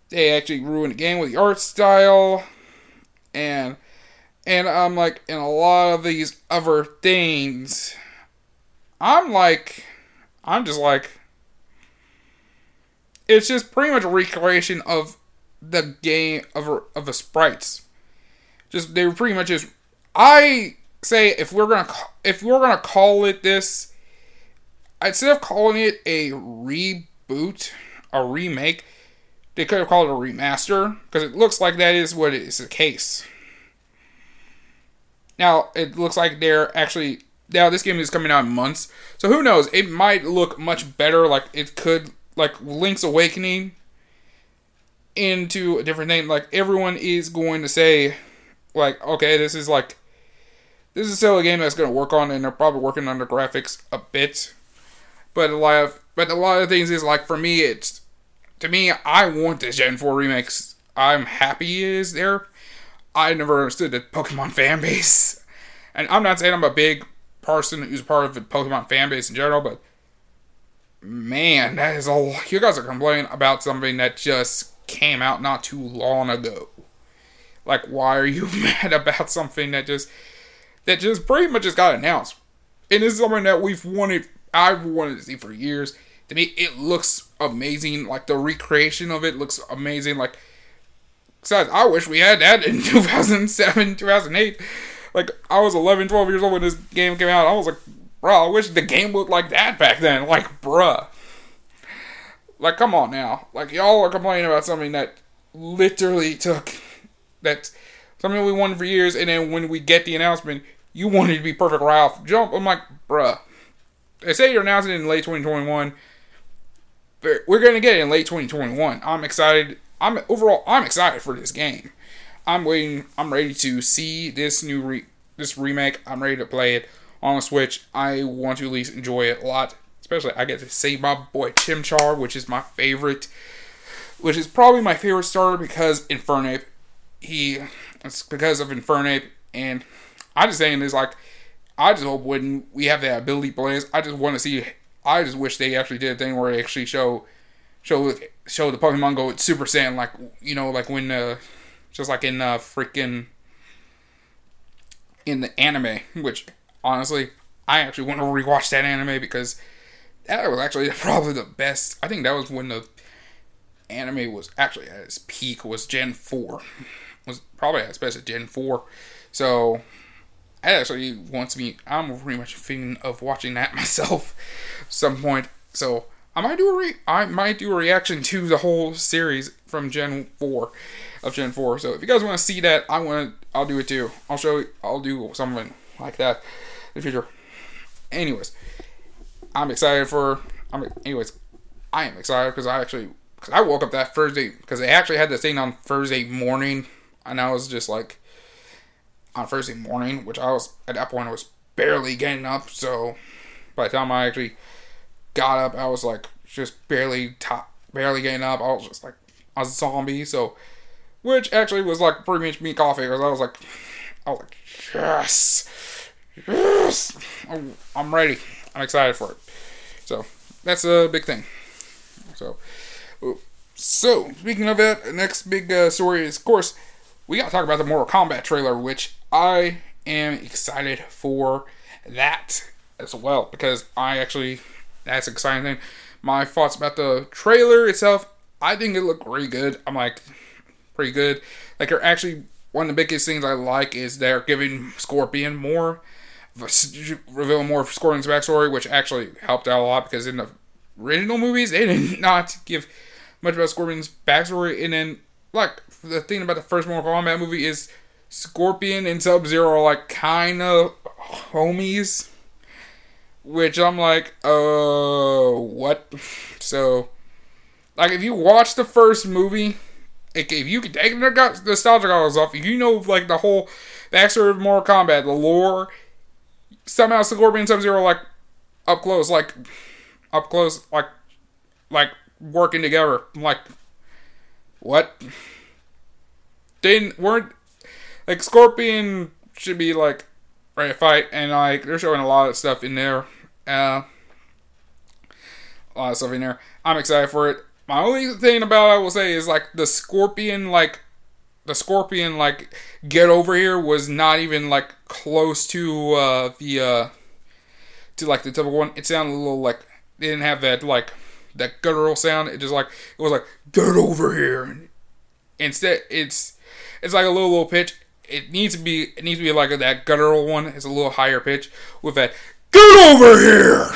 They actually ruined the game with the art style, and I'm and a lot of these other things. It's just pretty much a recreation of the game of the sprites. Just they were pretty much just. I say if we're gonna call it this, instead of calling it a reboot, a remake, they could have called it a remaster, because it looks like that is what is the case. Now it looks like they're actually. Now this game is coming out in months, so who knows? It might look much better. It could, Link's Awakening into a different name. Everyone is going to say, okay, this is still a game that's going to work on, and they're probably working on the graphics a bit. But a lot of things is for me, it's to me I want this Gen 4 remix. I'm happy it is there. I never understood the Pokemon fan base, and I'm not saying I'm a big person who's part of the Pokemon fan base in general, but man, that is all you guys are complaining about something that just came out not too long ago. Why are you mad about something that just pretty much just got announced? And this is something that I've wanted to see for years. To me, it looks amazing. The recreation of it looks amazing. Besides, I wish we had that in 2007, 2008. I was 11, 12 years old when this game came out. I was bro, I wish the game looked like that back then. Bruh. Come on now. Y'all are complaining about something that literally took. That's something we wanted for years, and then when we get the announcement, you wanted to be Perfect Ralph Jump. I'm bruh. They say you're announcing it in late 2021. We're going to get it in late 2021. I'm excited. I'm excited for this game. I'm waiting. I'm ready to see this new this remake. I'm ready to play it on the Switch. I want to at least enjoy it a lot. Especially, I get to see my boy Chimchar, which is my favorite. Which is probably my favorite starter because of Infernape, and I just saying this, I just hope when we have that ability plays, I just wish they actually did a thing where they actually show the Pokemon go with Super Saiyan, when, just in, in the anime, which, honestly, I actually want to rewatch that anime, because that was actually probably the best. I think that was when the anime was actually at its peak, was Gen 4. Was probably at its best at Gen 4. So, that actually wants me, I'm pretty much a fan of watching that myself at some point. So, I might do a reaction to the whole series from Gen 4. So, if you guys want to see that, I'll do it too. I'll do something like that in the future. Anyways, I am excited because I woke up that Thursday, because they actually had the thing on Thursday morning, and I was just like, on Thursday morning, which I was, at that point, I was barely getting up, so by the time I actually got up, I was like, just barely getting up. I was just like a zombie, so, which actually was like pretty much me coughing, because I was like, yes, I'm ready, I'm excited for it. So, that's a big thing. So, speaking of that, the next big story is, of course, we got to talk about the Mortal Kombat trailer, which I am excited for that as well, because that's an exciting thing. My thoughts about the trailer itself, I think it looked really good. I'm like, pretty good. Like, actually, one of the biggest things I like is they're giving Scorpion more, reveal more of Scorpion's backstory, which actually helped out a lot, because in the original movies, they did not give much about Scorpion's backstory. And then, like, the thing about the first Mortal Kombat movie is Scorpion and Sub-Zero are, like, kind of homies, which I'm like, what? So, like, if you watch the first movie, if you can take the nostalgia goggles off, if you know, like, the whole backstory of Mortal Kombat, the lore, somehow Scorpion and Sub-Zero are, like, up close, like, working together. I'm like, what? Like, Scorpion should be, like, ready to fight, and, like, they're showing a lot of stuff in there. I'm excited for it. My only thing about it, I will say, is, like, the Scorpion, like, get over here was not even, like, close to, to, like, the typical one. It sounded a little, like, they didn't have that, like, that guttural sound. It just, like, it was like, get over here. Instead, it's like a low pitch. It needs to be like that guttural one. It's a little higher pitch with that, get over here.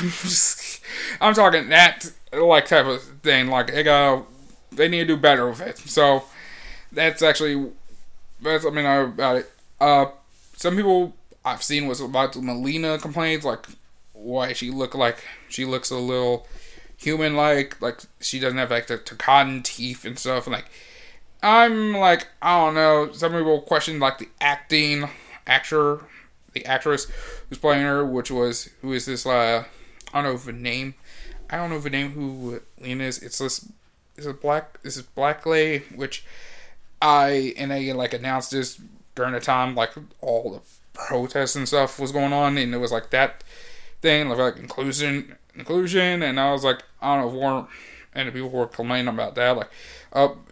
I'm talking that, like, type of thing. Like, they need to do better with it. So that's something I know about it. Some people I've seen was about Melina complains, like, why she looks a little human, like she doesn't have, like, the Tekkaden teeth and stuff, and, like, I'm like, I don't know. Some people question, like, the actress who's playing her, who is this? I don't know the name who Lena is. This is Black Lay, which they like announced this during the time, like, all the protests and stuff was going on, and it was like that thing, like inclusion, and I was like, I don't know if and people were complaining about that, like,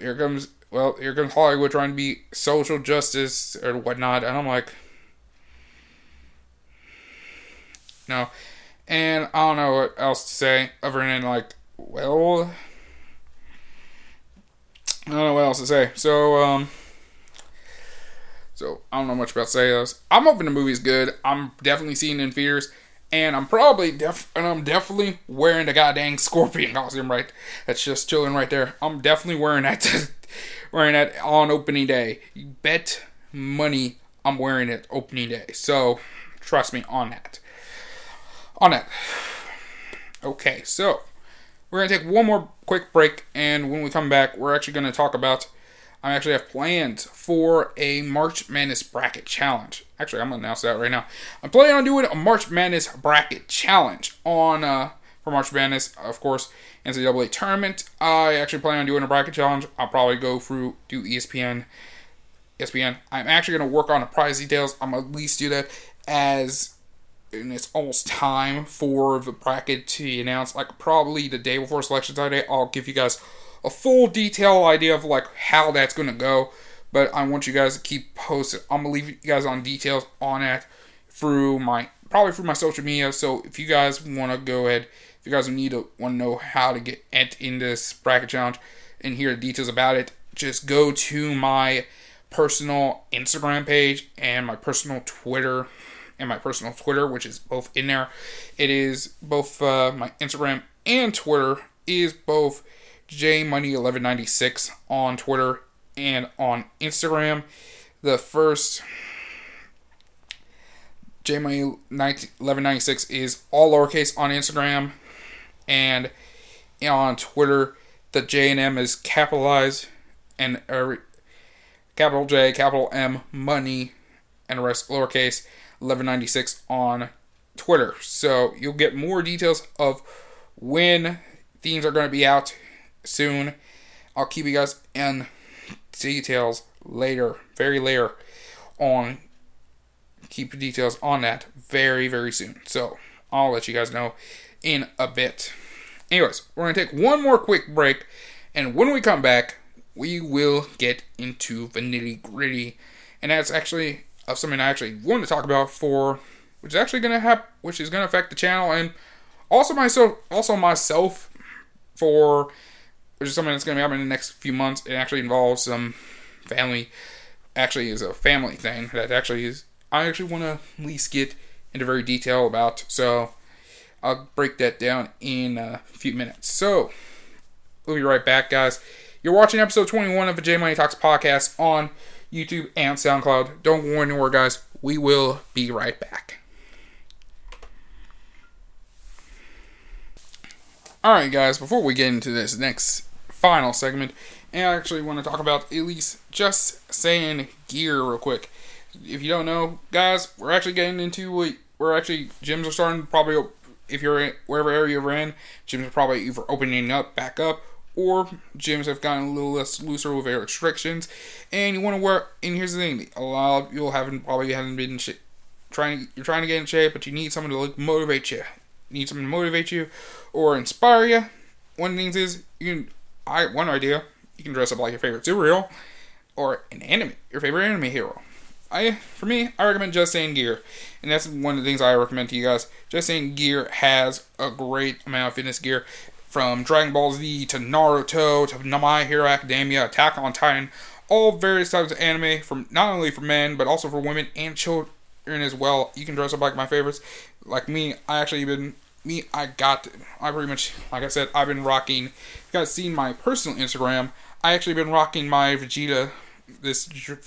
here comes Hollywood trying to be social justice or whatnot, and I'm like, no, and I don't know what else to say other than, like, well, I don't know what else to say, so I don't know much about saying. I'm hoping the movie's good. I'm definitely seeing it in theaters. And I'm definitely wearing the goddamn Scorpion costume, right? That's just chilling right there. I'm definitely wearing that on opening day. You bet money I'm wearing it opening day. So, trust me on that. Okay, so, we're going to take one more quick break. And when we come back, we're actually going to talk about... I actually have plans for a March Madness Bracket Challenge. Actually, I'm going to announce that right now. I'm planning on doing a March Madness Bracket Challenge for March Madness, of course, NCAA Tournament. I actually plan on doing a Bracket Challenge. I'll probably go through to ESPN. I'm actually going to work on the prize details. I'm going to at least do that and it's almost time for the bracket to be announced. Like, probably the day before Selection Sunday, I'll give you guys a full detailed idea of, like, how that's going to go. But I want you guys to keep posted. I'm going to leave you guys on details on that through my social media. So if you guys want to go ahead, If you guys want to know how to get in this bracket challenge and hear the details about it, just go to my personal Instagram page and my personal Twitter, which is both in there. It is both my Instagram and Twitter is both jmoney1196 on Twitter and on Instagram. The first jmoney1196 is all lowercase on Instagram, and on Twitter the J and M is capitalized and capital J, capital M, money, and the rest lowercase. 1196 on Twitter. So you'll get more details of when themes are going to be out soon. I'll keep you guys in details later, keep details on that very, very soon. So I'll let you guys know in a bit. Anyways, we're going to take one more quick break, and when we come back, we will get into the nitty gritty, and that's actually of something I actually wanted to talk about which is going to affect the channel and also myself for, which is something that's going to happen in the next few months. It actually involves some family, actually is a family thing that actually is, I actually want to at least get into very detail about. So I'll break that down in a few minutes. So we'll be right back, guys. You're watching episode 21 of the J Money Talks podcast on YouTube and SoundCloud. Don't go anywhere, guys. We will be right back. Alright, guys, before we get into this next final segment, I actually want to talk about at least just saying gear real quick. If you don't know, guys, gyms are starting, probably if you're in wherever area you're in, gyms are probably either opening up back up, or gyms have gotten a little less looser with their restrictions, and you want to wear, and here's the thing, a lot of you you're trying to get in shape, but you need someone to motivate you, or inspire you. One of the things is, you can dress up like your favorite superhero, or your favorite anime hero. For me, I recommend Just Saying Gear, and that's one of the things I recommend to you guys. Just Saying Gear has a great amount of fitness gear, from Dragon Ball Z to Naruto to My Hero Academia, Attack on Titan, all various types of anime, from not only for men but also for women and children as well. You can dress up like my favorites. Like me, I've been rocking. You guys seen my personal Instagram? I actually been rocking my Vegeta Super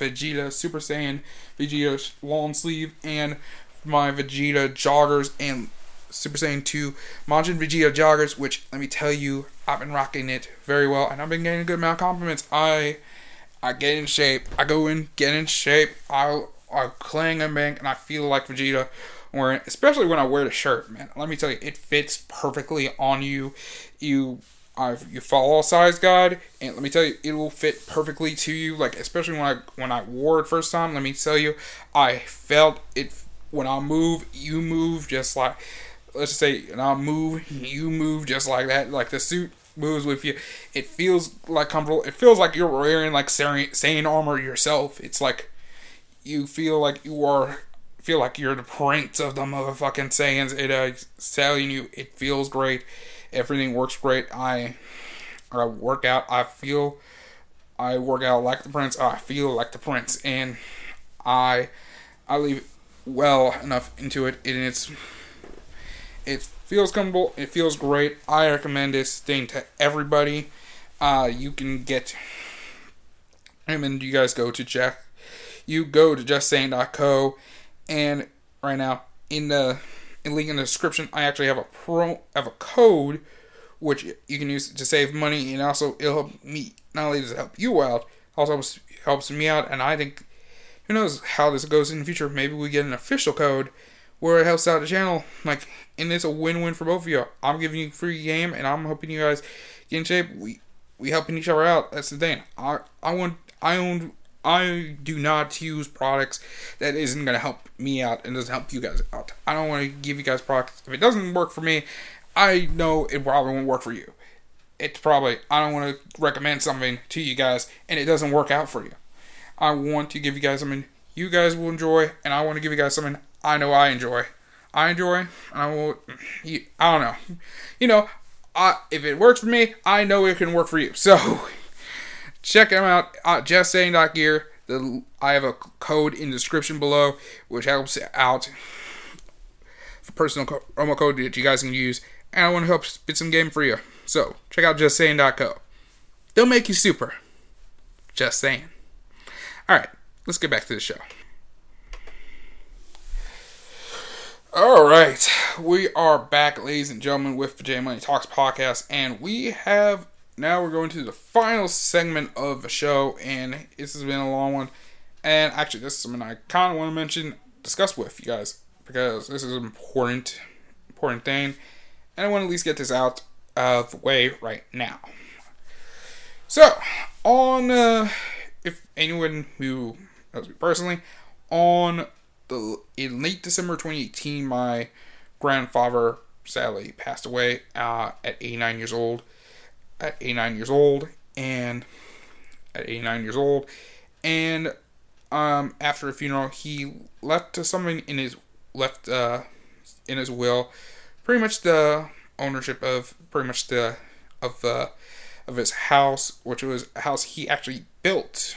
Saiyan Vegeta long sleeve and my Vegeta joggers and Super Saiyan 2 Majin Vegeta joggers, which, let me tell you, I've been rocking it very well, and I've been getting a good amount of compliments. I get in shape. I go in, get in shape. I clang and bang, and I feel like Vegeta, especially when I wear the shirt, man. Let me tell you, it fits perfectly on you. You follow a size guide, and let me tell you, it will fit perfectly to you. Like, especially when I wore it first time, let me tell you, I felt it. When I move, you move just like... Let's just say, and I'll move, you move just like that. Like, the suit moves with you. It feels like comfortable. It feels like you're wearing like Saiyan armor yourself. It's like you feel like you're the prince of the motherfucking Saiyans. It's telling you, it feels great. Everything works great. I work out like the prince. I feel like the prince, and I leave well enough into it, and it's. It feels comfortable. It feels great. I recommend this thing to everybody. You guys go to justsaying.co, and right now in the link in the description, I actually have a code which you can use to save money, and also it'll help me. Not only does it help you out, also helps me out, and I think, who knows how this goes in the future? Maybe we get an official code where it helps out the channel, and it's a win-win for both of you. I'm giving you free game, and I'm helping you guys get in shape. We helping each other out. That's the thing. I do not use products that isn't gonna help me out and doesn't help you guys out. I don't want to give you guys products if it doesn't work for me. I know it probably won't work for you. I don't want to recommend something to you guys and it doesn't work out for you. I want to give you guys something you guys will enjoy, and I want to give you guys something I know I enjoy. I enjoy. I don't know. You know, if it works for me, I know it can work for you. So check them out. JustSaying.gear. I have a code in the description below, which helps out for personal promo code that you guys can use. And I want to help spit some game for you. So check out JustSaying.co. Don't make you super. Just saying. All right, let's get back to the show. All right, we are back, ladies and gentlemen, with the J Money Talks podcast, and we're going to the final segment of the show, and this has been a long one. And actually, this is something I kind of want to discuss with you guys, because this is an important thing, and I want to at least get this out of the way right now. So, if anyone who knows me personally, in late December 2018, my grandfather sadly passed away at 89 years old, and after the funeral, he left something in his will, pretty much the ownership of of his house, which was a house he actually built.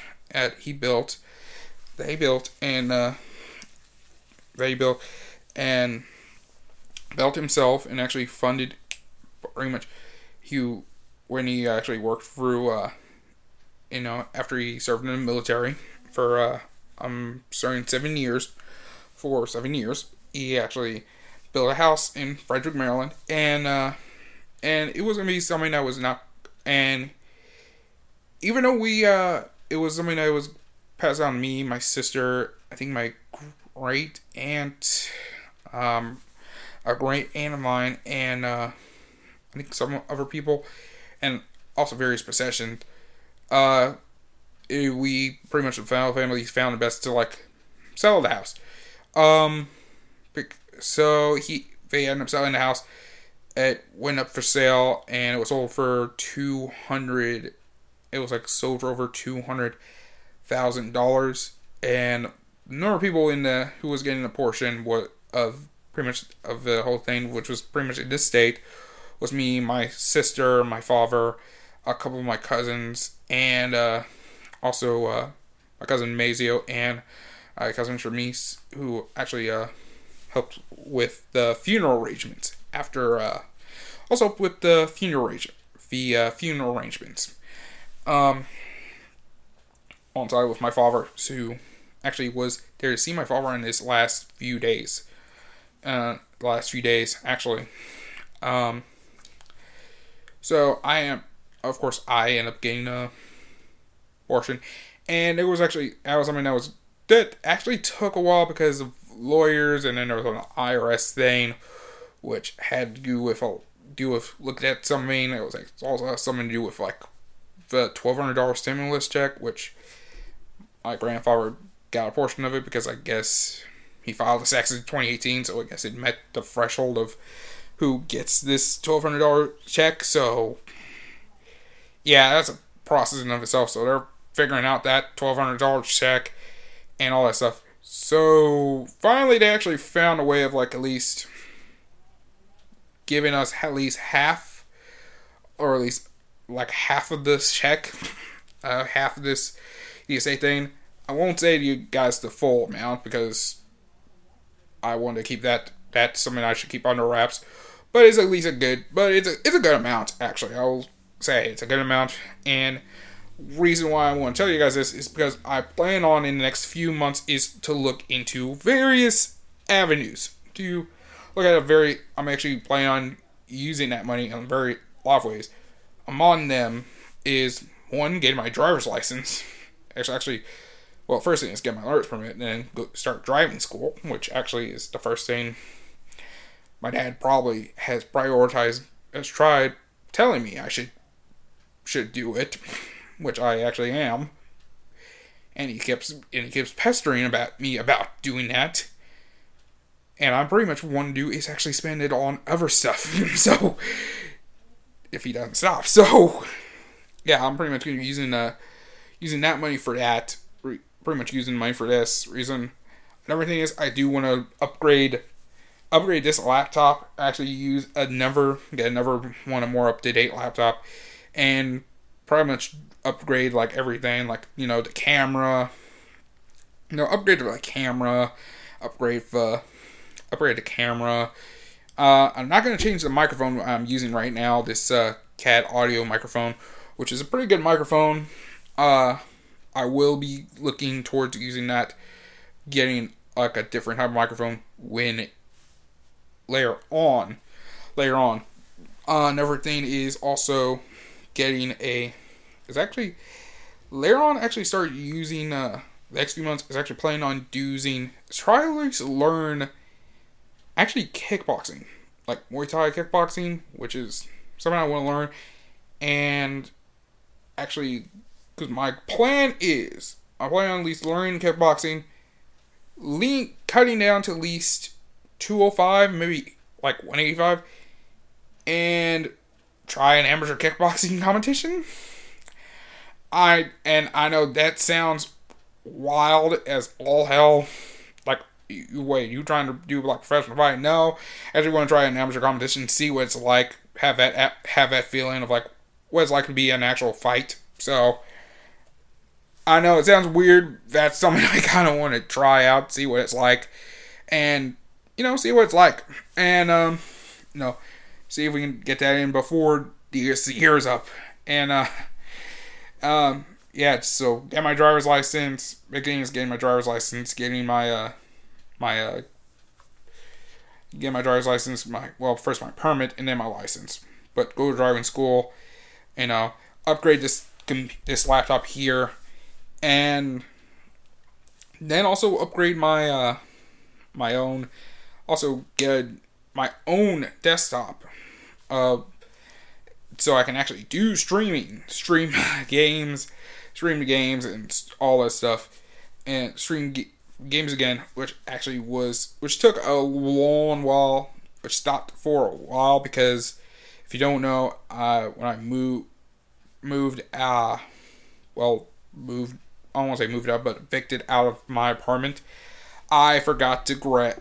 Built himself, and actually funded pretty much when he actually worked through, after he served in the military for, 7 years, he actually built a house in Frederick, Maryland, and it was going to be something that was not, and even though it was something that was passed on me, my sister, I think my great aunt, a great aunt of mine, and I think some other people, and also various possessions. We pretty much the family found it best to sell the house. So they ended up selling the house. It went up for sale, and it was sold for $200. It was sold for over $200,000, and the number of people who was getting a portion of the whole thing, which was pretty much in this state, was me, my sister, my father, a couple of my cousins, and also my cousin Mazio, and my cousin Shamise, who actually helped with the funeral arrangements. Funeral arrangements. Alongside with my father, who actually was there to see my father in his last few days. So I end up getting a portion, and it was actually, that actually took a while because of lawyers, and then there was an IRS thing, which had to do with looking at something. It was also something to do with the $1,200 stimulus check, which my grandfather got a portion of it because I guess he filed his taxes in 2018, so I guess it met the threshold of who gets this $1,200 check. So yeah, that's a process in and of itself. So they're figuring out that $1,200 check and all that stuff. So finally, they actually found a way of at least giving us at least half, or at least half of this check, half of this ESA thing. I won't say to you guys the full amount, because I want to keep that's something I should keep under wraps, but it's at least it's a good amount, actually. I'll say it's a good amount, and reason why I want to tell you guys this is because I plan on in the next few months is to look into various avenues to look at I'm actually planning on using that money in a lot of ways. Among them is, one, getting my driver's license. First thing is get my learner's permit, and then start driving school, which actually is the first thing my dad probably has prioritized, has tried telling me I should do it, which I actually am. And he keeps pestering about me about doing that. And I pretty much want to do is actually spend it on other stuff. So, if he doesn't stop. So, yeah, I'm pretty much going to be using that money for that. Pretty much using money for this reason. Another thing is I do want to upgrade upgrade this laptop, actually use get another one, a more up-to-date laptop, and pretty much upgrade, like, everything, like, you know, the camera, you know, upgrade the camera, I'm not going to change the microphone I'm using right now, this CAD audio microphone, which is a pretty good microphone. I will be looking towards using that, getting, like, a different type of microphone when later on. Another thing is also getting start using, the next few months, is actually planning on try to at least learn, actually, kickboxing, like Muay Thai kickboxing, which is something I want to learn, and actually, because I plan on at least learning kickboxing, cutting down to at least 205, maybe like 185, and try an amateur kickboxing competition. I know that sounds wild as all hell. Like, wait, you trying to do like professional fighting? No, actually want to try an amateur competition, see what it's like, have that feeling of like what it's like to be an actual fight. So, I know it sounds weird. That's something I kind of want to try out, see what it's like, and, you know, see what it's like, and, you know, see if we can get that in before the year's up, and, yeah, so, getting my driver's license, first my permit, and then my license, but go to driving school, you know, upgrade this laptop here, and then also upgrade my, get my own desktop, so I can actually do stream games and all that stuff, and stream games again, which took a long while, which stopped for a while, because if you don't know, when I evicted out of my apartment, I forgot to grab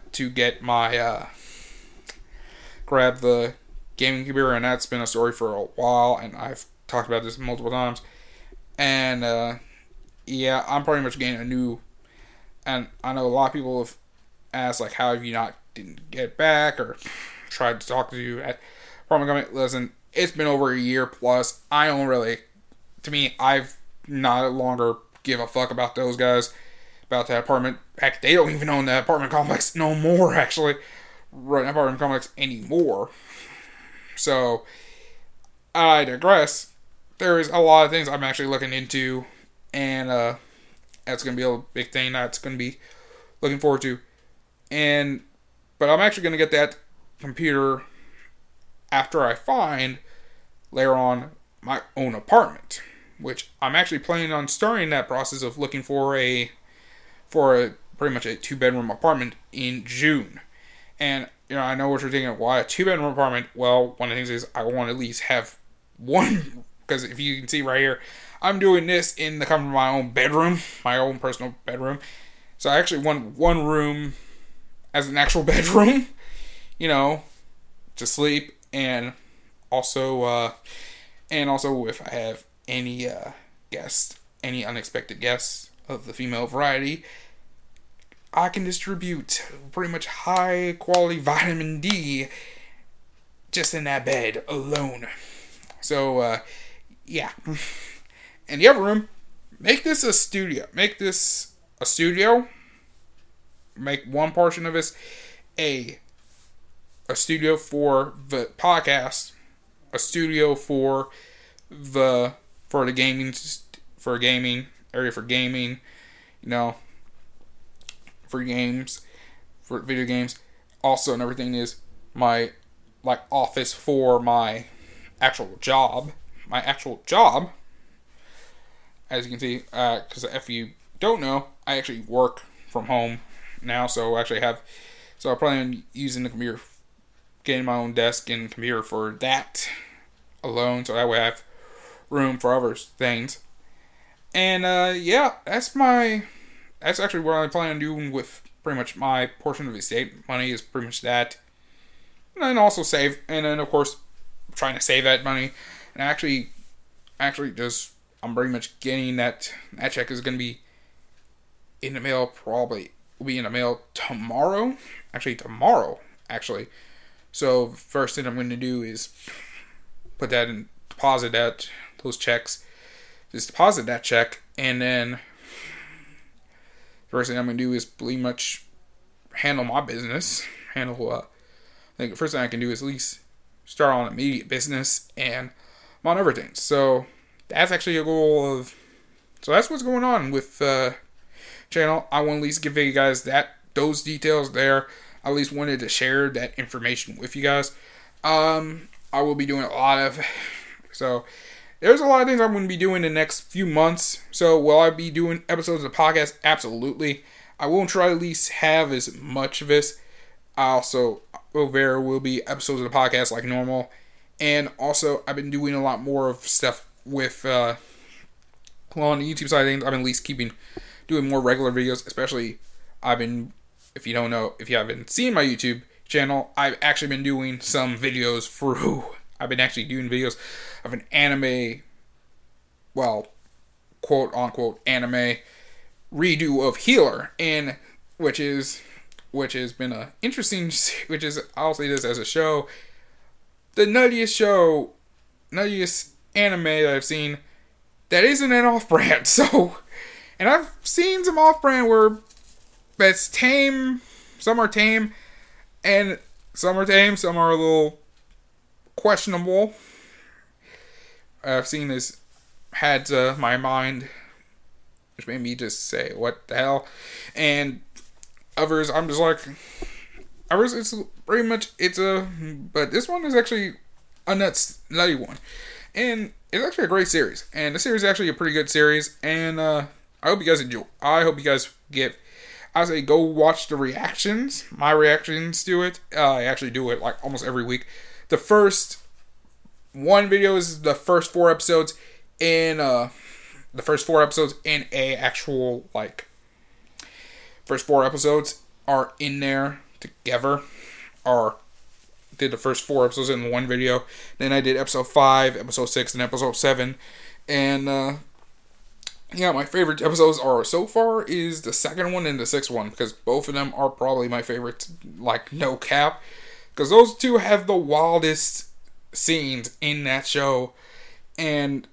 the gaming computer, and that's been a story for a while, and I've talked about this multiple times, and, yeah, I'm pretty much getting and I know a lot of people have asked, like, how have you didn't get back, or tried to talk to you at Apartment Government. Listen, it's been over a year plus, I've not longer give a fuck about those guys, about that apartment. Heck, they don't even own that apartment complex no more, actually. Right, that apartment complex anymore. So, I digress. There is a lot of things I'm actually looking into, and that's going to be a big thing that's going to be looking forward to. But I'm actually going to get that computer after I find, later on, my own apartment, which I'm actually planning on starting that process of looking for a pretty much a 2-bedroom apartment in June. And, you know, I know what you're thinking, why a 2-bedroom apartment? Well, one of the things is I want to at least have one, because if you can see right here, I'm doing this in the comfort of my own bedroom, my own personal bedroom. So I actually want one room as an actual bedroom, you know, to sleep, and also if I have any unexpected guests of the female variety, I can distribute pretty much high quality vitamin D just in that bed alone. So, yeah. And the other room, make this a studio. Make one portion of this a studio for the podcast, a studio for the gaming area, you know, for video games. Also, and everything is my, like, office for my actual job, as you can see, because if you don't know, I actually work from home now, so I plan on using the computer, getting my own desk and computer for that alone, so that way I have room for other things, and, yeah, that's actually what I plan on doing with pretty much my portion of estate money is pretty much that. And then also save. And then, of course, I'm trying to save that money. And actually just, I'm pretty much getting that check is going to be in the mail, probably will be in the mail tomorrow. Actually. So, first thing I'm going to do is put that in, deposit that, those checks. Just deposit that check, and then first thing I'm going to do is pretty much handle my business. I think the first thing I can do is at least start on immediate business and on everything. So, that's actually a goal of... So, that's what's going on with the channel. I want to at least give you guys those details there. I at least wanted to share that information with you guys. I will be doing a lot of... So, there's a lot of things I'm going to be doing in the next few months. So, will I be doing episodes of the podcast? Absolutely. I will try to at least have as much of this. Also, there will be episodes of the podcast like normal. And also, I've been doing a lot more of stuff with... on the YouTube side of things, I've been at least doing more regular videos. Especially, if you don't know, if you haven't seen my YouTube channel, I've actually been doing some videos of an anime, well, quote unquote anime redo of Healer, and which has been I'll say this as a show, the nuttiest anime that I've seen that isn't an off-brand. So, and I've seen some off-brand where that's tame, some are tame, and some are a little questionable. I've seen this, had my mind, which made me just say, what the hell, and others, I'm just like, others, it's pretty much, but this one is actually a nutty one, and it's actually a great series, and the series is actually a pretty good series, and I hope you guys enjoy. I hope you guys I say go watch my reactions to it. I actually do it like almost every week. The first one video is the first four episodes in a actual, like, first four episodes are in there together, or did the first four episodes in one video. Then I did episode 5, episode 6, and episode 7, and yeah, my favorite episodes are so far is the second one and the sixth one, because both of them are probably my favorites, like, no cap, because those two have the wildest scenes in that show, and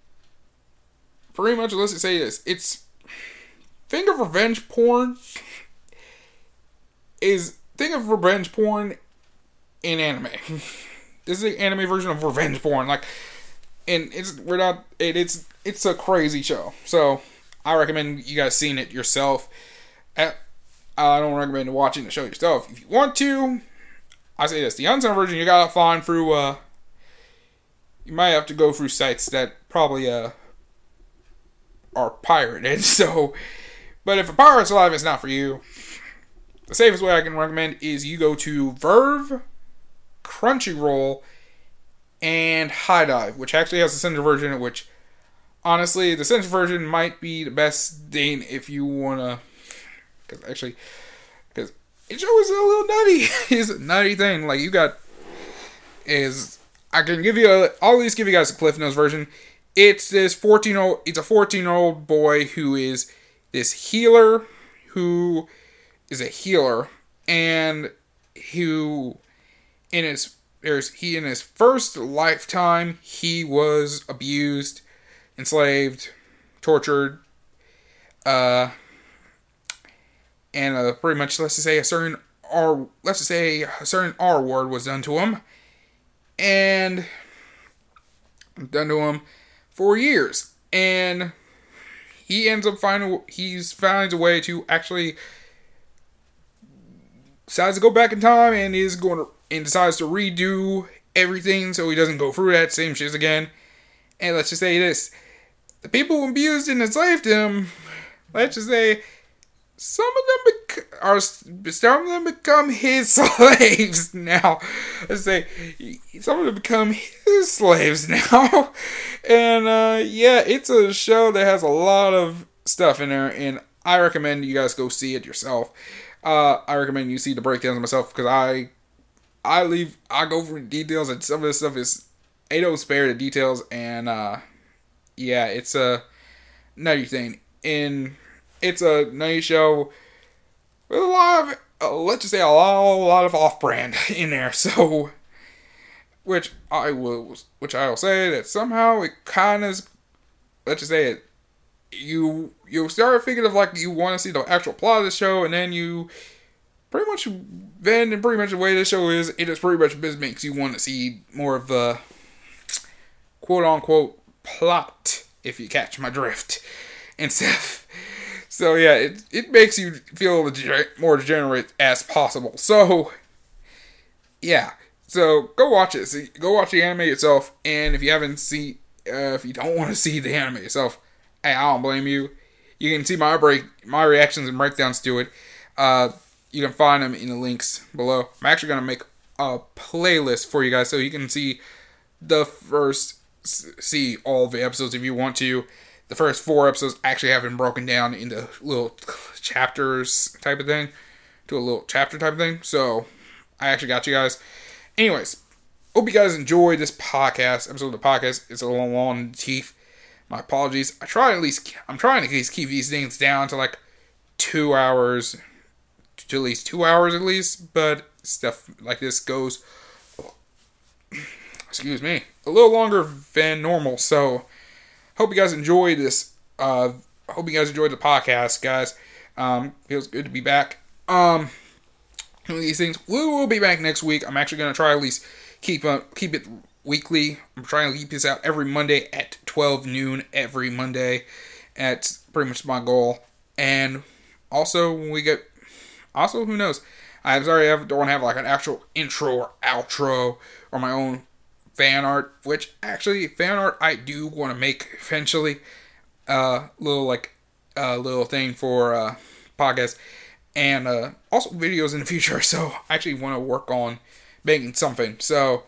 pretty much, let's just say this, think of revenge porn in anime. This is the anime version of revenge porn, like, and it's a crazy show. So, I recommend you guys seeing it yourself. I don't recommend watching the show yourself. If you want to, I say this. The uncensored version, you gotta find through, you might have to go through sites that probably, are pirated. So, but if a pirate's alive, it's not for you. The safest way I can recommend is you go to Verve, Crunchyroll, and High Dive, which actually has a censored version, which... Honestly, the censored version might be the best thing if you wanna, because it shows a little nutty. It's a nutty thing. Like, I can give you I'll at least give you guys a Cliff Notes version. It's this 14-year-old boy who is this healer, who is a healer, and in his first lifetime, he was abused, enslaved, tortured, and pretty much, let's just say a certain R word was done to him for years, and he finds a way to actually decides to go back in time and decides to redo everything so he doesn't go through that same shit again. And let's just say this. The people who abused and enslaved him, let's just say, some of them become his slaves now. Let's say, some of them become his slaves now. And, yeah, it's a show that has a lot of stuff in there, and I recommend you guys go see it yourself. I recommend you see the breakdowns myself, because I go for details, and some of this stuff is ain't no spare the details, and yeah, it's a nutty thing. And it's a nutty show with a lot of, let's just say, a lot of off-brand in there. So, which I will say that somehow it kind of, let's just say it, you start thinking of like you want to see the actual plot of the show, and then you pretty much the way this show is, it just pretty much makes you want to see more of the quote-unquote plot, if you catch my drift, and stuff. So yeah, it makes you feel more degenerate as possible. So yeah, so go watch it. See, go watch the anime itself. And if you haven't seen, if you don't want to see the anime itself, hey, I don't blame you. You can see my reactions and breakdowns to it. You can find them in the links below. I'm actually gonna make a playlist for you guys so you can see all the episodes if you want to. The first 4 episodes actually have been broken down into little chapters type of thing. So, I actually got you guys. Anyways, hope you guys enjoyed this podcast. Episode of the podcast. It's a little long in the teeth. My apologies. I'm trying to at least keep these things down to like 2 hours. But stuff like this goes, excuse me, a little longer than normal. So, hope you guys enjoyed this. Hope you guys enjoyed the podcast, guys. Feels good to be back. Doing these things. We will be back next week. I'm actually gonna try at least keep it weekly. I'm trying to keep this out every Monday at 12 noon every Monday. That's pretty much my goal. And also when we get, also who knows? I'm sorry I don't have like an actual intro or outro or my own fan art, which actually fan art I do want to make eventually, little thing for podcasts and also videos in the future. So I actually want to work on making something. So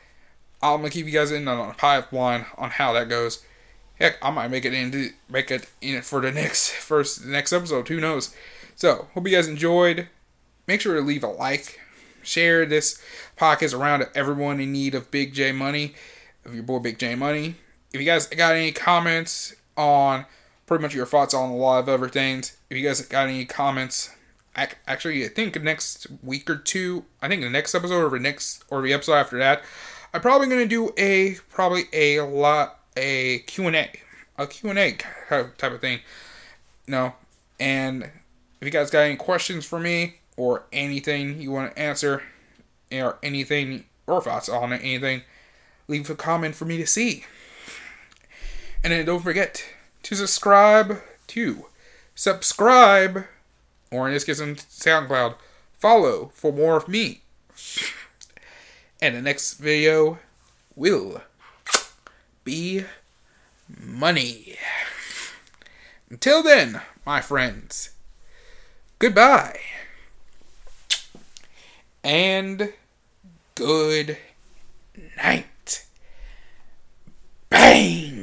I'm gonna keep you guys in on a pipeline on how that goes. Heck, I might make it in for the next episode. Who knows? So hope you guys enjoyed. Make sure to leave a like. Share this podcast around to everyone in need of Big J Money, of your boy Big J Money. If you guys got any comments on pretty much your thoughts on a lot of other things, if you guys got any comments, actually I think next week or two, I think the next episode or the episode after that, I'm probably going to do a Q&A type of thing. No, and if you guys got any questions for me, or anything you want to answer, or anything, or thoughts on anything, leave a comment for me to see. And then don't forget to subscribe, or in this case on SoundCloud, follow for more of me. And the next video will be money. Until then, my friends, goodbye. And good night. Bang!